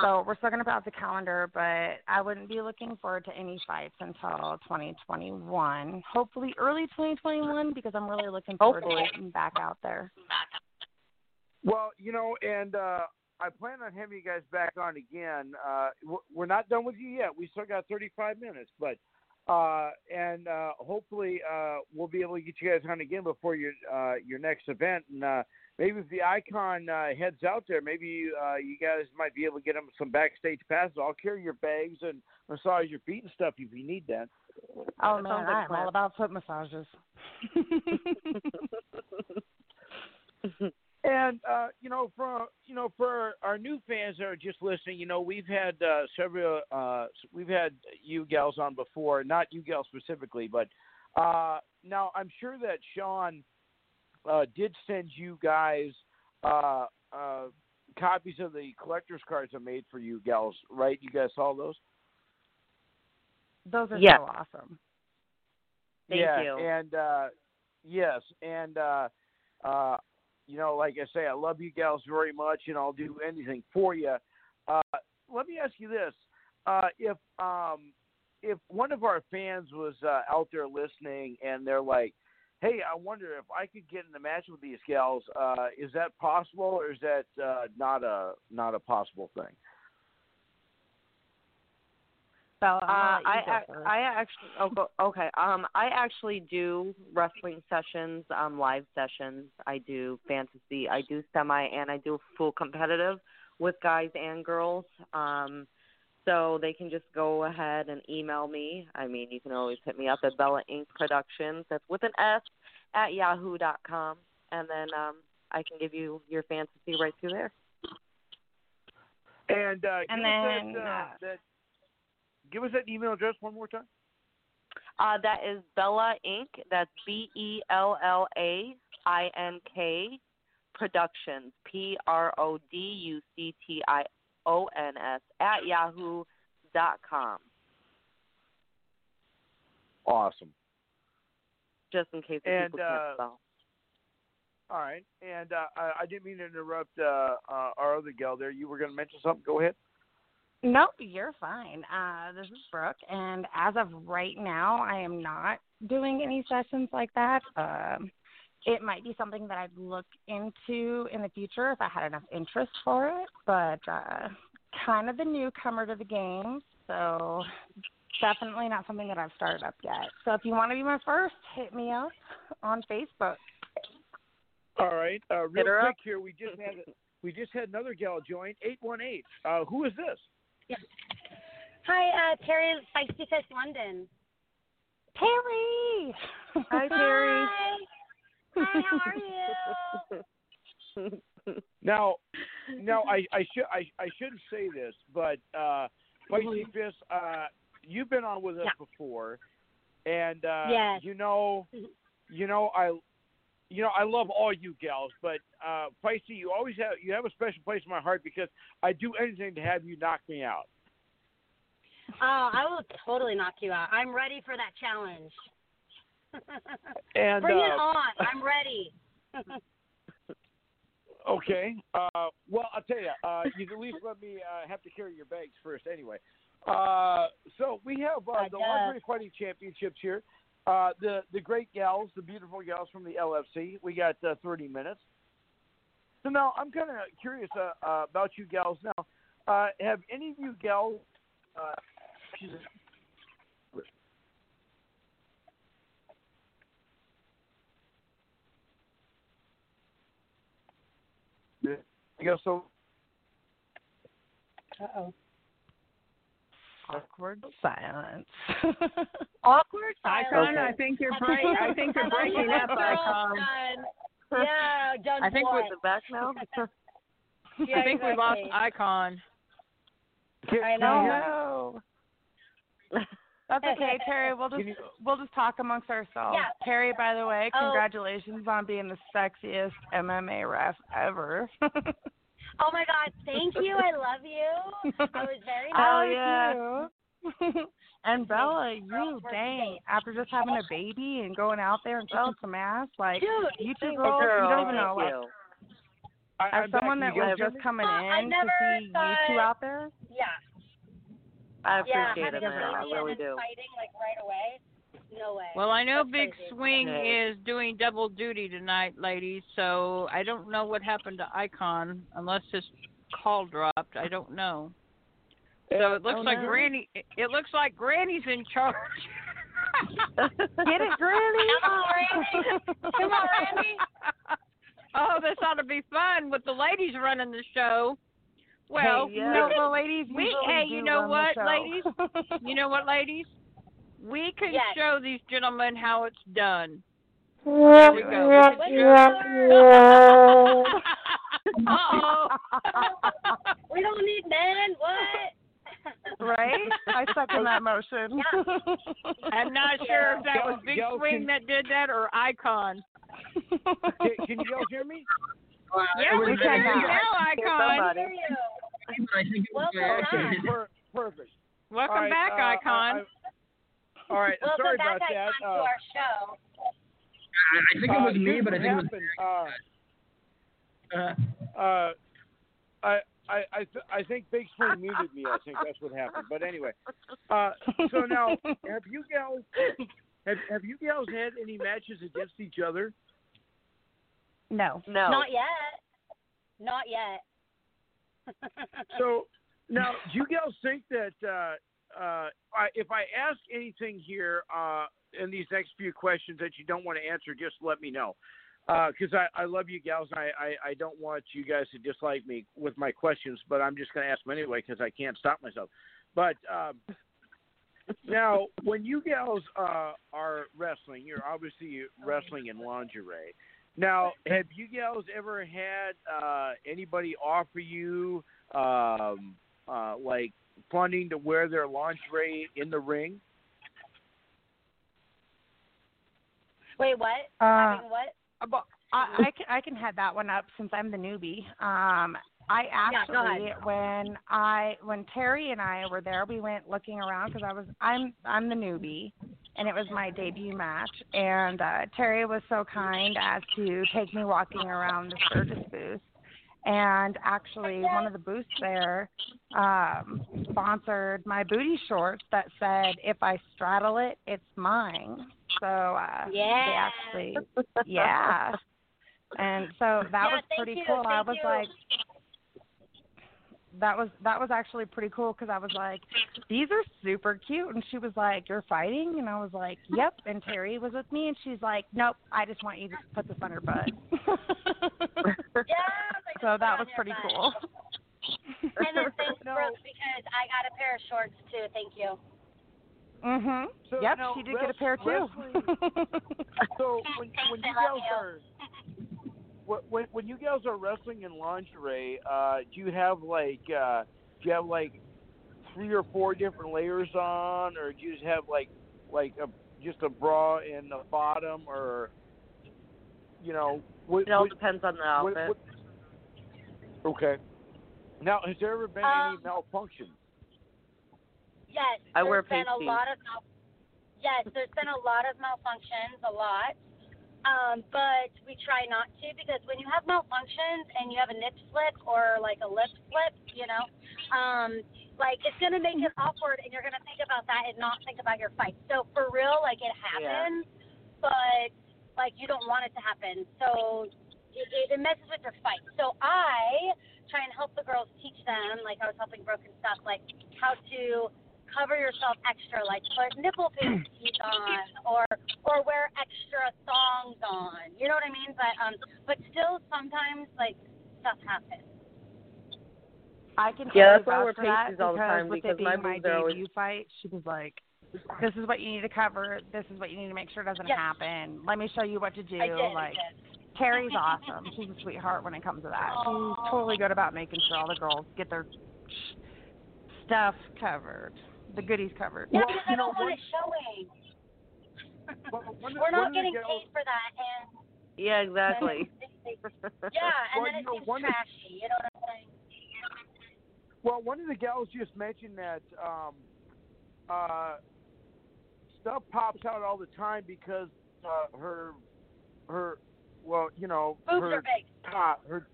So we're still going to put out the calendar, but I wouldn't be looking forward to any fights until twenty twenty-one. Hopefully early twenty twenty-one, because I'm really looking forward Hopefully. to getting back out there. Well, you know, and uh, I plan on having you guys back on again. Uh, we're not done with you yet. We still got thirty-five minutes, but uh, and uh, hopefully uh, we'll be able to get you guys on again before your uh, your next event. And uh, maybe if the Icon uh, heads out there, maybe uh, you guys might be able to get them some backstage passes. I'll carry your bags and massage your feet and stuff if you need that. Oh, man, I'm all about foot massages. And, uh, you know, for you know, for our new fans that are just listening, you know, we've had uh, several uh, – we've had you gals on before, not you gals specifically, but uh, now I'm sure that Sean – Uh, did send you guys uh, uh, copies of the collector's cards I made for you gals, right? You guys saw those? Those are yes. so awesome. Thank yeah, you. And, uh, yes, and, uh, uh, you know, like I say, I love you gals very much, and I'll do anything for you. Uh, let me ask you this. Uh, if, um, if one of our fans was uh, out there listening and they're like, hey, I wonder if I could get in the match with these gals. Uh, is that possible, or is that uh, not a not a possible thing? So uh, I I, I actually okay, okay um I actually do wrestling sessions, um live sessions. I do fantasy, I do semi, and I do full competitive with guys and girls. Um, So they can just go ahead and email me. I mean, you can always hit me up at Bella Incorporated. Productions. That's with an S at yahoo dot com. And then um, I can give you your fantasy right through there. And, uh, and give then, us that, uh, that, give us that email address one more time. Uh, that is Bella Incorporated. That's B E L L A I N K Productions. P R O D U C T I O N S at yahoo dot com. Awesome. Just in case and, people can't uh, spell. All right. And uh, I, I didn't mean to interrupt uh, uh, our other gal there. You were going to mention something. Go ahead. Nope, you're fine. Uh, this is Brooke. And as of right now, I am not doing any sessions like that. Um, it might be something that I'd look into in the future if I had enough interest for it, but uh, kind of the newcomer to the game, so definitely not something that I've started up yet. So if you want to be my first, hit me up on Facebook. All right. Uh, real quick up. here, we just had we just had another gal join, eight one eight. Uh, who is this? Yeah. Hi, uh, Terry Fikefest London. Terry! Hi, Terry. Hi. Hi, how are you? Now, now I, I should I, I should say this, but uh, Spicy Fist, uh, you've been on with us yeah. before, and uh, yes. you know, you know I, you know I love all you gals, but uh, Spicy, you always have you have a special place in my heart because I do anything to have you knock me out. Oh, I will totally knock you out. I'm ready for that challenge. And, Bring uh, it on. I'm ready. Okay. Uh, well, I'll tell you, uh, you can at least let me uh, have to carry your bags first anyway. Uh, so we have uh, the Lingerie Fighting Championships here. Uh, the, the great gals, the beautiful gals from the L F C. We got uh, thirty minutes. So now I'm kind of curious uh, uh, about you gals now. Uh, have any of you gals uh, – I guess so. Uh-oh. Awkward silence. Awkward silence. Icon, I think you're breaking. I think you're breaking up, Icon. Yeah, done. I think we're back now. Yeah, I think exactly. we lost Icon. I know. I know. That's okay, Perry. We'll just we'll just talk amongst ourselves. Yeah. Perry, by the way, congratulations oh. on being the sexiest M M A ref ever. Oh my God! Thank you. I love you. I was very proud oh, of yeah. you. And Bella, you dang! After just having a baby and going out there and selling some ass, like Dude, you two girls, girl, you don't even know. Like, I, as I'm someone that was just coming uh, in to see thought, you two out there, yeah. I appreciate yeah, it, man. I really do. Fighting, like, right away? No way. Well, I know That's Big crazy. Swing yeah. is doing double duty tonight, ladies, so I don't know what happened to Icon, unless his call dropped. I don't know. So it looks oh, like no. Granny. It looks like Granny's in charge. Get it, Granny? Come on, Granny. Come on, Granny. Oh, this ought to be fun with the ladies running the show. Well, hey, yeah. no, well, ladies, we, we hey, you know what, ladies? You know what, ladies? We can yes. show these gentlemen how it's done. Here we go. Uh-oh. We don't need men, what? Right? I suck in that motion. I'm not sure if that was Big Yo, Swing can... that did that or Icon. Can, can you guys hear me? Yeah, we can now, Icon. Welcome back. Perfect. Welcome all right, back, uh, Icon. Uh, all right, Welcome sorry back, about Icon that. Welcome back, Icon, to our show. I think it was uh, me, but I think happened. it was. Uh, uh, I I I, th- I think Big Swing muted me. I think that's what happened. But anyway, uh, so now have you gals have have you gals had any matches against each other? No, no, not yet, not yet. So now, do you guys think that uh, uh, I, if I ask anything here uh, in these next few questions that you don't want to answer, just let me know, because uh, I, I love you gals, and I, I, I don't want you guys to dislike me with my questions, but I'm just going to ask them anyway because I can't stop myself. But um, now, when you gals uh, are wrestling, you're obviously wrestling in lingerie. Now, have you gals ever had uh, anybody offer you, um, uh, like, funding to wear their lingerie in the ring? Wait, what? Uh, Having what? I, I, can, I can head that one up since I'm the newbie. Um, I actually, yeah, when I when Terry and I were there, we went looking around because I was I'm I'm the newbie. And it was my debut match, and uh, Terry was so kind as to take me walking around the Sturgis booth. And actually, one of the booths there um, sponsored my booty shorts that said, "If I straddle it, it's mine." So uh, yeah, they actually, yeah. And so that yeah, was pretty you, cool. I was you. like. That was that was actually pretty cool because I was like, these are super cute. And she was like, you're fighting? And I was like, yep. And Terry was with me, and she's like, nope, I just want you to put this on her butt. Yeah, like so that was pretty butt. cool. And then thanks, no. Brooke, because I got a pair of shorts, too. Thank you. Mm-hmm. So, yep, no, she did get a pair, too. So when, when you girls are... when, when you guys are wrestling in lingerie, uh, do you have like uh, do you have like three or four different layers on, or do you just have like like a, just a bra and a bottom, or you know? What, it all what, depends on the outfit. What, what, okay. Now, has there ever been um, any malfunction? Yes, I wear pink jeans. Mal- yes, there's been a lot of malfunctions, a lot. Um, but we try not to, because when you have malfunctions and you have a nip slip or like a lip slip, you know, um, like it's going to make it awkward and you're going to think about that and not think about your fight. So for real, like it happens, yeah. but like you don't want it to happen. So it, it messes with your fight. So I try and help the girls, teach them, like I was helping Brooke and stuff, like how to cover yourself extra, like put nipple pasties on, or or wear extra thongs on. You know what I mean? But um, but still, sometimes like stuff happens. I can yeah, that's why I wear pasties all the time, because my boobs are always. Fight, she was like, "This is what you need to cover. This is what you need to make sure doesn't yes. happen. Let me show you what to do." I did, like I did. Carrie's awesome. She's a sweetheart when it comes to that. Aww. She's totally good about making sure all the girls get their stuff covered. The goodies covered. Yeah, because I don't want it showing. We're not getting paid for that. And yeah, exactly. Yeah, and then it's trashy. You know what I'm saying? Well, one of the gals just mentioned that um, uh, stuff pops out all the time because uh, her, her, well, you know, boobs her, are big. Uh, her,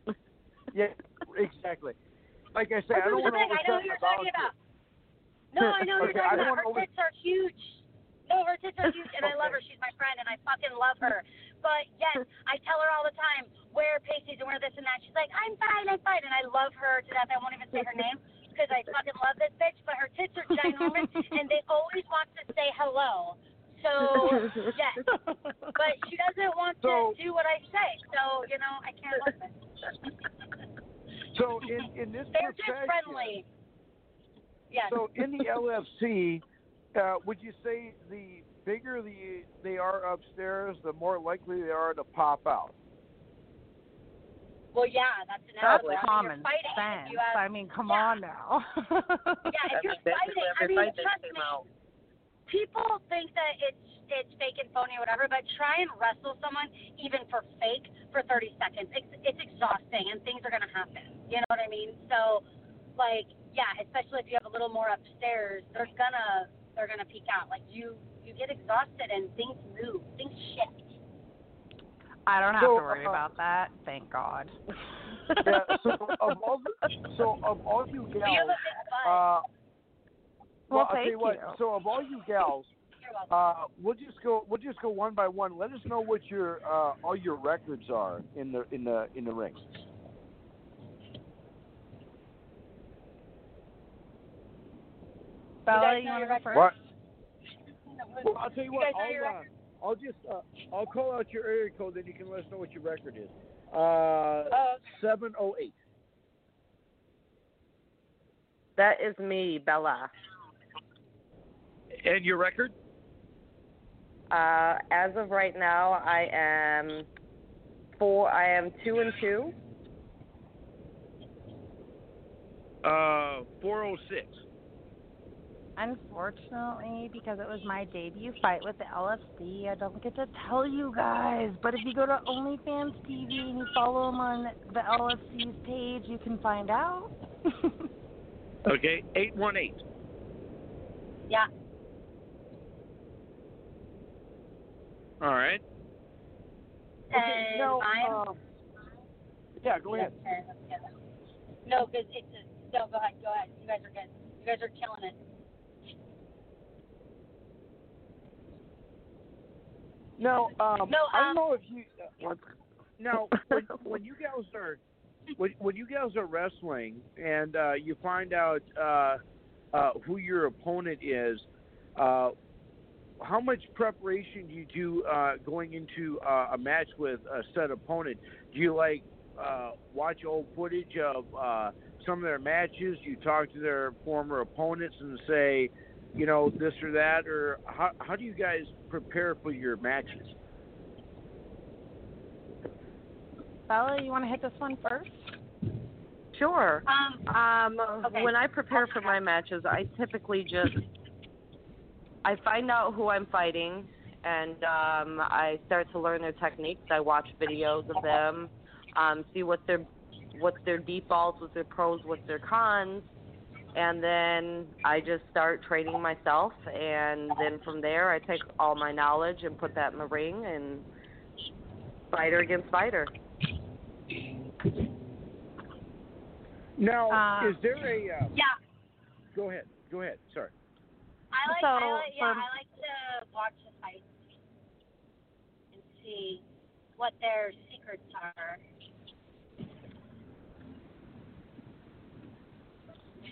yeah, exactly. Like I said, I don't want to. I know what you're talking about. No, I know okay, you're talking about. Her over... tits are huge. No, her tits are huge, and okay. I love her. She's my friend, and I fucking love her. But, yes, I tell her all the time, wear pasties and wear this and that. She's like, I'm fine, I'm fine. And I love her to death. I won't even say her name because I fucking love this bitch, but her tits are ginormous, and they always want to say hello. So, yes. But she doesn't want so, to do what I say. So, you know, I can't help it. So, in, in this they're just friendly. Yes. So in the L F C, uh, would you say the bigger the they are upstairs, the more likely they are to pop out? Well, yeah, that's inevitable. That's common sense. I mean, come yeah. on now. Yeah, if you're fighting, I mean, trust me. People think that it's it's fake and phony or whatever, but try and wrestle someone even for fake for thirty seconds. It's it's exhausting, and things are gonna happen. You know what I mean? So, like. Yeah, especially if you have a little more upstairs, they're gonna they're gonna peek out. Like you, you get exhausted and things move, things shift. I don't have so, to worry uh, about that, thank God. Yeah, so of all the, so of all you gals, uh, well, well thank you. What, so of all you gals, uh, we'll just go we'll just go one by one. Let us know what your uh, all your records are in the in the in the ring. Bella, you want to go first? What? Well, I'll tell you, you what. I'll, uh, I'll just uh, I'll call out your area code, then you can let us know what your record is. Uh, uh seven oh eight. That is me, Bella. And your record? Uh, as of right now, I am four. I am two and two. Uh, four oh six. Unfortunately, because it was my debut fight with the L F C, I don't get to tell you guys. But if you go to OnlyFans T V and you follow them on the L F C's page, you can find out. Okay, eight one eight. Yeah. All right. Okay, and no, um, yeah, go ahead. No, because it's a, no. Go ahead, go ahead. You guys are good. You guys are killing it. No, um, no, um, I don't know if you. Uh, now, when, when you guys are, when, when you guys are wrestling and uh, you find out uh, uh, who your opponent is, uh, how much preparation do you do uh, going into uh, a match with a set opponent? Do you like uh, watch old footage of uh, some of their matches? Do you talk to their former opponents and say, you know, this or that, or how, how do you guys prepare for your matches? Bella, you want to hit this one first? Sure. Um, um, okay. When I prepare for my matches, I typically just I find out who I'm fighting, and um, I start to learn their techniques. I watch videos of them, um, see what their what's their defaults, what's their pros, what's their cons, and then I just start training myself. And then from there, I take all my knowledge and put that in the ring and fighter against fighter. Now, uh, is there a... Uh, yeah. Go ahead. Go ahead. Sorry. I like, so, I like, yeah, um, I like to watch the fights and see what their secrets are.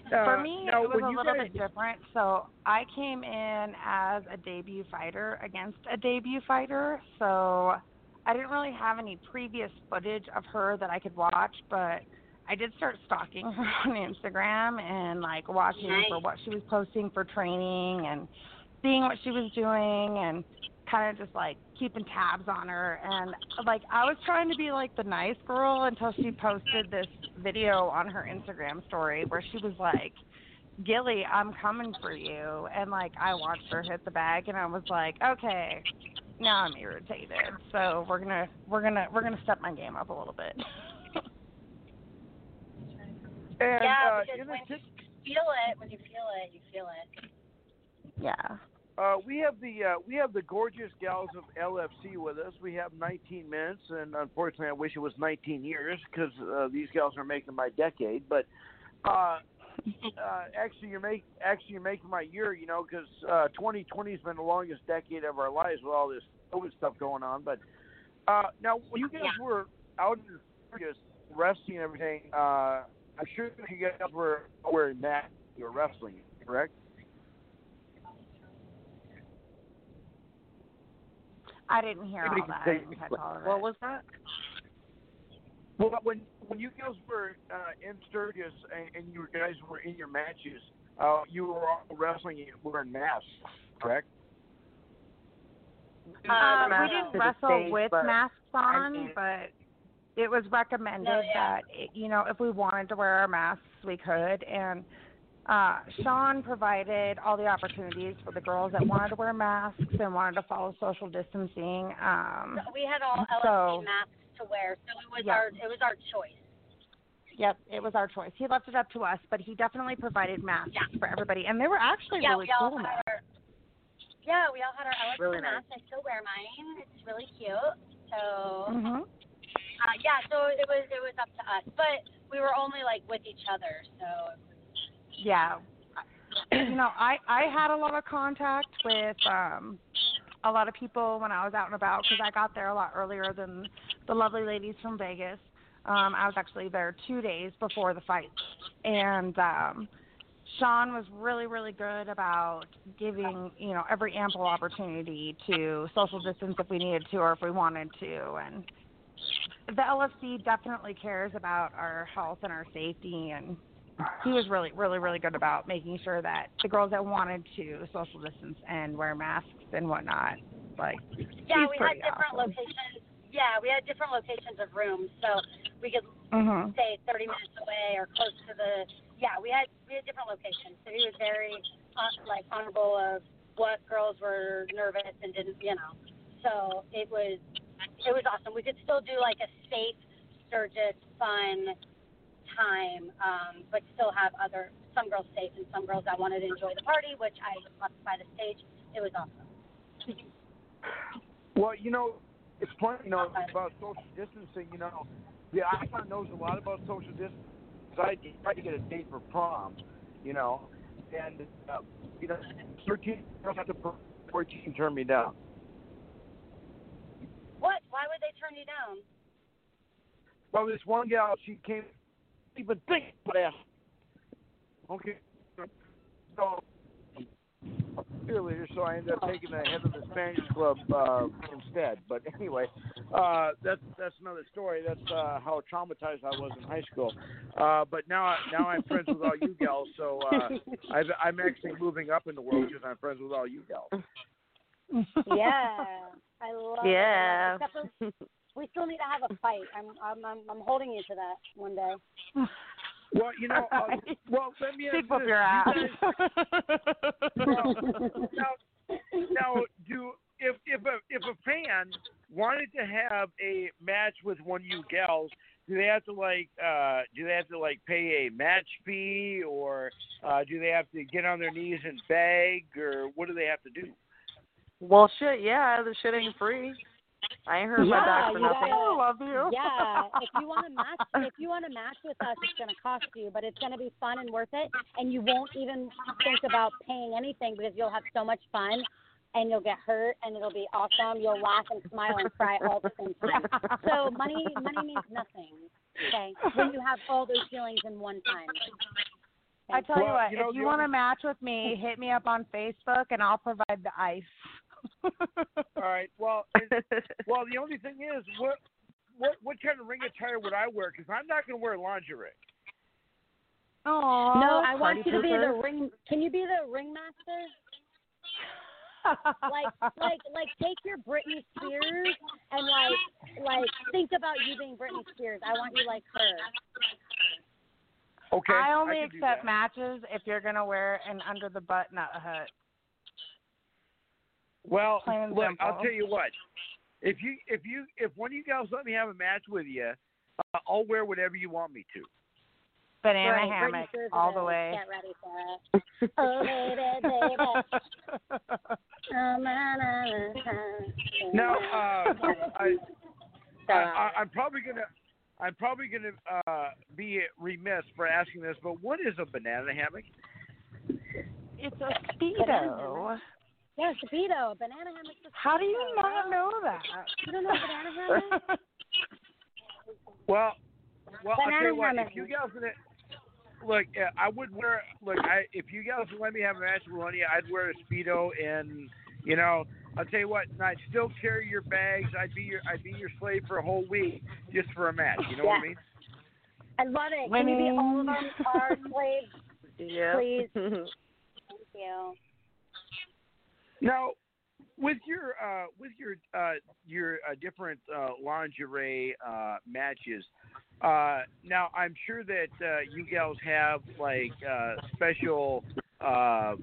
Uh, For me, no, it was a little bit different. So I came in as a debut fighter against a debut fighter. So I didn't really have any previous footage of her that I could watch, but I did start stalking her on Instagram and, like, watching nice. for what she was posting for training and seeing what she was doing and kind of just, like, keeping tabs on her. And, like, I was trying to be, like, the nice girl until she posted this video on her Instagram story where she was like, Gilly, I'm coming for you. And, like, I watched her hit the bag, and I was like, okay, now I'm irritated. So we're going to we're going to we're going to step my game up a little bit. And, yeah, uh, because when you feel it, when you feel it, you feel it. Yeah. Uh, we have the uh, we have the gorgeous gals of L F C with us. We have nineteen minutes, and unfortunately, I wish it was nineteen years because uh, these gals are making my decade. But uh, uh, actually, you're make actually you're making my year, you know, because uh, twenty twenty has been the longest decade of our lives with all this COVID stuff going on. But uh, now, when you guys yeah. were out in the wrestling and everything, uh, I'm sure you guys were wearing masks. You were wrestling, correct? I didn't hear all that. I didn't catch all of it. What was that? Well, when when you guys were uh, in Sturgis and, and you guys were in your matches, uh, you were all wrestling and wearing masks, correct? Uh, we didn't wrestle with masks on, but it was recommended no, yeah. that, you know, if we wanted to wear our masks, we could. And uh, Sean provided all the opportunities for the girls that wanted to wear masks and wanted to follow social distancing. Um, so we had all L F C so, masks to wear, so it was yeah. our it was our choice. Yep, it was our choice. He left it up to us, but he definitely provided masks yeah. for everybody. And they were actually yeah, really we cool masks. Our, yeah, we all had our L F C really masks. Nice. I still wear mine. It's really cute. So... Mm-hmm. Uh, yeah, so it was it was up to us, but we were only like with each other, so. Yeah, you know, I, I had a lot of contact with um, a lot of people when I was out and about because I got there a lot earlier than the lovely ladies from Vegas. Um, I was actually there two days before the fight, and um, Sean was really really good about giving you know every ample opportunity to social distance if we needed to or if we wanted to, and. The L F C definitely cares about our health and our safety, and he was really, really, really good about making sure that the girls that wanted to social distance and wear masks and whatnot, like yeah, we had different awesome. locations. Yeah, we had different locations of rooms, so we could mm-hmm. stay thirty minutes away or close to the. Yeah, we had we had different locations, so he was very uh, like honorable of what girls were nervous and didn't, you know. So it was. It was awesome. We could still do, like, a safe, Sturgis, fun time, um, but still have other some girls safe and some girls that wanted to enjoy the party, which I left by the stage. It was awesome. Well, you know, it's funny, you know, about social distancing, you know. The Icon knows a lot about social distancing. I tried to get a date for prom, you know, and, uh, you know, thirteen, fourteen turned me down. What? Why would they turn you down? Well, this one gal, she came, even think about that. Okay. So, cheerleader, so I ended up taking the head of the Spanish club uh, instead. But anyway, uh, that's that's another story. That's uh, how traumatized I was in high school. Uh, but now, I, now I'm friends with all you gals, so uh, I've, I'm actually moving up in the world because I'm friends with all you gals. Yeah. I love yeah. it. Yeah. we still need to have a fight. I'm I'm I'm, I'm holding you to that one day. Well, you know, uh, well, let me ask you this. Now, now, do if if a if a fan wanted to have a match with one of you gals, do they have to like uh, do they have to like pay a match fee, or uh, do they have to get on their knees and beg, or what do they have to do? Well, shit, yeah, the shit ain't free. I ain't heard yeah, my back for nothing. I love you. Yeah, if you want to match, if you want to match with us, it's gonna cost you, but it's gonna be fun and worth it, and you won't even think about paying anything because you'll have so much fun, and you'll get hurt, and it'll be awesome. You'll laugh and smile and cry all the same time. So money, money means nothing. Okay, when you have all those feelings in one time. I tell well, you what, you know, if you want to match with me, hit me up on Facebook, and I'll provide the ice. All right. Well, it, well, the only thing is, what what what kind of ring attire would I wear? Because I'm not going to wear lingerie. Oh no! I want you to be the ring. Can you be the ringmaster? Like, like, like, take your Britney Spears and like, like, think about you being Britney Spears. I want you like her. Okay. I only I accept matches if you're going to wear an under the butt nut hut. Well, look, I'll tell you what. If you, if you, if one of you guys let me have a match with you, uh, I'll wear whatever you want me to. Banana right, hammock sure all the way. Get ready for it. Oh baby, baby. Now, uh, I, I, I, I'm probably gonna, I'm probably gonna uh, be remiss for asking this, but what is a banana hammock? It's a speedo. Yeah, speedo, banana hammock. How do you not know that? You don't know banana hammock? Well, well, banana I'll tell you what. Hammock. If you guys would, look, I would wear. Look, I, if you guys would let me have a match with one of you, I'd wear a speedo, and you know, I'll tell you what. I'd still carry your bags. I'd be your, I'd be your slave for a whole week just for a match. You know yeah. what I mean? I love it. Winning. Can you be all of them our slaves, yeah. please? Thank you. Now, with your uh, with your uh, your uh, different uh, lingerie uh, matches, uh, now I'm sure that uh, you gals have like uh, special uh,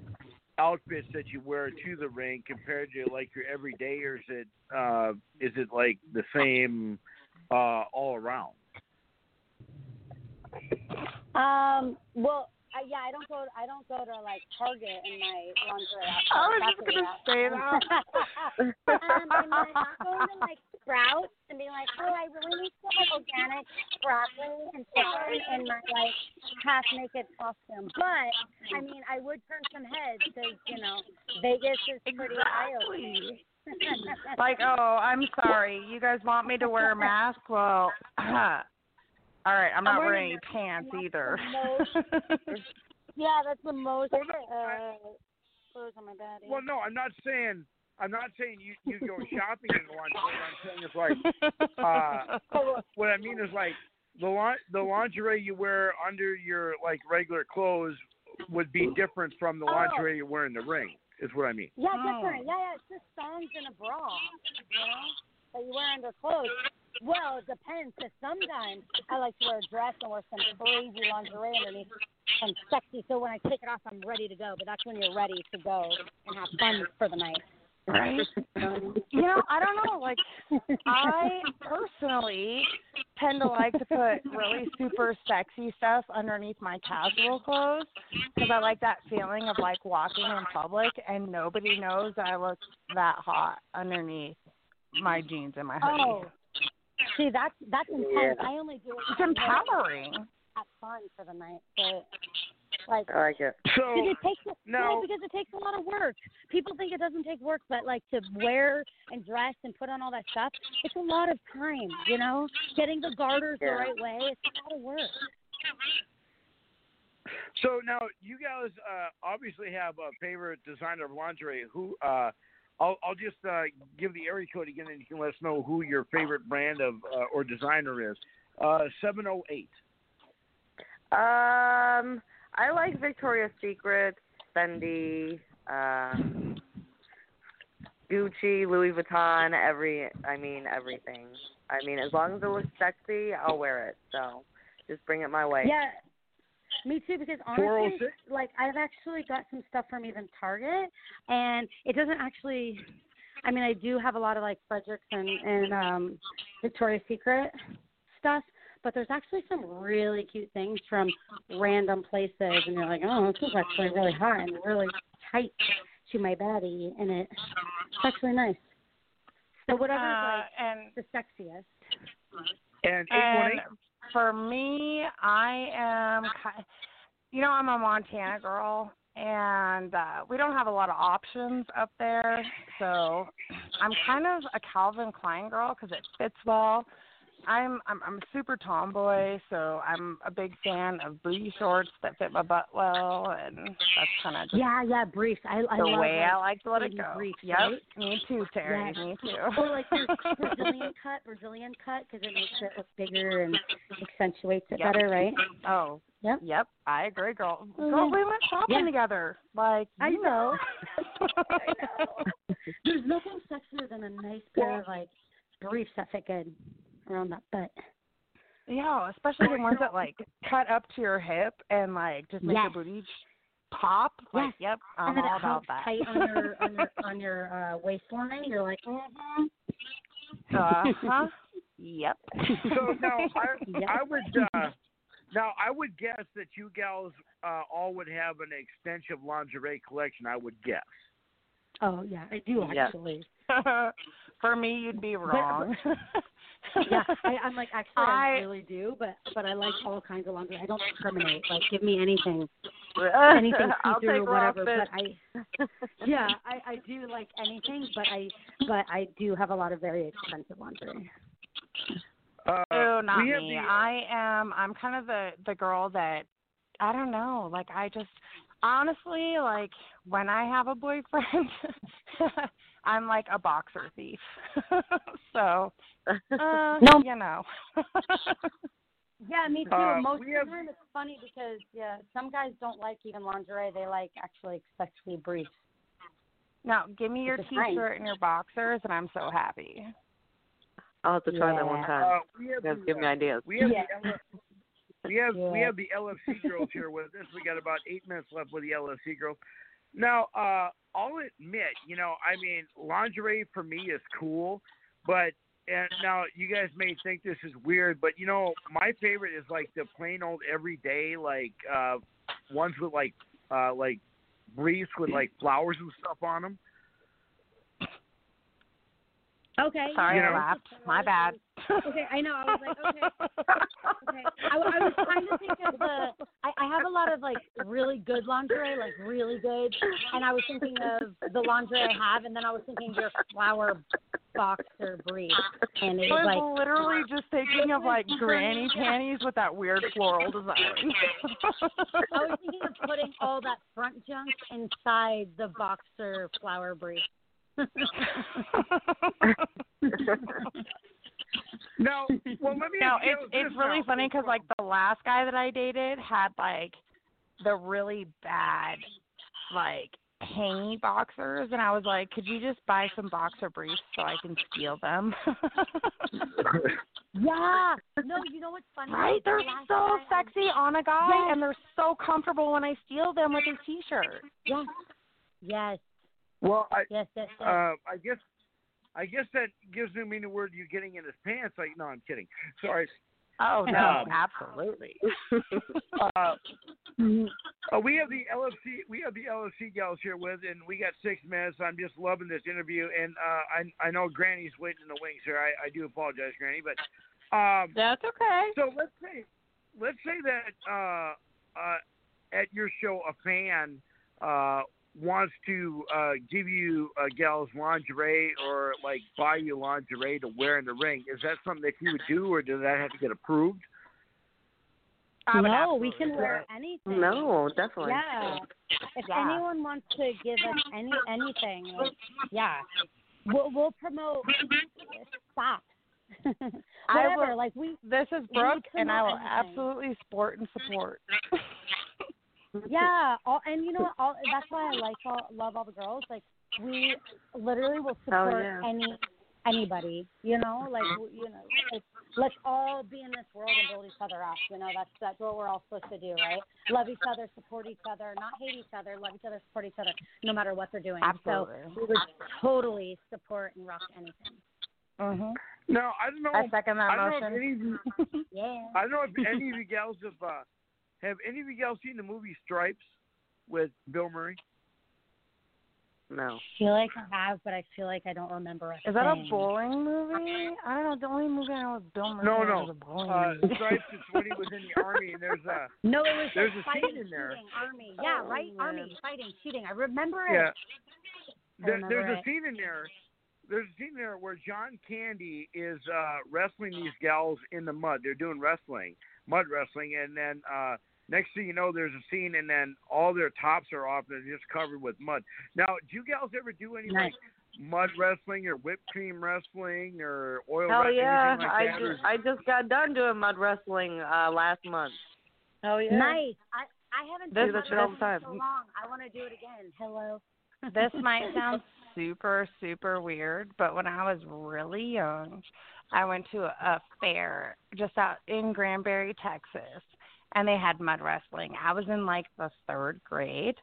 outfits that you wear to the ring compared to like your everyday, or is it uh, is it like the same uh, all around? Um. Well. Uh, yeah, I don't go. I don't go to like Target in my lingerie. I was That's just gonna say that. um, I'm not going to like Sprouts and be like, oh, I really need to have organic broccoli and chicken in my like half naked costume. But I mean, I would turn some heads because you know Vegas is pretty exactly. eye-opening. Like, oh, I'm sorry, you guys want me to wear a mask? Well. All right, I'm not I'm wearing, wearing pants that's either. Most, yeah, that's the most well, no, uh, clothes on my body. Well, no, I'm not saying I'm not saying you, you go shopping in the lingerie. What I'm saying is like uh, what I mean is like the the lingerie you wear under your like regular clothes would be different from the lingerie oh. you wear in the ring. Is what I mean. Yeah, oh. different. Yeah, yeah, it's just thongs and a bra, you know, that you wear under clothes. Well, it depends, because sometimes I like to wear a dress and wear some crazy lingerie underneath and sexy, so when I take it off, I'm ready to go. But that's when you're ready to go and have fun for the night. Right? You know, I don't know. Like, I personally tend to like to put really super sexy stuff underneath my casual clothes because I like that feeling of, like, walking in public and nobody knows that I look that hot underneath my jeans and my hoodie. Oh. See, that's that's intense. Yeah. I only do it. It's empowering. Have fun for the night, but like I like it. So it takes a, no. because it takes a lot of work. People think it doesn't take work, but like to wear and dress and put on all that stuff, it's a lot of time. You know, getting the garters yeah. the right way, it's a lot of work. So now you guys uh, obviously have a favorite designer of lingerie who. Uh, I'll, I'll just uh, give the area code again, and you can let us know who your favorite brand of uh, or designer is. Uh, seven oh eight. Um, I like Victoria's Secret, Fendi, um, Gucci, Louis Vuitton. Every, I mean, everything. I mean, as long as it looks sexy, I'll wear it. So just bring it my way. Yeah, me too, because honestly, like, I've actually got some stuff from even Target, and it doesn't actually – I mean, I do have a lot of, like, Frederick's and, and um, Victoria's Secret stuff, but there's actually some really cute things from random places, and you're like, oh, this is actually really hot and really tight to my body, and it's actually nice. So whatever's, uh, like, and, the sexiest. And, and for me, I am, you know, I'm a Montana girl, and uh, we don't have a lot of options up there. So I'm kind of a Calvin Klein girl because it fits well. I'm, I'm I'm a super tomboy, so I'm a big fan of booty shorts that fit my butt well, and that's kind of just yeah, yeah, briefs. I, I the love way like, I like to let it go. Briefs, yep, right? Me too, Terry. Yes. Me too. Or like this Brazilian cut, Brazilian cut, because it makes it look bigger and accentuates it yep. better, right? Oh, yep, yep. I agree, girl. Mm-hmm. Girl, we went shopping yeah. together. Like I you know. know. I know. There's nothing sexier than a nice pair of like briefs that fit good. Around that butt. Yeah, especially the ones that, like, cut up to your hip and, like, just make yes. your booty pop. Like, yes. yep, I'm all about that. And then it holds tight on your, on your, on your uh, waistline. You're like, mm-hmm. Uh-huh. Yep. So, now, I, yep. I would, uh, now, I would guess that you gals uh, all would have an extensive lingerie collection, I would guess. Oh, yeah, I do, actually. Yes. For me, you'd be wrong. But, but, yeah, I, I'm like, actually, I, I really do, but, but I like all kinds of lingerie. I don't discriminate. Like, give me anything, anything see-through or whatever. But I, yeah, I, I do like anything, but I but I do have a lot of very expensive lingerie. Uh, no, not me. The, I am. I'm kind of the the girl that I don't know. Like, I just honestly like when I have a boyfriend. I'm like a boxer thief. so, uh, no. you know. yeah, me too. Uh, Most of the time it's funny because yeah, some guys don't like even lingerie. They like actually sexually briefs. Now, give me your T-shirt nice. and your boxers, and I'm so happy. I'll have to try yeah. that one time. Uh, you guys give me ideas. We have, yeah. the, L- we, have, yeah. we have the L F C girls here with us. We got about eight minutes left with the L F C girls. Now, uh, I'll admit, you know, I mean, lingerie for me is cool, but and now you guys may think this is weird, but, you know, my favorite is, like, the plain old everyday, like, uh, ones with, like, uh, like briefs with, like, flowers and stuff on them. Okay. Sorry, you know, I laughed. My bad. Okay, I know. I was like, okay. okay. I, I was trying to think of the – I have a lot of, like, really good lingerie, like really good, and I was thinking of the lingerie I have, and then I was thinking your flower boxer brief. And it was, like – I was literally just thinking of, like, granny panties with that weird floral design. I was thinking of putting all that front junk inside the boxer flower brief. no, well, let me no, it's it's really now. funny because like the last guy that I dated had like the really bad like hangy boxers, and I was like, could you just buy some boxer briefs so I can steal them? yeah, no, you know what's funny? Right, they're the so sexy I'm... on a guy, yes. and they're so comfortable when I steal them with his T-shirt. Yes, yes. Well, I, yes, yes, yes. Uh, I guess I guess that gives me meaning word you getting in his pants. Like, no, I'm kidding. Sorry. Oh, no, um, absolutely. uh, uh, we have the L F C we have the L F C gals here with, and we got six minutes. I'm just loving this interview, and uh, I I know Granny's waiting in the wings here. I, I do apologize, Granny, but um, that's okay. So let's say let's say that uh, uh, at your show a fan. Uh, wants to uh, give you uh, gals lingerie or, like, buy you lingerie to wear in the ring. Is that something that you would do, or does that have to get approved? No, we can wear anything. No, definitely. Yeah. If yeah. anyone wants to give us any anything, like, yeah, we'll, we'll promote socks. Whatever. I will, like, we, this is Brooke, and I will anything. absolutely sport and support. Yeah, all, and you know what? All, that's why I like all, love all the girls. Like we literally will support oh, yeah. any anybody, you know, like, you know, it's, let's all be in this world and build each other up. You know, that's, that's what we're all supposed to do, right? Love each other, support each other, not hate each other, love each other, support each other, no matter what they're doing. Absolutely. So we would totally support and rock anything. Mm-hmm. No, I don't know. I second that I motion. Know you, yeah. I don't know if any of you gals have, uh, have any of you gals seen the movie Stripes with Bill Murray? No. I feel like I have, but I feel like I don't remember a Is thing. That a bowling movie? I don't know. The only movie I know with Bill Murray no, no. was a bowling uh, movie. Stripes is when he was in the Army, and there's a No, it was there's a fighting, scene in there. Shooting, Army. Yeah, oh, right? Man. Army, fighting, shooting. I remember it. Yeah. I remember there, there's it. a scene in there. There's a scene there where John Candy is uh, wrestling these gals in the mud. They're doing wrestling, mud wrestling, and then uh, next thing you know, there's a scene, and then all their tops are off, and they're just covered with mud. Now, do you gals ever do any nice. like mud wrestling or whipped cream wrestling or oil Hell wrestling? Hell yeah, like I, that, just, I just got done doing mud wrestling uh, last month. Oh yeah, nice. I I haven't done that in so long. I want to do it again. Hello. This might sound super, super weird, but when I was really young, I went to a fair just out in Granbury, Texas, and they had mud wrestling. I was in like the third grade,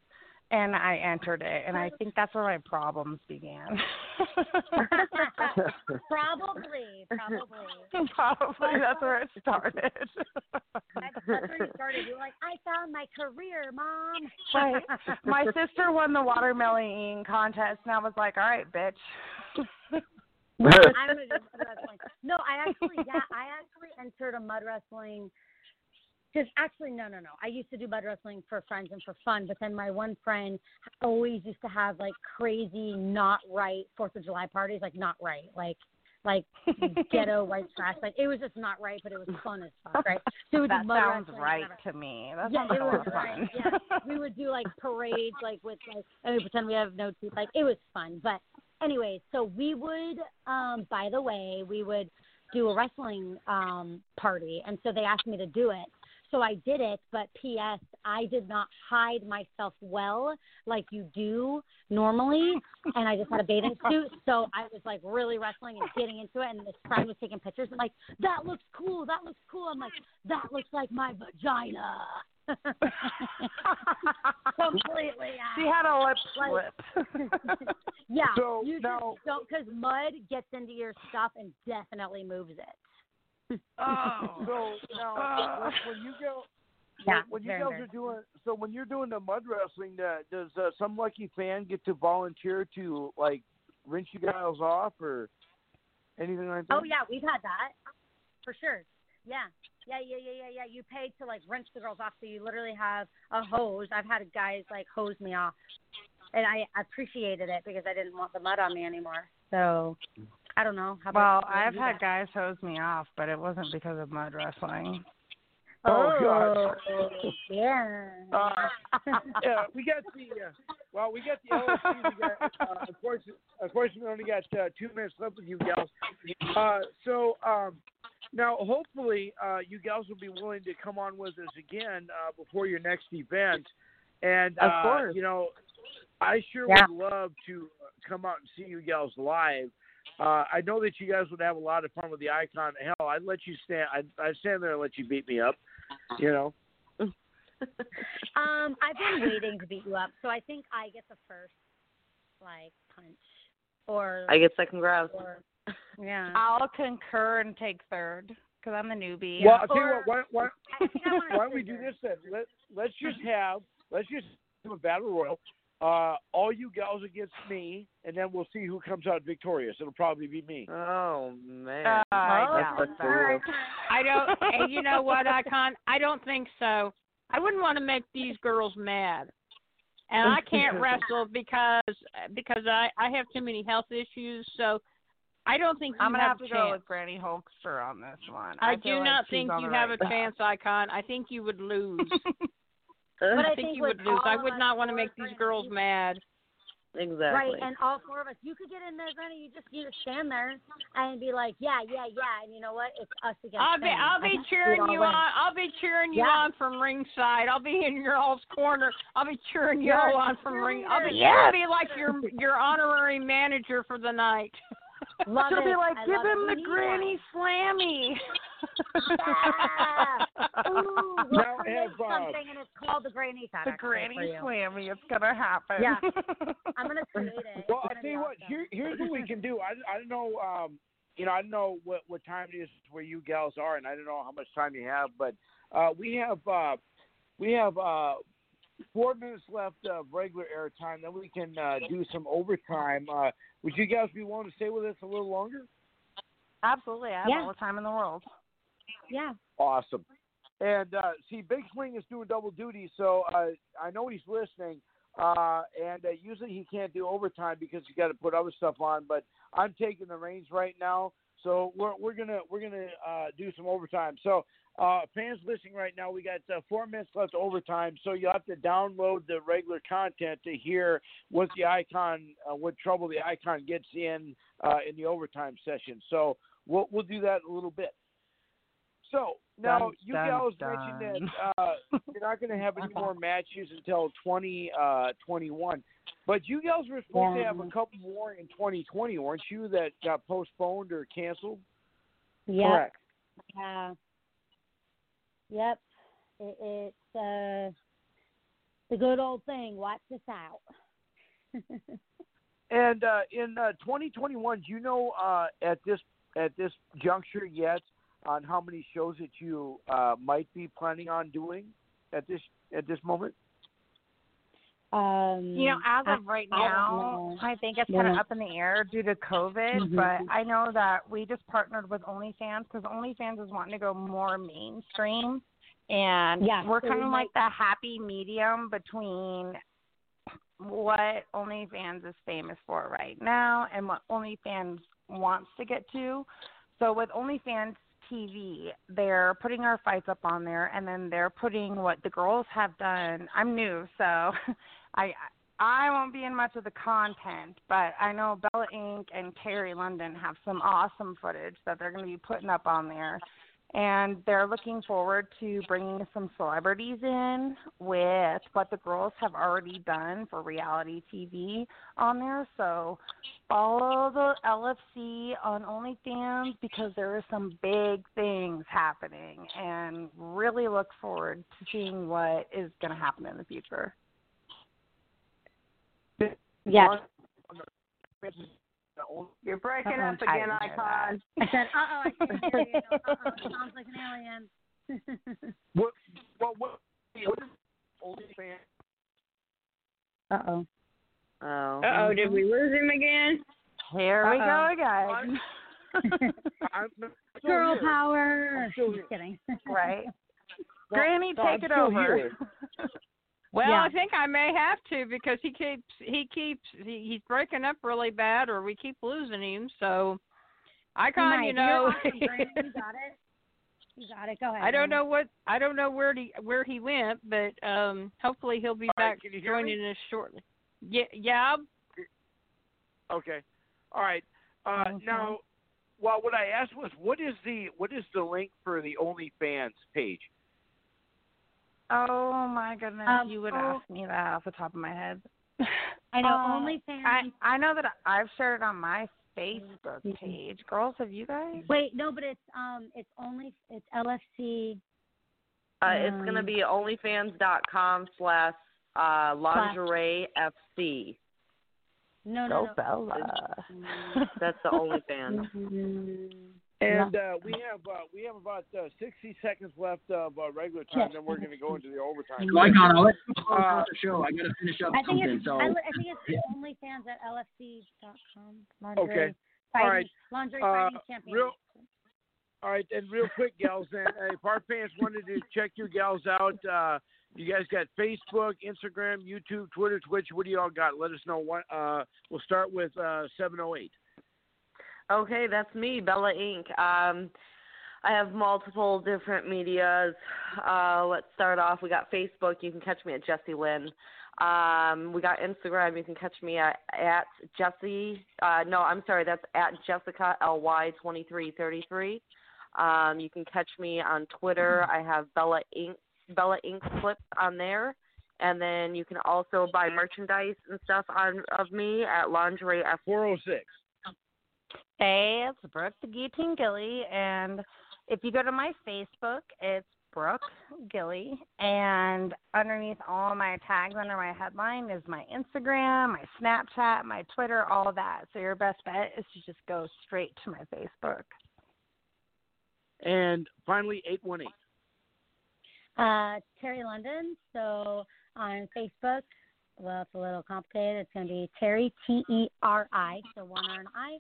and I entered it, and I think that's where my problems began. probably, probably. Probably that's where it started. That's, that's where you started. You were like, I found my career, Mom. Right. My sister won the watermelon eating contest, and I was like, all right, bitch. I'm gonna just mud wrestling. No, I actually, yeah, I actually entered a mud wrestling. Because actually, no, no, no. I used to do mud wrestling for friends and for fun, but then my one friend always used to have, like, crazy, not right fourth of July parties, like, not right, like, like ghetto white trash. Like, it was just not right, but it was fun as fuck, right? So that mud sounds right to me. That yeah, sounds it was fun. Right, yeah. We would do, like, parades, like, with, like, and we pretend we have no teeth. Like, it was fun. But anyway, so we would, um, by the way, we would do a wrestling um, party, and so they asked me to do it. So I did it, but P S I did not hide myself well like you do normally, and I just had a bathing suit, so I was, like, really wrestling and getting into it, and this friend was taking pictures, and, like, that looks cool, that looks cool. I'm like, that looks like my vagina. Completely. Out. She had a lip slip. Like, yeah, so, you no. just don't, because mud gets into your stuff and definitely moves it. Oh, so now uh, when you go, yeah, when you guys are doing, so when you're doing the mud wrestling, uh, does uh, some lucky fan get to volunteer to, like, rinse you guys off or anything like that? Oh yeah, we've had that for sure. Yeah, yeah, yeah, yeah, yeah, yeah. You pay to, like, rinse the girls off, so you literally have a hose. I've had guys, like, hose me off, and I appreciated it because I didn't want the mud on me anymore. So. I don't know. How about well, I've had that? guys hose me off, but it wasn't because of mud wrestling. Oh, oh God. Yeah. Uh, yeah, we got the, uh, well, we got the L S C. We got, uh, of, course, of course, we only got uh, two minutes left with you gals. Uh, so um, now, hopefully, uh, you gals will be willing to come on with us again uh, before your next event. And, uh, of course. You know, I sure yeah. would love to come out and see you gals live. Uh, I know that you guys would have a lot of fun with the Icon. Hell, I'd let you stand. I'd, I'd stand there and let you beat me up, you know. um, I've been waiting to beat you up, so I think I get the first, like, punch. Or I get second grab. Yeah. I'll concur and take third because I'm the newbie. Well, I'll tell you what. Why, why, why don't we do this then? Let Let's just have let's just have a battle royal. Uh, all you gals against me, and then we'll see who comes out victorious. It'll probably be me. Oh, man. Oh, oh, cool. I don't, and you know what, Icon? I don't think so. I wouldn't want to make these girls mad. And I can't wrestle because because I, I have too many health issues, so I don't think you I'm gonna have, have to go with Granny Hulkster on this one. I, I do like not think you have right a chance, Icon. I think you would lose. But I, I think, think you would lose. I would not want to make these girls people. mad. Exactly. Right, and all four of us. You could get in there, Granny. You just you just stand there and be like, yeah, yeah, yeah. And you know what? It's us against I'll be, I'll be cheering you on. I'll be cheering you yeah. on from ringside. I'll be in your all's corner. I'll be cheering you all on from ring. I'll be, yes. I'll be like your your honorary manager for the night. Love She'll it. be like, I give him the granny slammy. Yeah. Ooh, we'll make something and it's called the granny slammy. The granny slammy. It's gonna happen. Yeah. I'm gonna create it. Well, I'll tell you what. Here, here's what we can do. I, I don't know. Um, you know, I don't know what what time it is where you gals are, and I don't know how much time you have, but uh, we have uh, we have. Uh, Four minutes left of regular air time. Then we can uh, do some overtime. Uh, would you guys be willing to stay with us a little longer? Absolutely. I have yeah. all the time in the world. Yeah. Awesome. And, uh, see, Big Swing is doing double duty, so uh, I know he's listening. Uh, and uh, usually he can't do overtime because he's got to put other stuff on. But I'm taking the reins right now, so we're we're gonna we're gonna uh, do some overtime. So. Uh, fans listening right now, we got uh, four minutes left overtime, so you'll have to download the regular content to hear what the icon, uh, what trouble the icon gets in uh, in the overtime session. So we'll we'll do that in a little bit. So now dun, you dun, guys dun. mentioned that uh, you're not going to have any more matches until twenty twenty-one, but you guys were supposed yeah. to have a couple more in twenty twenty, weren't you? That got postponed or canceled. Yeah. Correct. Yeah. Uh, Yep, it, it's uh, the good old thing. Watch this out. And uh, in uh, twenty twenty-one, do you know uh, at this at this juncture yet on how many shows that you uh, might be planning on doing at this at this moment? Um, you know, as of right I, now, I, I think it's yeah. kind of up in the air due to COVID, mm-hmm. but I know that we just partnered with OnlyFans because OnlyFans is wanting to go more mainstream, and yeah, we're so kind we of might... like the happy medium between what OnlyFans is famous for right now and what OnlyFans wants to get to. So with OnlyFans T V, they're putting our fights up on there, and then they're putting what the girls have done. I'm new, so I I won't be in much of the content, but I know Bella Incorporated and Carrie London have some awesome footage that they're going to be putting up on there, and they're looking forward to bringing some celebrities in with what the girls have already done for reality T V on there. So follow the L F C on OnlyFans because there are some big things happening, and really look forward to seeing what is going to happen in the future. Yes. You're breaking uh-oh, up again, Icon. I said, uh-oh, I can't hear you. Uh-oh, sounds like an alien. What, what, what, what is OnlyFans? Uh-oh. Oh. Uh-oh, did we lose him again? Here uh-oh. we go again. I'm, I'm Girl here. power. I'm still Just kidding. Right. Well, Granny, no, take I'm it over. Well, yeah. I think I may have to because he keeps he keeps he, he's breaking up really bad, or we keep losing him. So, Icon, right. you know, awesome, you got it. You got it. Go ahead. I don't know what I don't know where he where he went, but um, hopefully he'll be all back right, joining us shortly. Yeah. Yeah. Okay. All right. Uh, okay. Now, well, what I asked was, what is the what is the link for the OnlyFans page? Oh, my goodness. Um, you would oh, ask me that off the top of my head. I know. Um, OnlyFans. I, I know that I've shared it on my Facebook page. Girls, have you guys? Wait, no, but it's um, it's only it's L F C. Um, uh, it's going to be OnlyFans.com slash uh, lingerie F C. No, no, no. Bella. That's the OnlyFans. Mm-hmm. And uh, we have uh, we have about uh, sixty seconds left of uh, regular time, then we're going to go into the overtime. Well, I got to let you close out the show. I got to finish up I something. Think so. I, I think it's yeah. OnlyFans at L F C dot com. Okay. Fighting. All right. Lingerie Fighting uh, Championships. Real, all right, and real quick, gals, then, if our fans wanted to check your gals out, uh, you guys got Facebook, Instagram, YouTube, Twitter, Twitch. What do you all got? Let us know. What, uh, we'll start with uh, seven oh eight. Okay, that's me, Bella Incorporated. Um, I have multiple different medias. Uh, let's start off. We got Facebook. You can catch me at Jessie Lynn. Um, we got Instagram. You can catch me at, at Jessie. Uh, no, I'm sorry. That's at Jessica L Y twenty-three thirty-three. Um, you can catch me on Twitter. I have Bella Incorporated. Bella Incorporated clips on there. And then you can also buy merchandise and stuff on of me at Lingerie F four oh six. Hey, it's Brooke the Guillotine Gilly, and if you go to my Facebook, it's Brooke Gilly, and underneath all my tags under my headline is my Instagram, my Snapchat, my Twitter, all that. So your best bet is to just go straight to my Facebook. And finally, eight one eight. Uh, Terry London. So on Facebook, well, it's a little complicated. It's going to be Terry, T E R I, so one R and I.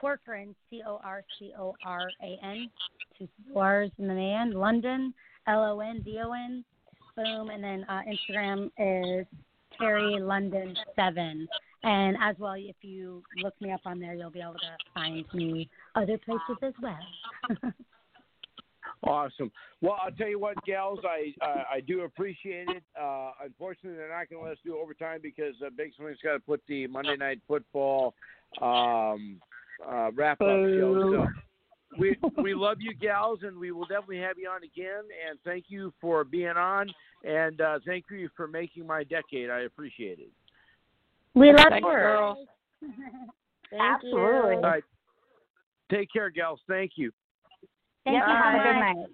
Corcoran, C O R C O R A N, two R's in the man. London, L O N D O N, boom. And then uh, Instagram is Terry London seven. And as well, if you look me up on there, you'll be able to find me other places as well. Awesome. Well, I'll tell you what, gals, I uh, I do appreciate it. Uh, unfortunately, they're not going to let us do overtime because uh, Big Swing's got to put the Monday Night Football um, uh, wrap up show. So we we love you, gals, and we will definitely have you on again. And thank you for being on, and uh, thank you for making my decade. I appreciate it. We love you, girl. Absolutely. All right. Take care, gals. Thank you. Thank you. Have a good night.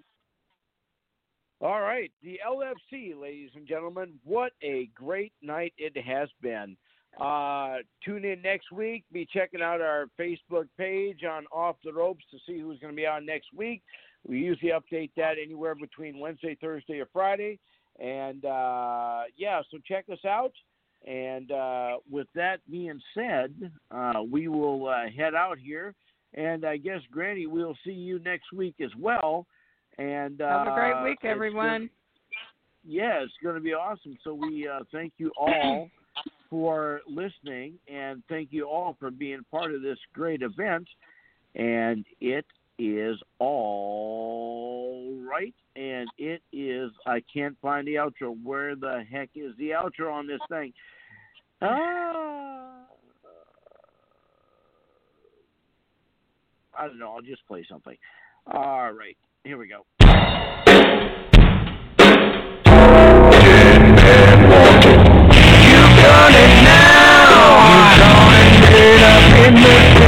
All right. The L F C, ladies and gentlemen, what a great night it has been. Uh, tune in next week. Be checking out our Facebook page on Off the Ropes to see who's going to be on next week. We usually update that anywhere between Wednesday, Thursday, or Friday. And, uh, yeah, so check us out. And uh, with that being said, uh, we will uh, head out here. And I guess, Granny, we'll see you next week as well. And uh, have a great week, everyone. Yeah, it's going to be awesome. So we uh, thank you all for listening, and thank you all for being part of this great event. And it is all right. And it is, I can't find the outro. Where the heck is the outro on this thing? Ah. I don't know. I'll just play something. All right. Here we go. You've done it now. You've done it up in the